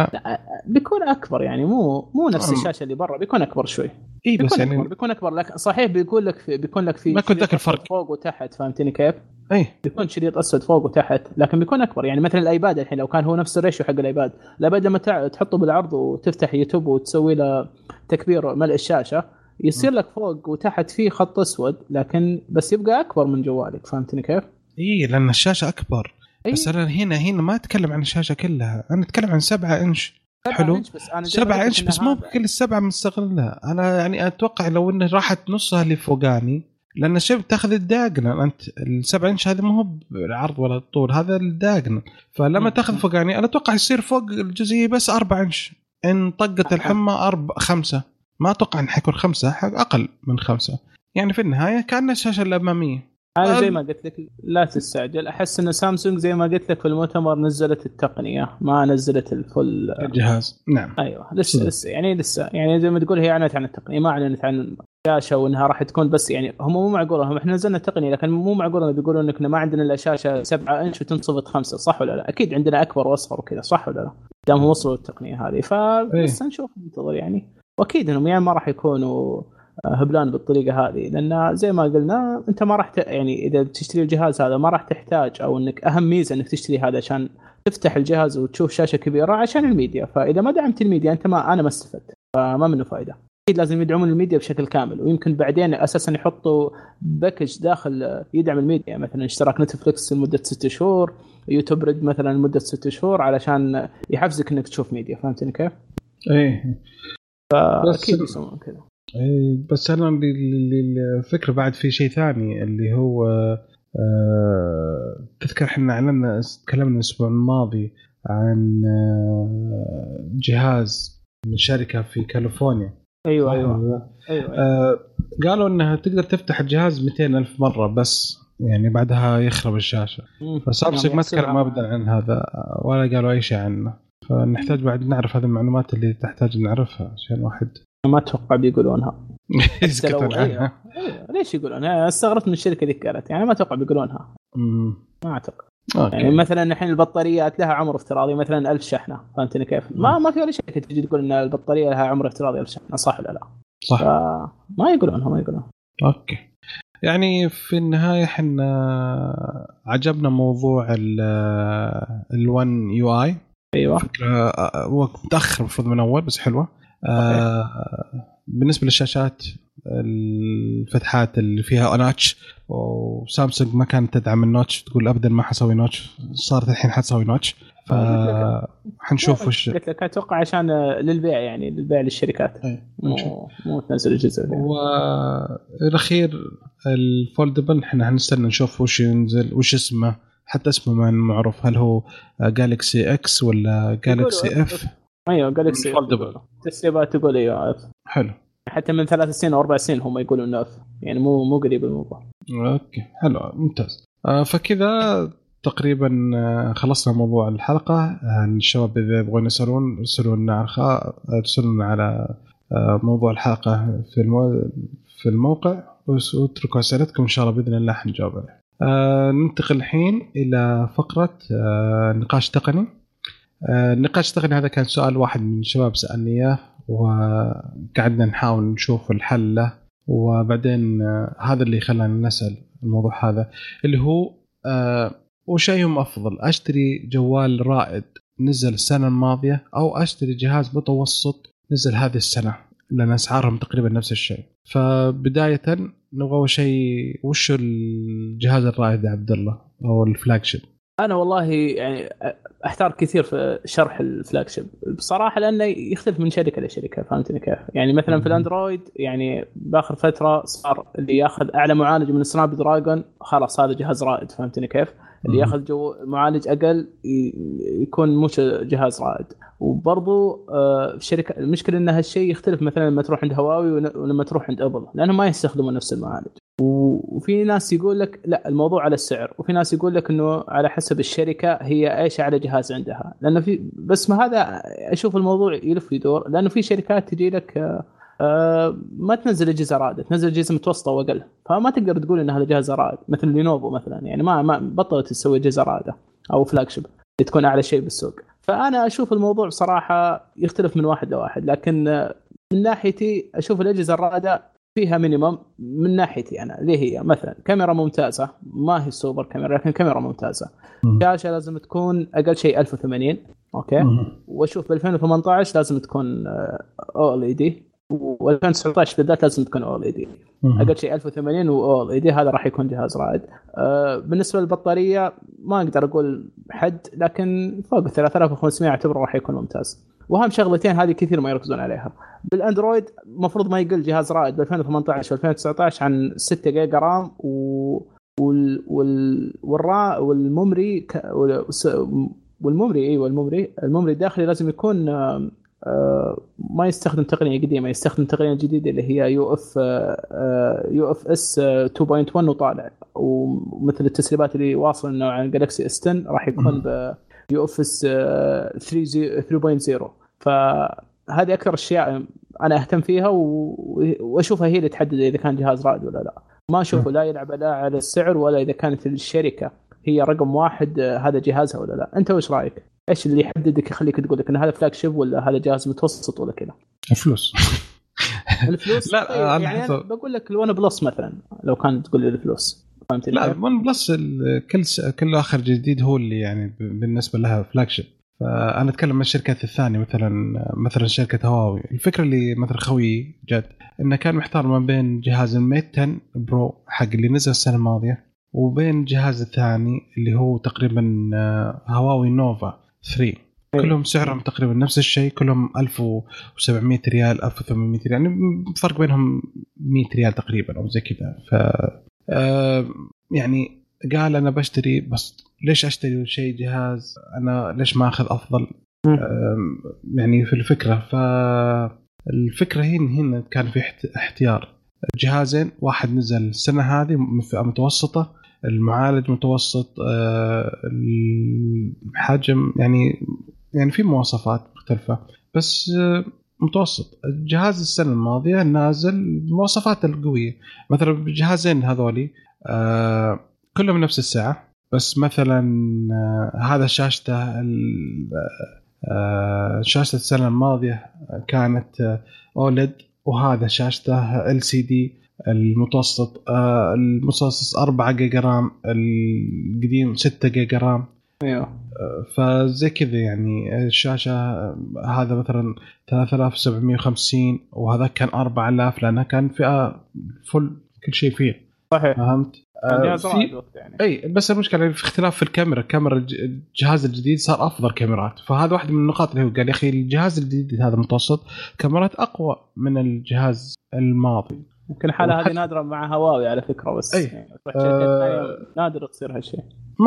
بيكون أكبر يعني مو مو نفس الشاشة اللي برا، بيكون أكبر شوي. إيه بس يعني أكبر. بيكون أكبر لك صحيح، بيكون لك في بيكون لك في ما كنت ذاك الفرق فوق وتحت، فهمتني كيف؟ إيه بيكون شريط أسود فوق وتحت لكن بيكون أكبر. يعني مثلا الآيباد الحين لو كان هو نفس الريشيو حق الآيباد، الآيباد لما تحطه بالعرض وتفتح يوتيوب وتسوي له تكبير ملء الشاشة يصير لك فوق وتحت فيه خط أسود، لكن بس يبقى أكبر من جوالك، فهمتني كيف؟ إيه لأن الشاشه أكبر. بس أنا هنا هنا ما أتكلم عن الشاشة كلها، أنا أتكلم عن سبعة إنش. حلو سبعة إنش بس مو بكل السبعة مستغلها. أنا يعني أتوقع لو إن راحت نصها اللي فوقاني لأن الشيء بتاخذ الداقنة، أنت السبعة إنش هذا مو هو العرض ولا الطول، هذا الداقنة، فلما تأخذ فوقاني أنا أتوقع يصير فوق الجزئية بس أربعة إنش إن طقت الحمى أربعة خمسة، ما أتوقع إن حيكون خمسة، أقل من خمسة. يعني في النهاية كأن الشاشة الأمامية انا زي ما قلت لك لا تستعجل. احس ان سامسونج زي ما قلت لك في المؤتمر نزلت التقنيه ما نزلت الفل الجهاز. نعم ايوه لسه لسه يعني لسه يعني زي ما تقول هي اعلنت عن التقنيه ما اعلنت عن الشاشه وانها راح تكون بس يعني هم مو معقولهم احنا نزلنا التقنيه لكن مو معقولنا بيقولوا انك ما عندنا الا شاشه سبعة انش وتنصفط خمسة صح ولا لا؟ اكيد عندنا اكبر واصغر وكذا صح ولا لا؟ دام وصلوا التقنيه هذه فلسه إيه. نشوف ننتظر يعني واكيد انهم يعني ما راح يكونوا هبلان بالطريقه هذه لان زي ما قلنا انت ما راح ت... يعني اذا بتشتري الجهاز هذا ما راح تحتاج او انك اهم ميزه انك تشتري هذا عشان تفتح الجهاز وتشوف شاشه كبيره عشان الميديا. فاذا ما دعمت الميديا انت ما انا ما استفدت فما منه فائده. اكيد لازم يدعمون الميديا بشكل كامل ويمكن بعدين اساسا يحطوا باكج داخل يدعم الميديا مثلا اشتراك نتفلكس لمده ستة شهور يوتيوب ريد مثلا لمده ستة شهور علشان يحفزك انك تشوف ميديا. فهمتني كيف؟ ايه فاكيد يسوون كذا. اي بس انا الفكره بعد في شيء ثاني اللي هو أه تذكر احنا اعلنا تكلمنا الاسبوع الماضي عن أه جهاز من شركه في كاليفورنيا. ايوه ايوه, أيوة. أيوة. أه قالوا انها تقدر تفتح الجهاز مئتين ألف مره بس يعني بعدها يخرب الشاشه. فسامسونج ما تكلم ما بدنا عن هذا ولا قالوا اي شيء عنه فنحتاج بعد نعرف هذه المعلومات اللي تحتاج نعرفها عشان واحد ما اتوقع بيقولونها. أيوة. ليش يقولونها؟ استغربت من الشركه اللي قالت يعني ما اتوقع بيقولونها. امم ما اعتقد يعني مثلا الحين البطاريات لها عمر افتراضي مثلا ألف شحنه. فهمتني كيف؟ ما ما في ولا شركه تجي تقول ان البطاريه لها عمر افتراضي ألف شحنه صح ولا لا؟ صح ما يقولونها ما يقولونها. اوكي يعني في النهايه احنا عجبنا موضوع الون يو اي. ايوه فكره متاخر المفروض من اول بس حلوه. آه بالنسبة للشاشات الفتحات اللي فيها نوتش وسامسونج ما كانت تدعم النوتش تقول أبدا ما حسوي نوتش صارت الحين حتسوي نوتش فحنشوف وش قلت لك أتوقع عشان للبيع يعني للبيع للشركات مو مو تنزل الجزء يعني. والأخير الفولدبل إحنا هنستنى نشوف وش ينزل وش اسمه حتى اسمه ما معروف هل هو جالكسي إكس ولا جالكسي إف. ايوه جالكسي تسريبات تقول ايوه حلو حتى من ثلاث سنين او اربع سنين هم يقولوا انه يعني مو مو قريب الموضوع. اوكي حلو ممتاز. فكذا تقريبا خلصنا موضوع الحلقه. الشباب اذا يبغون يسالون يرسلون على يرسلون على موضوع الحلقه في المو... في الموقع واتركوا اسئلتكم ان شاء الله باذن الله حنجاوب عليها. ننتقل الحين الى فقره نقاش تقني. النقاش التقني هذا كان سؤال واحد من الشباب سألني إياه وقعدنا نحاول نشوف الحل له وبعدين هذا اللي خلانا نسأل الموضوع هذا اللي هو وشيهم أفضل أشتري جوال رائد نزل السنة الماضية أو أشتري جهاز متوسط نزل هذه السنة لأن أسعارهم تقريبا نفس الشيء. فبداية نبغى شيء وش الجهاز الرائد يا عبد الله أو الفلاجشيب؟ أنا والله يعني أحتار كثير في شرح الفلاجشيب بصراحة لأنه يختلف من شركة لشركة. فهمتني كيف؟ يعني مثلا في الأندرويد يعني بآخر فترة صار اللي يأخذ أعلى معالج من سناب دراجون خلاص هذا جهاز رائد. فهمتني كيف؟ اللي يأخذ جو معالج أقل يكون مش جهاز رائد. وبرضو الشركة المشكلة إن هالشيء يختلف مثلا لما تروح عند هواوي ولما تروح عند أبل لأنهم ما يستخدمون نفس المعالج. وفي ناس يقول لك لا الموضوع على السعر وفي ناس يقول لك انه على حسب الشركه هي ايش على جهاز عندها لانه في بس ما هذا اشوف الموضوع يلف يدور لانه في شركات تجي لك ما تنزل اجهزه رائده تنزل اجهزه متوسطه واقل فما تقدر تقول ان هذا جهاز رائد مثل لينوفو مثلا يعني ما ما بطلت تسوي اجهزه رائده او فلاجشيب تكون اعلى شيء بالسوق. فانا اشوف الموضوع صراحه يختلف من واحد لواحد لكن من ناحيتي اشوف الاجهزه الرائده فيها مينيمم من ناحيتي أنا ليه هي مثلا كاميرا ممتازة ما هي سوبر كاميرا لكن كاميرا ممتازة. شاشة لازم تكون أقل شيء ألف وثمانين أوكي وأشوف ألفين وثمانية عشر لازم تكون أو إل إي دي وألفين وتسعة عشر بالذات لازم تكون أو إل إي دي أقل شيء ألف وثمانين و أو إل إي دي هذا راح يكون جهاز رائد. أه بالنسبة للبطارية ما أقدر أقول حد لكن فوق ثلاثة آلاف وخمسمائة أعتبره راح يكون ممتاز. وهم شغلتين هذه كثير ما يركزون عليها بالاندرويد مفروض ما يقل جهاز رائد ألفين وثمانية عشر وألفين وتسعة عشر عن ستة جيجا رام و... وال... وال... والرا... والممري ك... وال... والممري ايوه الممري الممري الداخلي لازم يكون ما يستخدم تقنية قديمة، يستخدم تقنية جديدة اللي هي يو اف يو اف اس اثنين نقطة واحد وطالع، ومثل التسريبات اللي واصل انه عن جالكسي اس عشرة راح يكون بيو اف اس ثلاثة نقطة صفر. فهذه اكثر الاشياء انا اهتم فيها واشوفها هي اللي تحدد اذا كان جهاز رائد ولا لا. ما اشوفه لا يلعب لا على السعر ولا اذا كانت الشركة هي رقم واحد هذا جهازها ولا لا. انت وش رايك؟ ايش اللي يحددك يخليك تقول لك ان هذا فلاج شيب ولا هذا جهاز متوسط ولا كذا؟ الفلوس. الفلوس. لا أنا يعني حتى... بقول لك الون بلس مثلا لو كانت تقول لي الفلوس، فهمت؟ لا الون بلس كل كل اخر جديد هو اللي يعني بالنسبه لها فلاج شيب. فانا اتكلم عن الشركات الثانيه، مثلا مثلا شركه هواوي. الفكره اللي مثل خوي جد انه كان محتار ما بين جهاز الميت عشرة برو حق اللي نزل السنه الماضيه وبين جهاز الثاني اللي هو تقريبا هواوي نوفا ثلاثة. كلهم سعرهم تقريبا نفس الشيء، كلهم ألف وسبعمائة ريال ألف وثمانمائة ريال، يعني فرق بينهم مئة ريال تقريبا او زي كذا. ف يعني قال انا بشتري، بس ليش اشتري شيء جهاز انا ليش ما اخذ افضل؟ يعني في الفكره، فالفكره هنا هنا كان في احتيار جهازين، واحد نزل السنه هذه فئه متوسطه، المعالج متوسط، الحجم يعني يعني في مواصفات مختلفة بس متوسط. الجهاز السنة الماضية نازل مواصفات القوية، مثلا الجهازين هذولي كلهم نفس الساعة، بس مثلا هذا شاشته شاشة السنة الماضية كانت أولد، وهذا شاشته إل سي دي المتوسط. آه المتوسط أربعة جيجا رام، القديم ستة جيجا رام. أيوة. آه فزي كذا يعني الشاشة هذا مثلا ثلاثة آلاف وسبعمائة وخمسين وهذا كان أربعة آلاف، لأنها كان فئة فل كل شيء فيه. صحيح. فهمت. آه في... يعني. أي بس المشكلة في اختلاف في الكاميرا. كاميرا الجهاز الجديد صار أفضل كاميرات، فهذا واحد من النقاط اللي هو قال يا أخي الجهاز الجديد هذا متوسط كاميرات أقوى من الجهاز الماضي. ممكن حالة هذه نادرة مع هواوي على فكرة، بس أيه. يعني أه نادر تصير هالشيء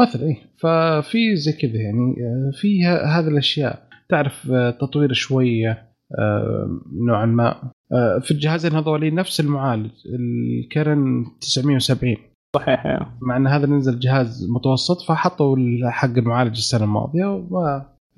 مثل أيه. ففي زي كذا يعني في هذه الأشياء تعرف تطوير شوية أه نوعا ما أه في الجهازين هذولي. نفس المعالج الكيرن تسعمائة وسبعين صحيح، مع أن هذا نزل جهاز متوسط فحطوا حق المعالج السنة الماضية.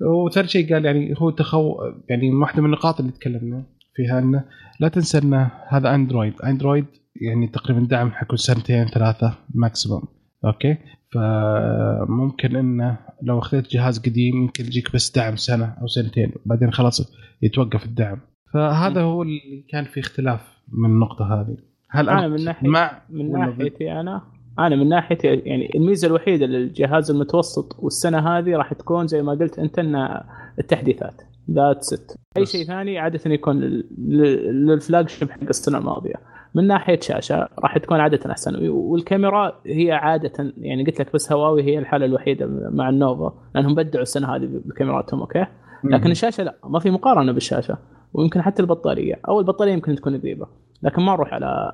وثاني شيء قال يعني هو تخو يعني واحدة من النقاط اللي تكلمنا فيها أن لا تنسى أن هذا أندرويد. أندرويد يعني تقريبا دعم حكون سنتين ثلاثة ماكسيموم. أوكي، فممكن أنه لو أخذت جهاز قديم يمكن يجيك بس دعم سنة أو سنتين بعدين خلاص يتوقف الدعم. فهذا م. هو اللي كان في اختلاف من النقطة هذه. هل أنا من ناحية مع من ناحيتي أنا أنا من ناحيتي يعني الميزة الوحيدة للجهاز المتوسط والسنة هذه راح تكون زي ما قلت أنت أن التحديثات ذات ست. أي شيء ثاني عادة يكون للفلاج شيب حق السنة الماضية. من ناحية شاشة راح تكون عادة أحسن، والكاميرا هي عادة يعني قلت لك بس هواوي هي الحالة الوحيدة مع النوفا لأنهم بدعوا السنة هذه بكاميراتهم. أوكي، لكن الشاشة لا، ما في مقارنة بالشاشة، ويمكن حتى البطارية أو البطارية يمكن تكون قريبة، لكن ما نروح على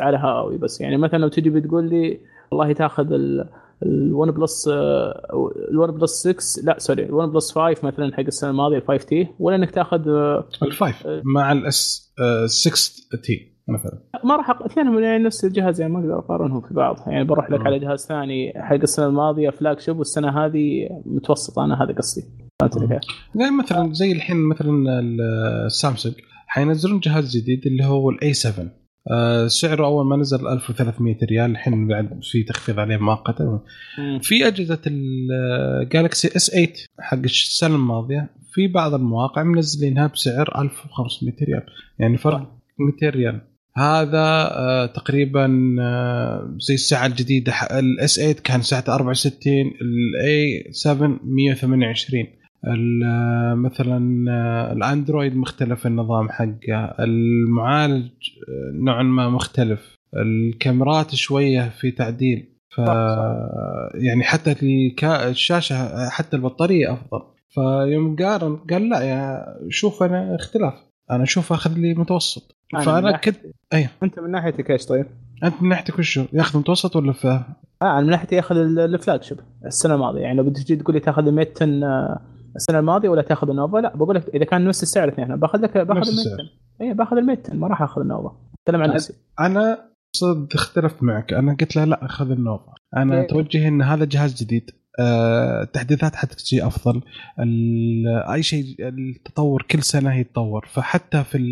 على هواوي. بس يعني مثلا لو تجي بتقول لي والله تأخذ ال الون بلس الون بلس ستة لا سوري الون بلس خمسة مثلا حق السنه الماضيه الفايف تي، ولا انك تاخذ الفايف مع الاس ستة تي مثلا، ما راح اثنينهم يعني نفس الجهاز، يعني ما اقدر اقارنهم في بعض. يعني بروح لك م. على جهاز ثاني حق السنه الماضيه فلاج شيب والسنه هذه متوسطه. انا هذا قصدي. يعني مثلا زي الحين مثلا السامسونج حينزلون جهاز جديد اللي هو الاي سبعة، سعره أول ما نزل ألف وثلاثمائة ريال، الحين بعد في تخفيض عليه مؤقتا. في أجهزة الجالكسي إس ثمانية حق السنة الماضية في بعض المواقع منزلينها بسعر ألف وخمسمائة ريال، يعني فرق مئتين ريال. هذا تقريبا زي الساعة الجديدة الإس ثمانية كان ساعته أربعة وستين، الإي سبعة مئة وثمانية وعشرين. مثلا الاندرويد مختلف النظام حقه، المعالج نوعا ما مختلف، الكاميرات شويه في تعديل، ف يعني حتى الشاشه حتى البطاريه افضل. فيوم قارن قال لا يا شوف انا اختلاف، انا شوف اخذ لي متوسط. فانا كنت ايوه. انت من ناحيتك ايش؟ طيب انت من ناحيتك وش ياخذ متوسط ولا ف اه انا من ناحيتي ياخذ الفلاج شيب السنه الماضيه. يعني لو بدك تجي تقول لي تاخذ ميتن السنه الماضيه ولا تاخذ النوفا؟ لا بقول لك اذا كان نفس السعر اثنين باخذ لك باخذ الميتن. اي باخذ الميتن ما راح اخذ النوفا. اتكلم عن نفسي انا صدق اختلفت معك. انا قلت له لا اخذ النوفا. انا إيه. توجهي ان هذا جهاز جديد، أه، التحديثات حتجي افضل، اي شيء التطور كل سنه يتطور، فحتى في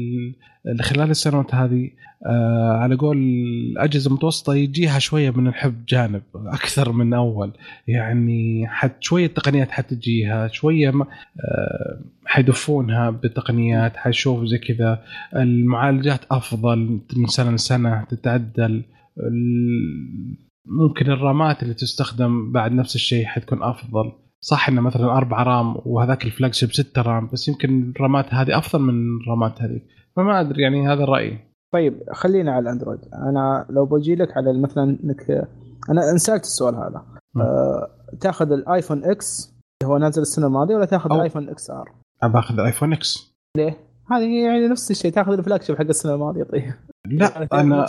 خلال السنوات هذه أه، على قول الاجهزه المتوسطه يجيها شويه من الحب جانب اكثر من اول، يعني حتى شويه تقنيات حتجيها شويه أه، حيدفونها بتقنيات، حيشوف زي كذا المعالجات افضل من سنه لسنه تتعدل، ممكن الرامات اللي تستخدم بعد نفس الشيء حتكون أفضل. صح إنه مثلاً أربعة رام وهذاك الفلاجشيب ستة رام، بس يمكن الرامات هذه أفضل من الرامات هذه، فما أدري يعني هذا الرأي. طيب خلينا على الأندرويد. أنا لو بجي لك على مثلاً إنك أنا انسألت السؤال هذا أه... تأخذ الآيفون إكس هو نازل السنة الماضية ولا تأخذ أو... آيفون إكس آر؟ أنا بأخذ الآيفون إكس. ليه؟ هذه يعني نفس الشيء، تأخذ الفلاجشيب حق السنة الماضية. طيب لا انا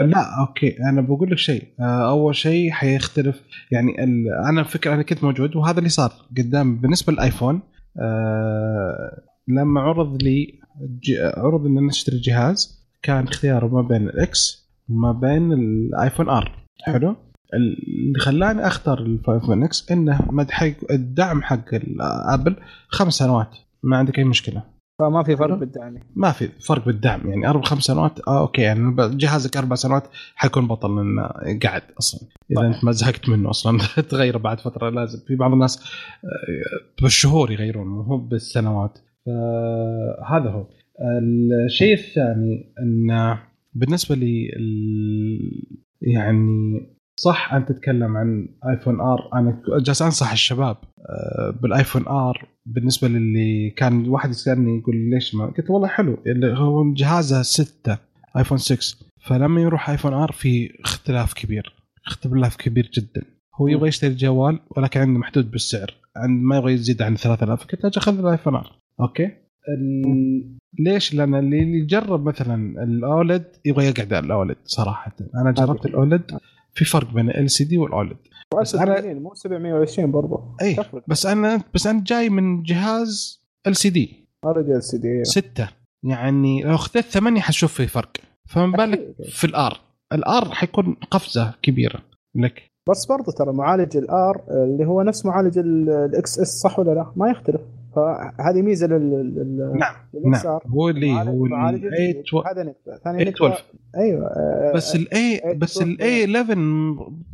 لا اوكي انا بقول لك شيء. اول شيء حيختلف يعني ال... انا فكره انا كنت موجود وهذا اللي صار قدام بالنسبه للايفون. أه... لما عرض لي ج... عرض ان نشتري جهاز كان اختياره ما بين الاكس وما بين الايفون ار. حلو، اللي خلاني اختار الايفون اكس انه مدحق الدعم حق ابل خمس سنوات ما عندك اي مشكله، فما في فرق بالدعم. ما في فرق بالدعم يعني أربع خمس سنوات. آه أوكي يعني جهازك أربع سنوات حيكون بطل لأنه قاعد أصلاً. إذا طيب. أنت ما زهقت منه أصلاً تغيره بعد فترة لازم. في بعض الناس بالشهور يغيرون مو بالسنوات. هذا هو الشيء الثاني. إن بالنسبة لي يعني صح أن تتكلم عن آيفون آر. أنا جالس أنصح الشباب بالآيفون آر. بالنسبة للي كان واحد يسألني يقول ليش ما قلت والله حلو اللي هو جهازه ستة آيفون ستة، فلما يروح آيفون آر في اختلاف كبير اختلاف كبير جدا. هو يبغى يشتري جوال ولكن عنده محدود بالسعر، عند ما يبغى يزيد عن ثلاثة آلاف، قلت له أخذ الآيفون آر. أوكي ال... ليش؟ لأن اللي يجرب مثلا الأولد يبغى يقعد على الأولد. صراحة أنا جربت الأولد، في فرق بين ال سي دي والأولد. بس أنا مو سبعمية وعشرين برضه. أيه. بس أنا بس أنا جاي من جهاز ال سي دي. أريد ال سي دي. ستة يعني لو أخذت ثمانية حشوف في فرق. فمن بالك في الآر. الآر حيكون قفزة كبيرة لك. بس برضه ترى معالج الآر اللي هو نفس معالج الإكس إس صح ولا لا؟ ما يختلف. فهذه ميزة لل. نعم. نعم. هو اللي هو ال هذا ثاني نقطة. أيوة. بس ال A بس ال A eleven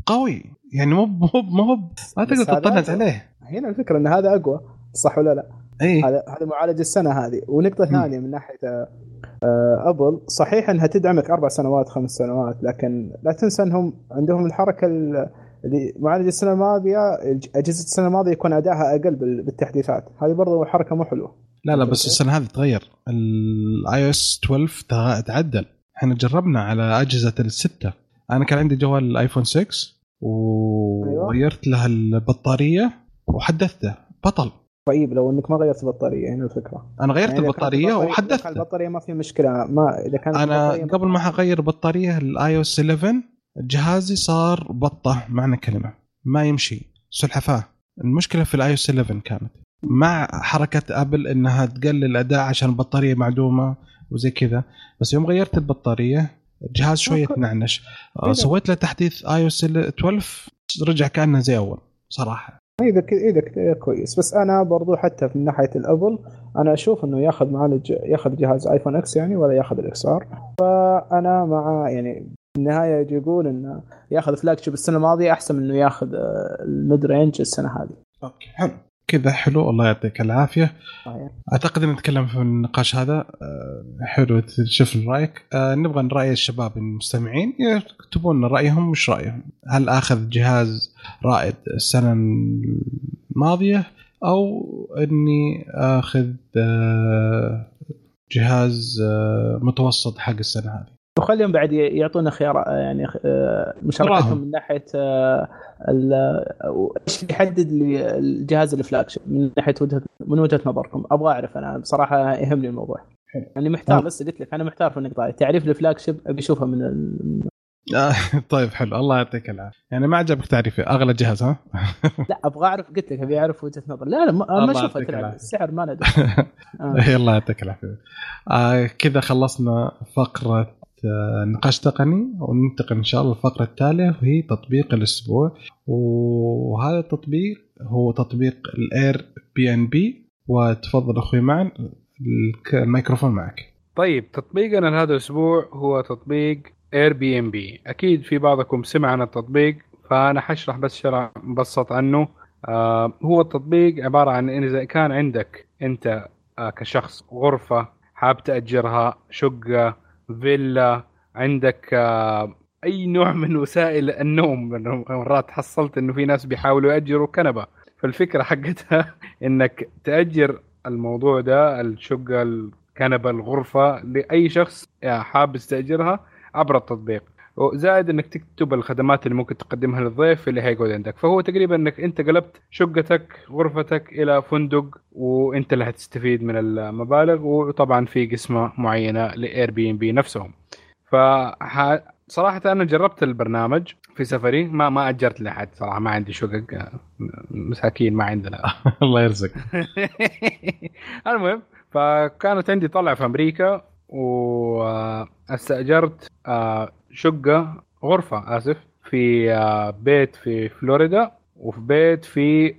قوي يعني مو مو مو ما تقدر تطنز عليه. هنا الفكرة إن هذا أقوى صح ولا لا؟ أي. هذا هذا معالج السنة هذه. ونقطة ثانية من ناحية أبل، صحيح إنها تدعمك أربع سنوات خمس سنوات، لكن لا تنسى إنهم عندهم الحركة ال معالج السنة الماضية أجهزة السنة الماضية يكون أداها أقل بالتحديثات. هذه برضو حركة مو حلوة. لا لا بس السنة هذه تغير iOS twelve تعدل. إحنا جربنا على أجهزة الستة. أنا كان عندي جوال آيفون six وغيرت له البطارية وحدثته بطل. طيب لو إنك ما غيرت البطارية هنا الفكرة. أنا غيرت يعني البطارية وحدثت. البطارية ما في مشكلة ما إذا كان. أنا قبل ما حغير بطارية iOS eleven جهازي صار بطه معنى كلمه، ما يمشي سلحفاه. المشكله في الاي او اس eleven كانت مع حركه ابل انها تقلل اداء عشان البطاريه معدومه وزي كذا، بس يوم غيرت البطاريه الجهاز شويه تنعنش، سويت له تحديث اي او اس twelve رجع كانه زي اول. صراحه اذا اذا كويس. بس انا برضو حتى من ناحيه الابل انا اشوف انه ياخذ معالج ياخذ جهاز ايفون اكس يعني ولا ياخذ الاكس ار، فانا مع يعني النهاية يقول إنه يأخذ فلاجشيب السنة الماضية أحسن من إنه يأخذ الميد رينج السنة هذه. أوكي حلو كذا حلو الله يعطيك العافية. آه. أعتقد إن نتكلم في النقاش هذا حلو تشوف رأيك. أه نبغى نرأي الشباب المستمعين يكتبون رأيهم وش رأيهم، هل أخذ جهاز رائد السنة الماضية أو إني أخذ جهاز متوسط حق السنة هذه. وخليهم بعد يعطونا خيار يعني مشاركتهم من ناحيه ايش يحدد لي الجهاز الفلاجشيب من ناحيه وجهه من وجهه نظركم. ابغى اعرف انا بصراحه يهمني الموضوع. انا يعني محتار لسه قلت لك انا محتار في النقطه. تعريف الفلاجشيب ابي اشوفها من طيب حلو الله يعطيك العافيه. يعني ما عجبك تعريفي اغلى جهاز ها؟ لا ابغى اعرف قلت لك ابي اعرف وجهه نظر. لا لا ما شوفها تلعب السعر ما ندري. يلا يعطيك العافيه. كذا خلصنا فقره نقاش تقني وننتقل ان شاء الله الفقره التاليه وهي تطبيق الاسبوع. وهذا التطبيق هو تطبيق الاير بي ان بي. وتفضل اخوي معن الميكروفون معك. طيب تطبيقنا لهذا الاسبوع هو تطبيق اير بي ام بي. اكيد في بعضكم سمع عن التطبيق فانا حشرح بس شرح مبسط عنه. آه هو التطبيق عباره عن ان اذا كان عندك انت آه كشخص غرفه حاب تاجرها، شقه، فيلا، عندك آه اي نوع من وسائل النوم. مرات حصلت انه في ناس بيحاولوا ياجروا كنبه، فالفكره حقتها انك تاجر الموضوع ده، الشقه، الكنبه، الغرفه لاي شخص حاب يستاجرها عبر التطبيق. وزائد انك تكتب الخدمات اللي ممكن تقدمها للضيف اللي هيقعد عندك. فهو تقريبا انك انت قلبت شقتك غرفتك الى فندق وانت اللي هتستفيد من المبالغ، وطبعا في قسمه معينه لاير بي ام بي نفسهم. فصراحه انا جربت البرنامج في سفري، ما ما اجرت لحد صراحه، ما عندي شقق مساكين ما عندنا الله يرزق. المهم فكانت عندي طلعه في امريكا واستأجرت شقة غرفة آسف في بيت في فلوريدا وفي بيت في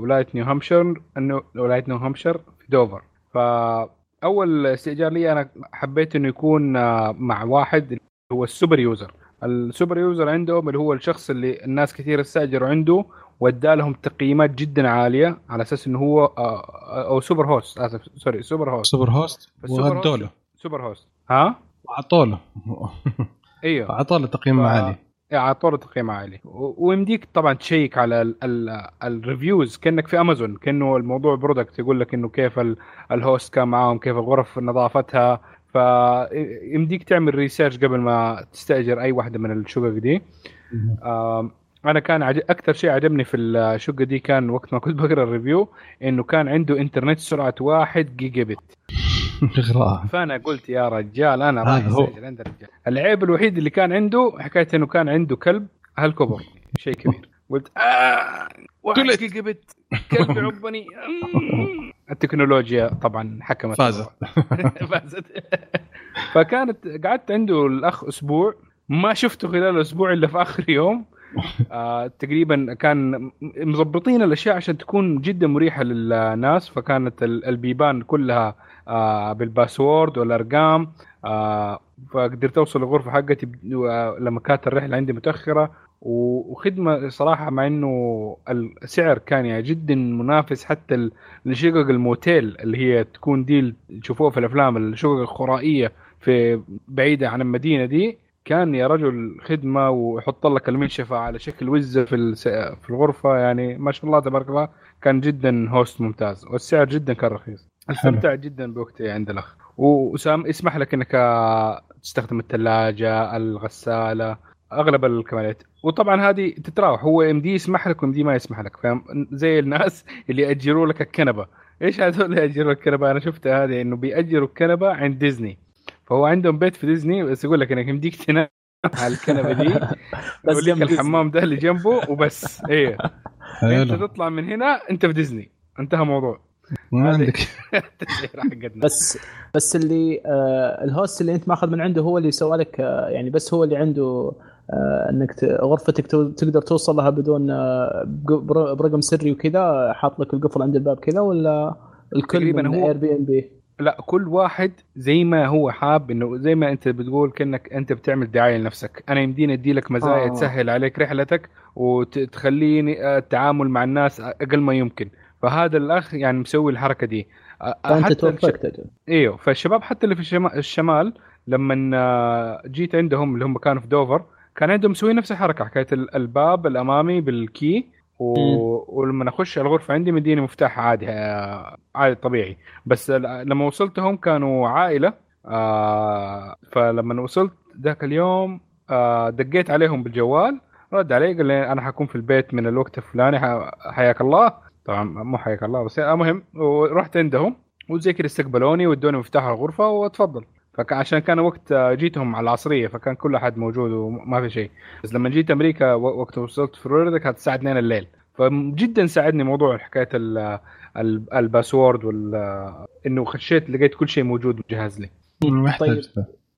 ولاية نيو هامشير انه ولاية نيو هامشير في دوفر. فاول استئجار لي انا حبيت انه يكون مع واحد اللي هو السوبر يوزر. السوبر يوزر عندهم اللي هو الشخص اللي الناس كثير استأجروا عنده وادالهم تقييمات جدا عالية على اساس انه هو او سوبر هوست اسف سوري سوبر هوست سوبر هوست وهدوله سوبر هوست ها عطوله ايوه عطوله تقييم ف... عالي اي عطوله تقييم عالي و... ويمديك طبعا تشيك على ال... ال... الريفيوز كأنك في امازون، كأنه الموضوع برودكت يقول لك انه كيف ال... الهوست كان معاهم، كيف الغرف نظافتها. فيمديك تعمل ريسيرش قبل ما تستأجر اي واحدة من الشقق دي. آم... انا كان عج... اكثر شيء عجبني في الشقة دي كان وقت ما كنت بقرا الريفيو انه كان عنده انترنت سرعة واحد جيجا بت. فأنا قلت يا رجال أنا راح أسجل عند الرجال. العيب الوحيد اللي كان عنده حكاية إنه كان عنده كلب هالكبر شيء كبير. قلت آه واحد جيجابت كلب عقبني. التكنولوجيا طبعا حكمت فازت. فازت. فكانت قعدت عنده الأخ أسبوع، ما شفته خلال الأسبوع إلا في آخر يوم. آه، تقريبا كان مزبطين الأشياء عشان تكون جدا مريحة للناس. فكانت البيبان كلها آه بالباسورد والأرقام. آه فقدرت أوصل لغرفة حقتي لما كانت الرحلة عندي متأخرة. وخدمة صراحة مع أنه السعر كان يعني جدا منافس حتى لشقق الموتيل اللي هي تكون دي تشوفوها في الأفلام، الشقق الخرائية في بعيدة عن المدينة دي. كان يا رجل خدمة وحط لك المنشفة على شكل وزة في في الغرفة، يعني ما شاء الله تبارك الله. كان جدا هوست ممتاز والسعر جدا كان رخيص. استمتع جدا بوقتي عند الأخ، ويسمح لك أنك تستخدم الثلاجة، الغسالة، أغلب الكماليات. وطبعا هذه تتراوح، هو إم دي يسمح لك وإم دي ما يسمح لك، فاهم؟ زي الناس اللي يأجروا لك الكنبة. إيش هذول اللي يأجروا الكنبة؟ أنا شفت هذه إنه بيأجروا الكنبة عند ديزني، فهو عندهم بيت في ديزني بس يقول لك انك يمديك تنام على الكنبه دي بس جنب الحمام ده اللي جنبه وبس. ايه انت تطلع من هنا انت في ديزني، انتهى موضوع ما عندك. بس بس اللي آه الهوست اللي انت ماخذ من عنده هو اللي يسوي لك آه يعني، بس هو اللي عنده آه انك غرفتك تقدر توصل لها بدون آه برقم سري وكذا، حاط لك القفل عند الباب كذا، ولا الكل من اير بي ان بي؟ لا، كل واحد زي ما هو حاب. انه زي ما انت بتقول كأنك انت بتعمل دعاية لنفسك، انا يمديني ادي لك مزايا آه. تسهل عليك رحلتك وتخليني التعامل مع الناس اقل ما يمكن. فهذا الاخ يعني مسوي الحركة دي. انت الش... ايوه. فالشباب حتى اللي في الشما... الشمال لما جيت عندهم اللي هم كانوا في دوفر كان عندهم مسوي نفس الحركة، حكاية الباب الامامي بالكي و... ولما اخش الغرفه عندي مديني مفتاح عادي عادي طبيعي. بس لما وصلتهم كانوا عائله آه... فلما وصلت ذاك اليوم آه... دقيت عليهم بالجوال، رد علي قال لي انا حكون في البيت من الوقت الفلاني، ح... حياك الله. طبعا مو حياك الله بس المهم. ورحت عندهم وزي كذا استقبلوني وادوني مفتاح الغرفه واتفضل. فعشان كان وقت جيتهم على العصرية فكان كل أحد موجود وما في شيء. بس لما جيت أمريكا وقت وصلت فلوريدا كانت الساعة اثنين الليل، فجدا ساعدني موضوع حكاية الباسورد وال إنه خشيت لقيت كل شيء موجود مجهز لي. طيب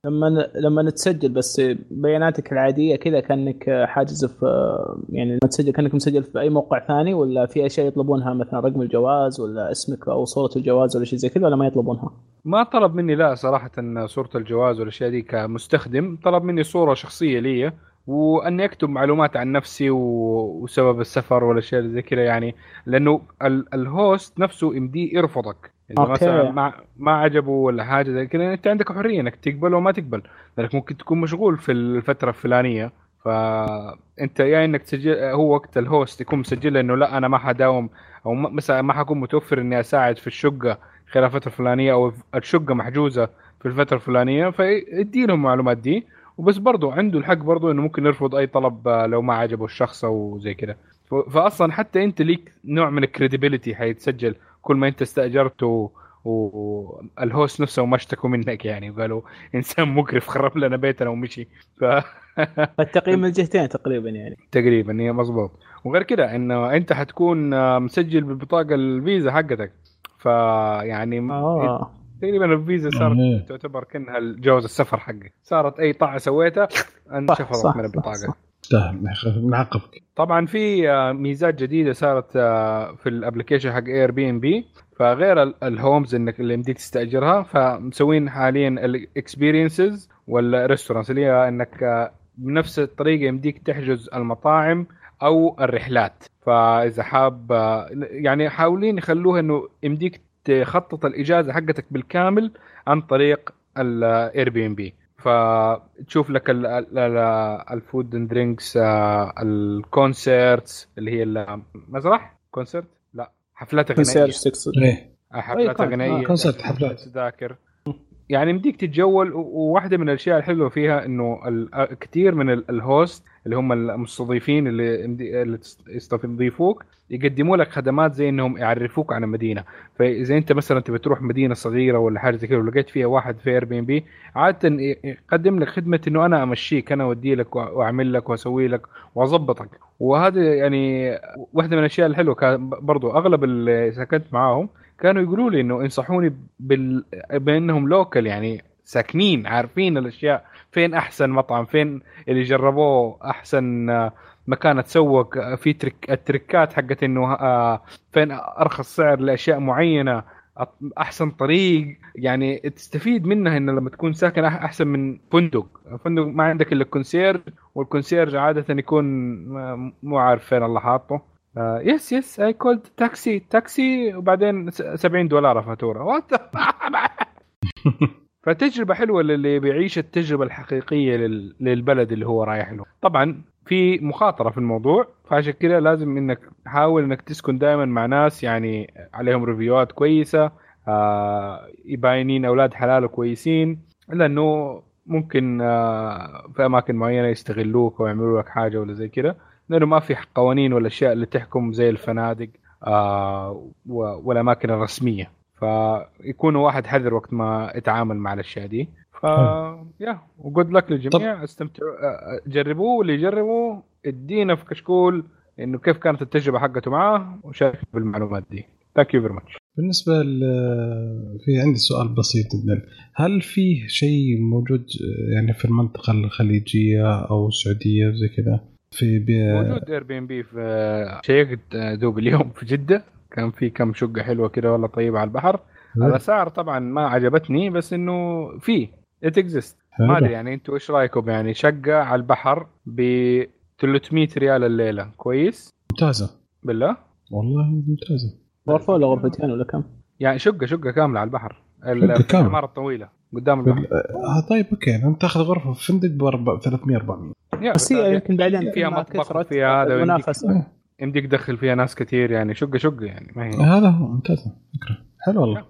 لما لما نتسجل بس بياناتك العادية كذا كأنك حاجز في يعني لما تسجل كأنك مسجل في أي موقع ثاني، ولا في أشياء يطلبونها مثلا رقم الجواز ولا اسمك أو صورة الجواز ولا شيء زي كذا، ولا ما يطلبونها؟ ما طلب مني لا صراحة صورة الجواز ولا شيء دي كمستخدم، طلب مني صورة شخصية لي وأني أكتب معلومات عن نفسي وسبب السفر ولا شيء زي كذا يعني، لأنه ال- الهوست نفسه إمدي يرفضك إذا مثلا ما ما عجبه ولا حاجة زي كذا. أنت عندك حرية إنك تقبل وما تقبل، لأنك ممكن تكون مشغول في الفترة الفلانية، فأنت يعني إنك تسجل هو وقت الهوست يكون مسجل إنه لا أنا ما حداوم أو مثلا ما حكون متوفر إني أساعد في الشقة خلال الفترة الفلانية أو الشقة محجوزة في الفترة الفلانية، فيدي لهم معلومات دي. وبس برضو عنده الحق برضو إنه ممكن يرفض أي طلب لو ما عجبه الشخص أو زي كده. فأصلا حتى أنت ليك نوع من الكريديبيليتي حيتسجل كل ما أنت استأجرته والهوست نفسه وما اشتكوا منك يعني وقالوا إنسان مكرف خرب لنا بيتنا ومشي. فالتقييم من الجهتين تقريبا يعني تقريبا هي مظبوط. وغير كده إنه أنت حتكون مسجل بالبطاقة الفيزا حقتك، فيعني آه. تقريبا الفيزا صارت تعتبر كأنها الجواز السفر حقك، صارت أي طاعة سويتها انشفرت من البطاقة. نعاقبك طبعا. في ميزات جديده صارت في الابلكيشن حق اير بي ام بي، فغير الهومز انك اللي يمديك تستاجرها فمسوين حاليا الاكسبيرينسز والريستورانس اللي هي انك بنفس الطريقه يمديك تحجز المطاعم او الرحلات. فاذا حاب يعني حاولين يخلوها انه يمديك تخطط الاجازه حقتك بالكامل عن طريق الاير بي ام بي، فتشوف لك الفود اند درينكس، الكونسرتس اللي هي المسرح كونسرت لا حفلات غنائيه حفلات غنائيه كونسرت حفلات تذاكر يعني مديك تتجول. وواحده من الاشياء الحلوه فيها انه كثير من الهوست اللي هم المستضيفين اللي يستضيفوك يقدموا لك خدمات زي انهم يعرفوك عن المدينه. فاذا انت مثلا تبي تروح مدينه صغيره ولا حاجه زي كذا ولقيت فيها واحد في اير بي ام بي عاده يقدم لك خدمه انه انا امشيك انا اودي لك واعمل لك واسوي لك واضبطك. وهذا يعني واحده من الاشياء الحلوه. كان برضو اغلب اللي سكنت معاهم كانوا يقولوا لي انه انصحوني بال... بانهم لوكال يعني ساكنين عارفين الاشياء فين احسن مطعم فين اللي جربوه احسن مكان تسوق في ترك التركات حقت انه فين ارخص سعر لاشياء معينه احسن طريق يعني تستفيد منها. ان لما تكون ساكن احسن من فندق، فندق ما عندك الا الكونسيرج والكونسيرج عاده يكون مو عارف فين الله حاطه. يس يس اي كولد تاكسي تاكسي وبعدين سبعين دولار فاتوره. فتجربه حلوه اللي بيعيش التجربه الحقيقيه للبلد اللي هو رايح له. طبعا في مخاطره في الموضوع، فعشان كده لازم انك تحاول انك تسكن دائما مع ناس يعني عليهم ريفيوات كويسه، يباينين اولاد حلال كويسين، لانه ممكن في اماكن معينه يستغلوك ويعملوا لك حاجه ولا زي كده، لأنه ما في قوانين ولا أشياء اللي تحكم زي الفنادق آه والأماكن الرسمية، فيكون واحد حذر وقت ما يتعامل مع الأشياء دي. فيا وجود لك للجميع، استمتعوا جربوه واللي يجربوه ادينا في كشكول إنه كيف كانت التجربة حقته معاه وشاركوا بالمعلومات دي. Thank you very much. بالنسبة ل في عندي سؤال بسيط جدا، هل فيه شيء موجود يعني في المنطقة الخليجية أو السعودية زي كذا؟ في بي... موجود اير بي ام بي في شيكت دوب اليوم في جدة، كان في كم شقة حلوة كده والله طيبة على البحر. الأسعار طبعا ما عجبتني بس انه في it exists. ما ادري يعني انتوا ايش رايكم؟ يعني شقة على البحر ب ثلاثمية ريال الليلة كويس ممتازة بالله والله ممتازة. غرفة ولا غرفتين ولا كم؟ يعني شقة شقة كاملة على البحر العمارة الطويلة قدام البحر. آه طيب اوكي انت تاخذ غرفه في فندق ب ثلاثمية أربعمية بس هي يمكن بعدين فيها مطبخ فيها هذا منافسه يمديك تدخل فيها ناس كثير يعني شقه شقه يعني ما هي هذا ممتاز فكره حلو والله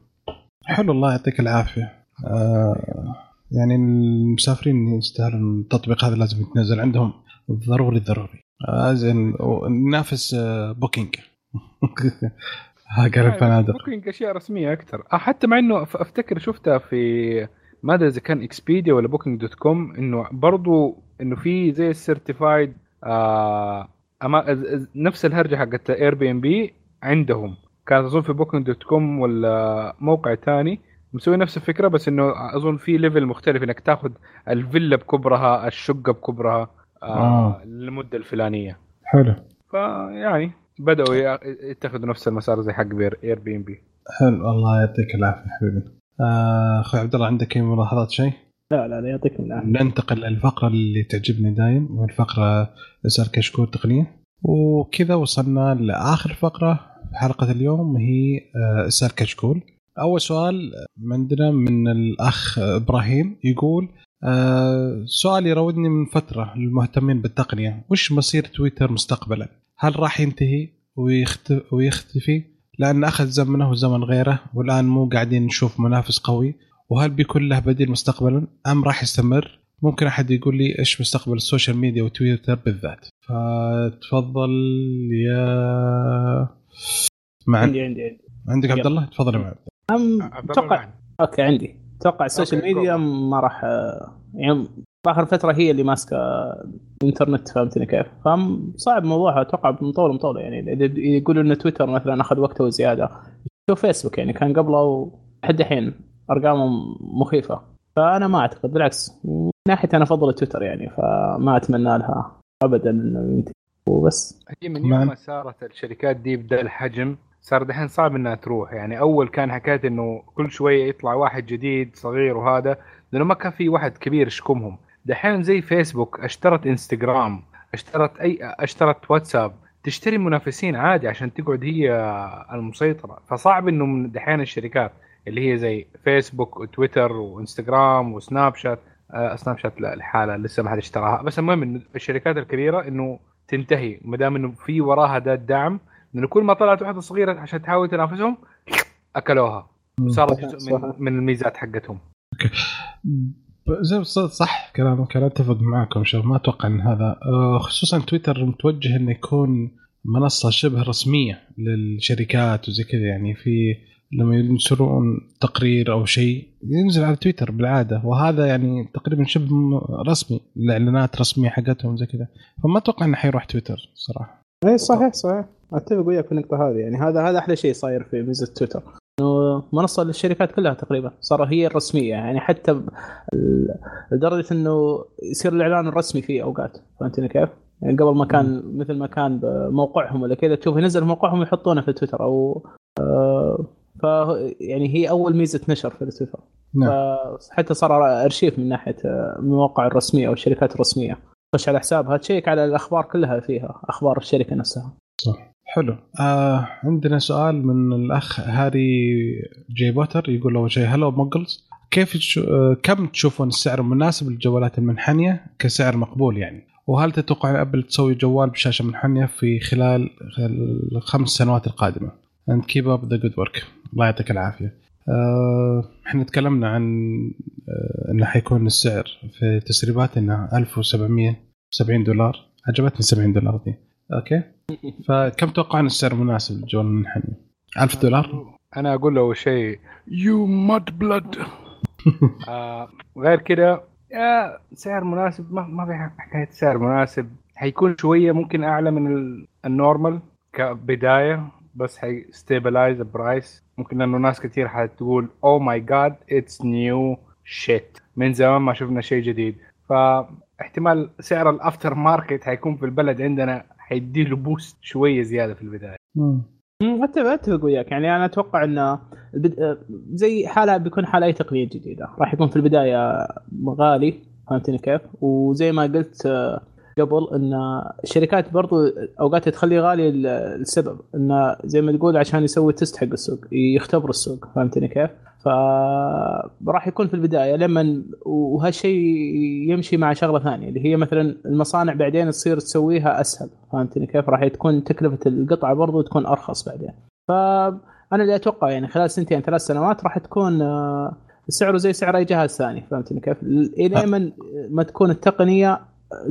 حلو الله يعطيك العافيه. آه يعني المسافرين يستاهلون التطبيق هذا لازم يتنزل عندهم ضروري ضروري. آه زين ننافس آه بوكينج ها قرب فنادق بوكينج اشياء رسميه اكثر. حتى مع انه افتكر شفتها في ما ادري اذا كان اكسبيديا ولا بوكينج دوت كوم، انه برضو انه في زي السيرتيفايد آه نفس الهرجه حقت اير بي ام بي عندهم، كانت اظن في بوكينج دوت كوم ولا موقع تاني مسوي نفس الفكره، بس انه اظن في ليفل مختلف انك تاخذ الفيلا بكبرها، الشقه بكبرها آه آه. للمده الفلانيه. حلو. فيعني بداوا يتخذوا نفس المسار زي حق اير بي ام بي. حلو، الله يعطيك العافيه حبيبي. اخوي عبد الله، عندك اي ملاحظات شيء؟ لا لا لا يعطيك العافيه. ننتقل للفقره اللي تعجبني دايم، والفقره صار كشكور تقنيه. وكذا وصلنا لاخر فقره في حلقه اليوم، هي صار كشكور. اول سؤال عندنا من الاخ ابراهيم، يقول سؤال يراودني من فتره للمهتمين بالتقنيه، وش مصير تويتر مستقبلا؟ هل راح ينتهي ويختفي لأن أخذ زمنه وزمن غيره، والآن مو قاعدين نشوف منافس قوي؟ وهل بيكون له بديل مستقبلا أم راح يستمر؟ ممكن أحد يقول لي إيش مستقبل السوشيال ميديا وتويتر بالذات؟ فتفضل يا معن. عندي عندي عندي عندك عبد الله، تفضل يا معن. توقع أوكي عندي توقع السوشيال ميديا ما راح، يعني آخر فترة هي اللي ماسكة الإنترنت، فهمتني كيف؟ فهم صعب موضوعها، أتوقع بمطول مطول. يعني إذا يقولوا إن تويتر مثلاً أخذ وقته وزيادة، شو فيسبوك يعني كان قبله لحد الحين أرقامهم مخيفة، فأنا ما أعتقد. بالعكس من ناحية أنا أفضل تويتر يعني، فما أتمنى لها أبداً وبس. هي من يوم ما صارت الشركات دي بدأ الحجم، صار دحين صعب إنها تروح. يعني أول كان حكاية إنه كل شوية يطلع واحد جديد صغير، وهذا لأنه ما كان في واحد كبير يشكمهم. دحين زي فيسبوك اشترت، انستغرام اشترت، اي اشترت، واتساب تشتري منافسين عادي عشان تقعد هي المسيطرة. فصعب انه من دحين الشركات اللي هي زي فيسبوك وتويتر وانستغرام وسناب شات، آه سناب شات لحالها لسه ما حد اشتراها، بس المهم انه الشركات الكبيرة انه تنتهي ما دام انه في وراها ده الدعم، لانه كل ما طلعت واحدة صغيرة عشان تحاول تنافسهم اكلوها وصارت جزء من, من الميزات حقتهم. زي صح كلامك، كلام اتفق معكم شر. ما اتوقع ان هذا، خصوصا تويتر متوجه انه يكون منصه شبه رسميه للشركات وزي كذا. يعني في لما ينشرون تقرير او شيء ينزل على تويتر بالعاده، وهذا يعني تقريبا شبه رسمي، الاعلانات رسميه حقتهم زي كذا. فما اتوقع انه حيروح تويتر صراحه. اي صحيح صحيح، اتفق وياك في النقطه هذه. يعني هذا هذا احلى شيء صاير في ميزه تويتر، انه منصه للشركات كلها تقريبا صار هي الرسميه. يعني حتى لدرجه انه يصير الاعلان الرسمي فيه اوقات، فهمتني كيف؟ يعني قبل ما كان مثل ما كان بموقعهم ولا كذا، تشوف ينزل موقعهم يحطونه في تويتر او آه ف يعني هي اول ميزه نشر في تويتر. نعم. حتى صار ارشيف من ناحيه المواقع الرسميه او الشركات الرسميه، خش على حسابها تشيك على الاخبار كلها، فيها اخبار الشركه نفسها. صح. حلو. آه، عندنا سؤال من الأخ هاري جي بوتر، يقول له شيء هلو موجلز، كيف تشو... آه، كم تشوفون السعر مناسب للجوالات المنحنية كسعر مقبول يعني؟ وهل تتوقع أبل تسوي جوال بشاشة منحنية في خلال الخمس سنوات القادمة؟ and keep up the good work. الله يعطيك العافية. آه، إحنا تكلمنا عن آه، إنه حيكون السعر في تسريبات إنه ألف وسبعمائة وسبعين دولار. عجبتني سبعين دولار دي. اوكي، فكم توقعون السعر مناسب للجوال المنحني؟ ألف دولار. انا اقول له شيء يو ماد بلاد. غير كده سعر مناسب، ما ما في حكايه سعر مناسب. حيكون شويه ممكن اعلى من النورمال كبدايه، بس هي ستابلايز البرايس. ممكن انه ناس كتير حتقول او ماي جاد اتس نيو شيت، من زمان ما شفنا شيء جديد. فاحتمال سعر الافتر ماركت حيكون في البلد عندنا حيدي له بوست شويه زياده في البدايه. امم حتى اتفق وياك. يعني انا اتوقع انه زي حاله بيكون حاله اي تقنيه جديده، راح يكون في البدايه غالي، فهمتني كيف؟ وزي ما قلت قبل ان الشركات برضو اوقات تخلي غالي السبب انه زي ما تقول عشان يسوي تست حق السوق، يختبر السوق، فهمتني كيف؟ فراح يكون في البدايه لما وهالشيء يمشي مع شغله ثانيه اللي هي مثلا المصانع بعدين تصير تسويها اسهل، فهمتني كيف؟ راح تكون تكلفه القطعه برضو تكون ارخص بعدين. فانا اللي اتوقع يعني خلال سنتين ثلاث سنوات راح تكون سعره زي سعر اي جهاز ثاني، فهمتني كيف؟ الى ما تكون التقنيه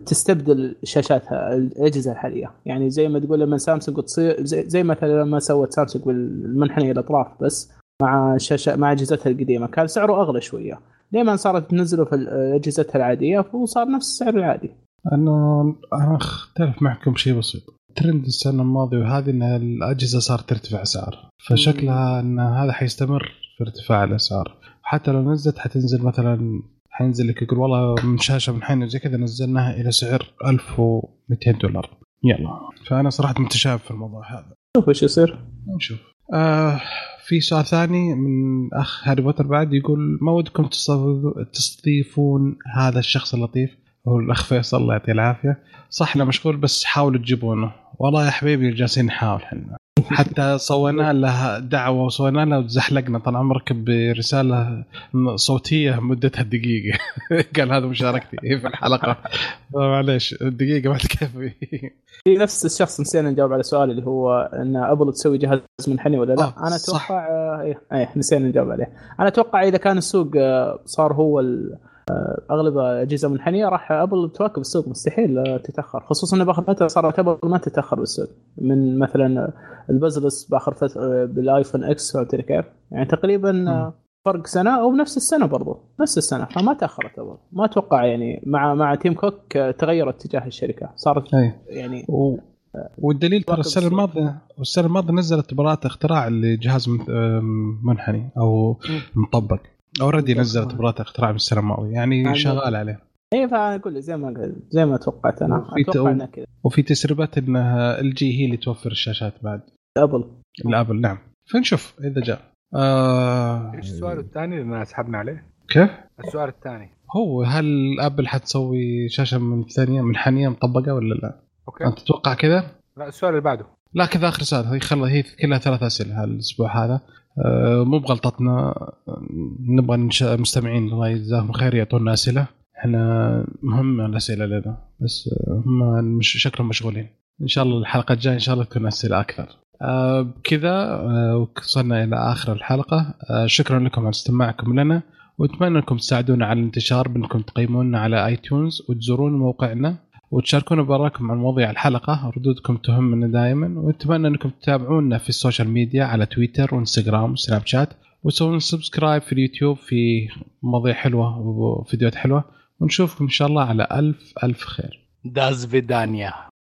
تستبدل شاشاتها الاجهزه الحاليه. يعني زي ما تقول لما سامسونج تصير زي مثلا لما سوت سامسونج بالمنحنى الاطراف بس مع شاشه مع اجهزتها القديمه، كان سعره اغلى شويه. لما صارت تنزله في أجهزتها العادية وصار نفس السعر العادي. أنا أنا أختلف معكم بشيء بسيط. ترند السنة الماضية وهذه إن الأجهزة صارت ترتفع سعر، فشكلها إن هذا حيستمر في ارتفاع الأسعار. حتى لو نزلت حتنزل مثلاً حينزل لك يقول والله من شاشة من حين زي كذا نزلناها إلى سعر ألف ومئتين دولار. يلا، فأنا صراحة متشائم في الموضوع هذا. شوف إيش يصير. نشوف. آه في سؤال ثاني من أخ هاري بوتر بعد يقول ما ودكم تستضيفون هذا الشخص اللطيف هو الأخ فيصل الله يعطيه العافية. صح أنا مشغول بس حاولوا تجيبونه. والله يا حبيبي جالسين نحاول حنا. حتى صوّنا لها دعوة وصوّنا لها وتزحلقنا طال عمرك برسالة صوتية مدتها دقيقة قال هذا مشاركتي في الحلقة معلش دقيقة ما تكفي. في نفس الشخص نسينا نجاوب على سؤال اللي هو أن أبل تسوي جهاز منحني ولا لا. أنا أتوقع إيه إيه نسينا نجاوب عليه. أنا أتوقع إذا كان السوق صار هو ال أغلب أجهزة منحنية راح أبل تواكب السوق، مستحيل تتأخر، خصوصاً إن بآخر فترة صارت أبل ما تتأخر بالسوق من مثلاً البازلس بآخر فترة بالآيفون إكس وترى كيف يعني تقريباً م. فرق سنة أو نفس السنة برضو نفس السنة، فما تأخرت أبل ما أتوقع يعني مع مع تيم كوك تغيرت اتجاه الشركة صارت هي. يعني و... والدليل ترى السنة الماضية والسنة الماضية نزلت براءة اختراع لجهاز منحني أو مطبق أوردي نزلت براءة اختراع بالسنة الماضية يعني شغال عليه. إيه فأقول زي ما قلت زي ما توقعت أنا. أتوقعنا كذا. وفي تسريبات إنها الجي هي اللي توفر الشاشات بعد. أبل. الأبل نعم. فنشوف إذا جاء. آه... إيش السؤال الثاني اللي سحبنا عليه؟ كيف؟ السؤال الثاني. هو هل أبل حتسوي شاشة من ثانية منحنية مطبقة ولا لا؟ أوكي. أنت تتوقع كذا؟ لا السؤال اللي بعده. لا كذا آخر سؤال هي خل هي كلها ثلاث أسئلة هالأسبوع هذا. أه مو بغلطتنا نبغى مستمعين الله يجزاهم خير يعطونا أسئلة إحنا مهمة الأسئلة لنا بس هم شكلهم مشغولين. إن شاء الله الحلقة الجاية إن شاء الله تكون أسئلة أكثر. أه بكذا وصلنا إلى آخر الحلقة. أه شكرا لكم على استماعكم لنا وأتمنى أنكم تساعدونا على الانتشار بأنكم تقيمونا على آيتونز وتزورون موقعنا وتشاركونا براكم عن مواضيع الحلقة. ردودكم تهمنا دائما واتمنى أنكم تتابعونا في السوشيال ميديا على تويتر وإنستغرام وسناب شات وتسوون سبسكرايب في اليوتيوب في مواضيع حلوة وفيديوهات حلوة ونشوفكم إن شاء الله على ألف ألف خير. داز بدانيا.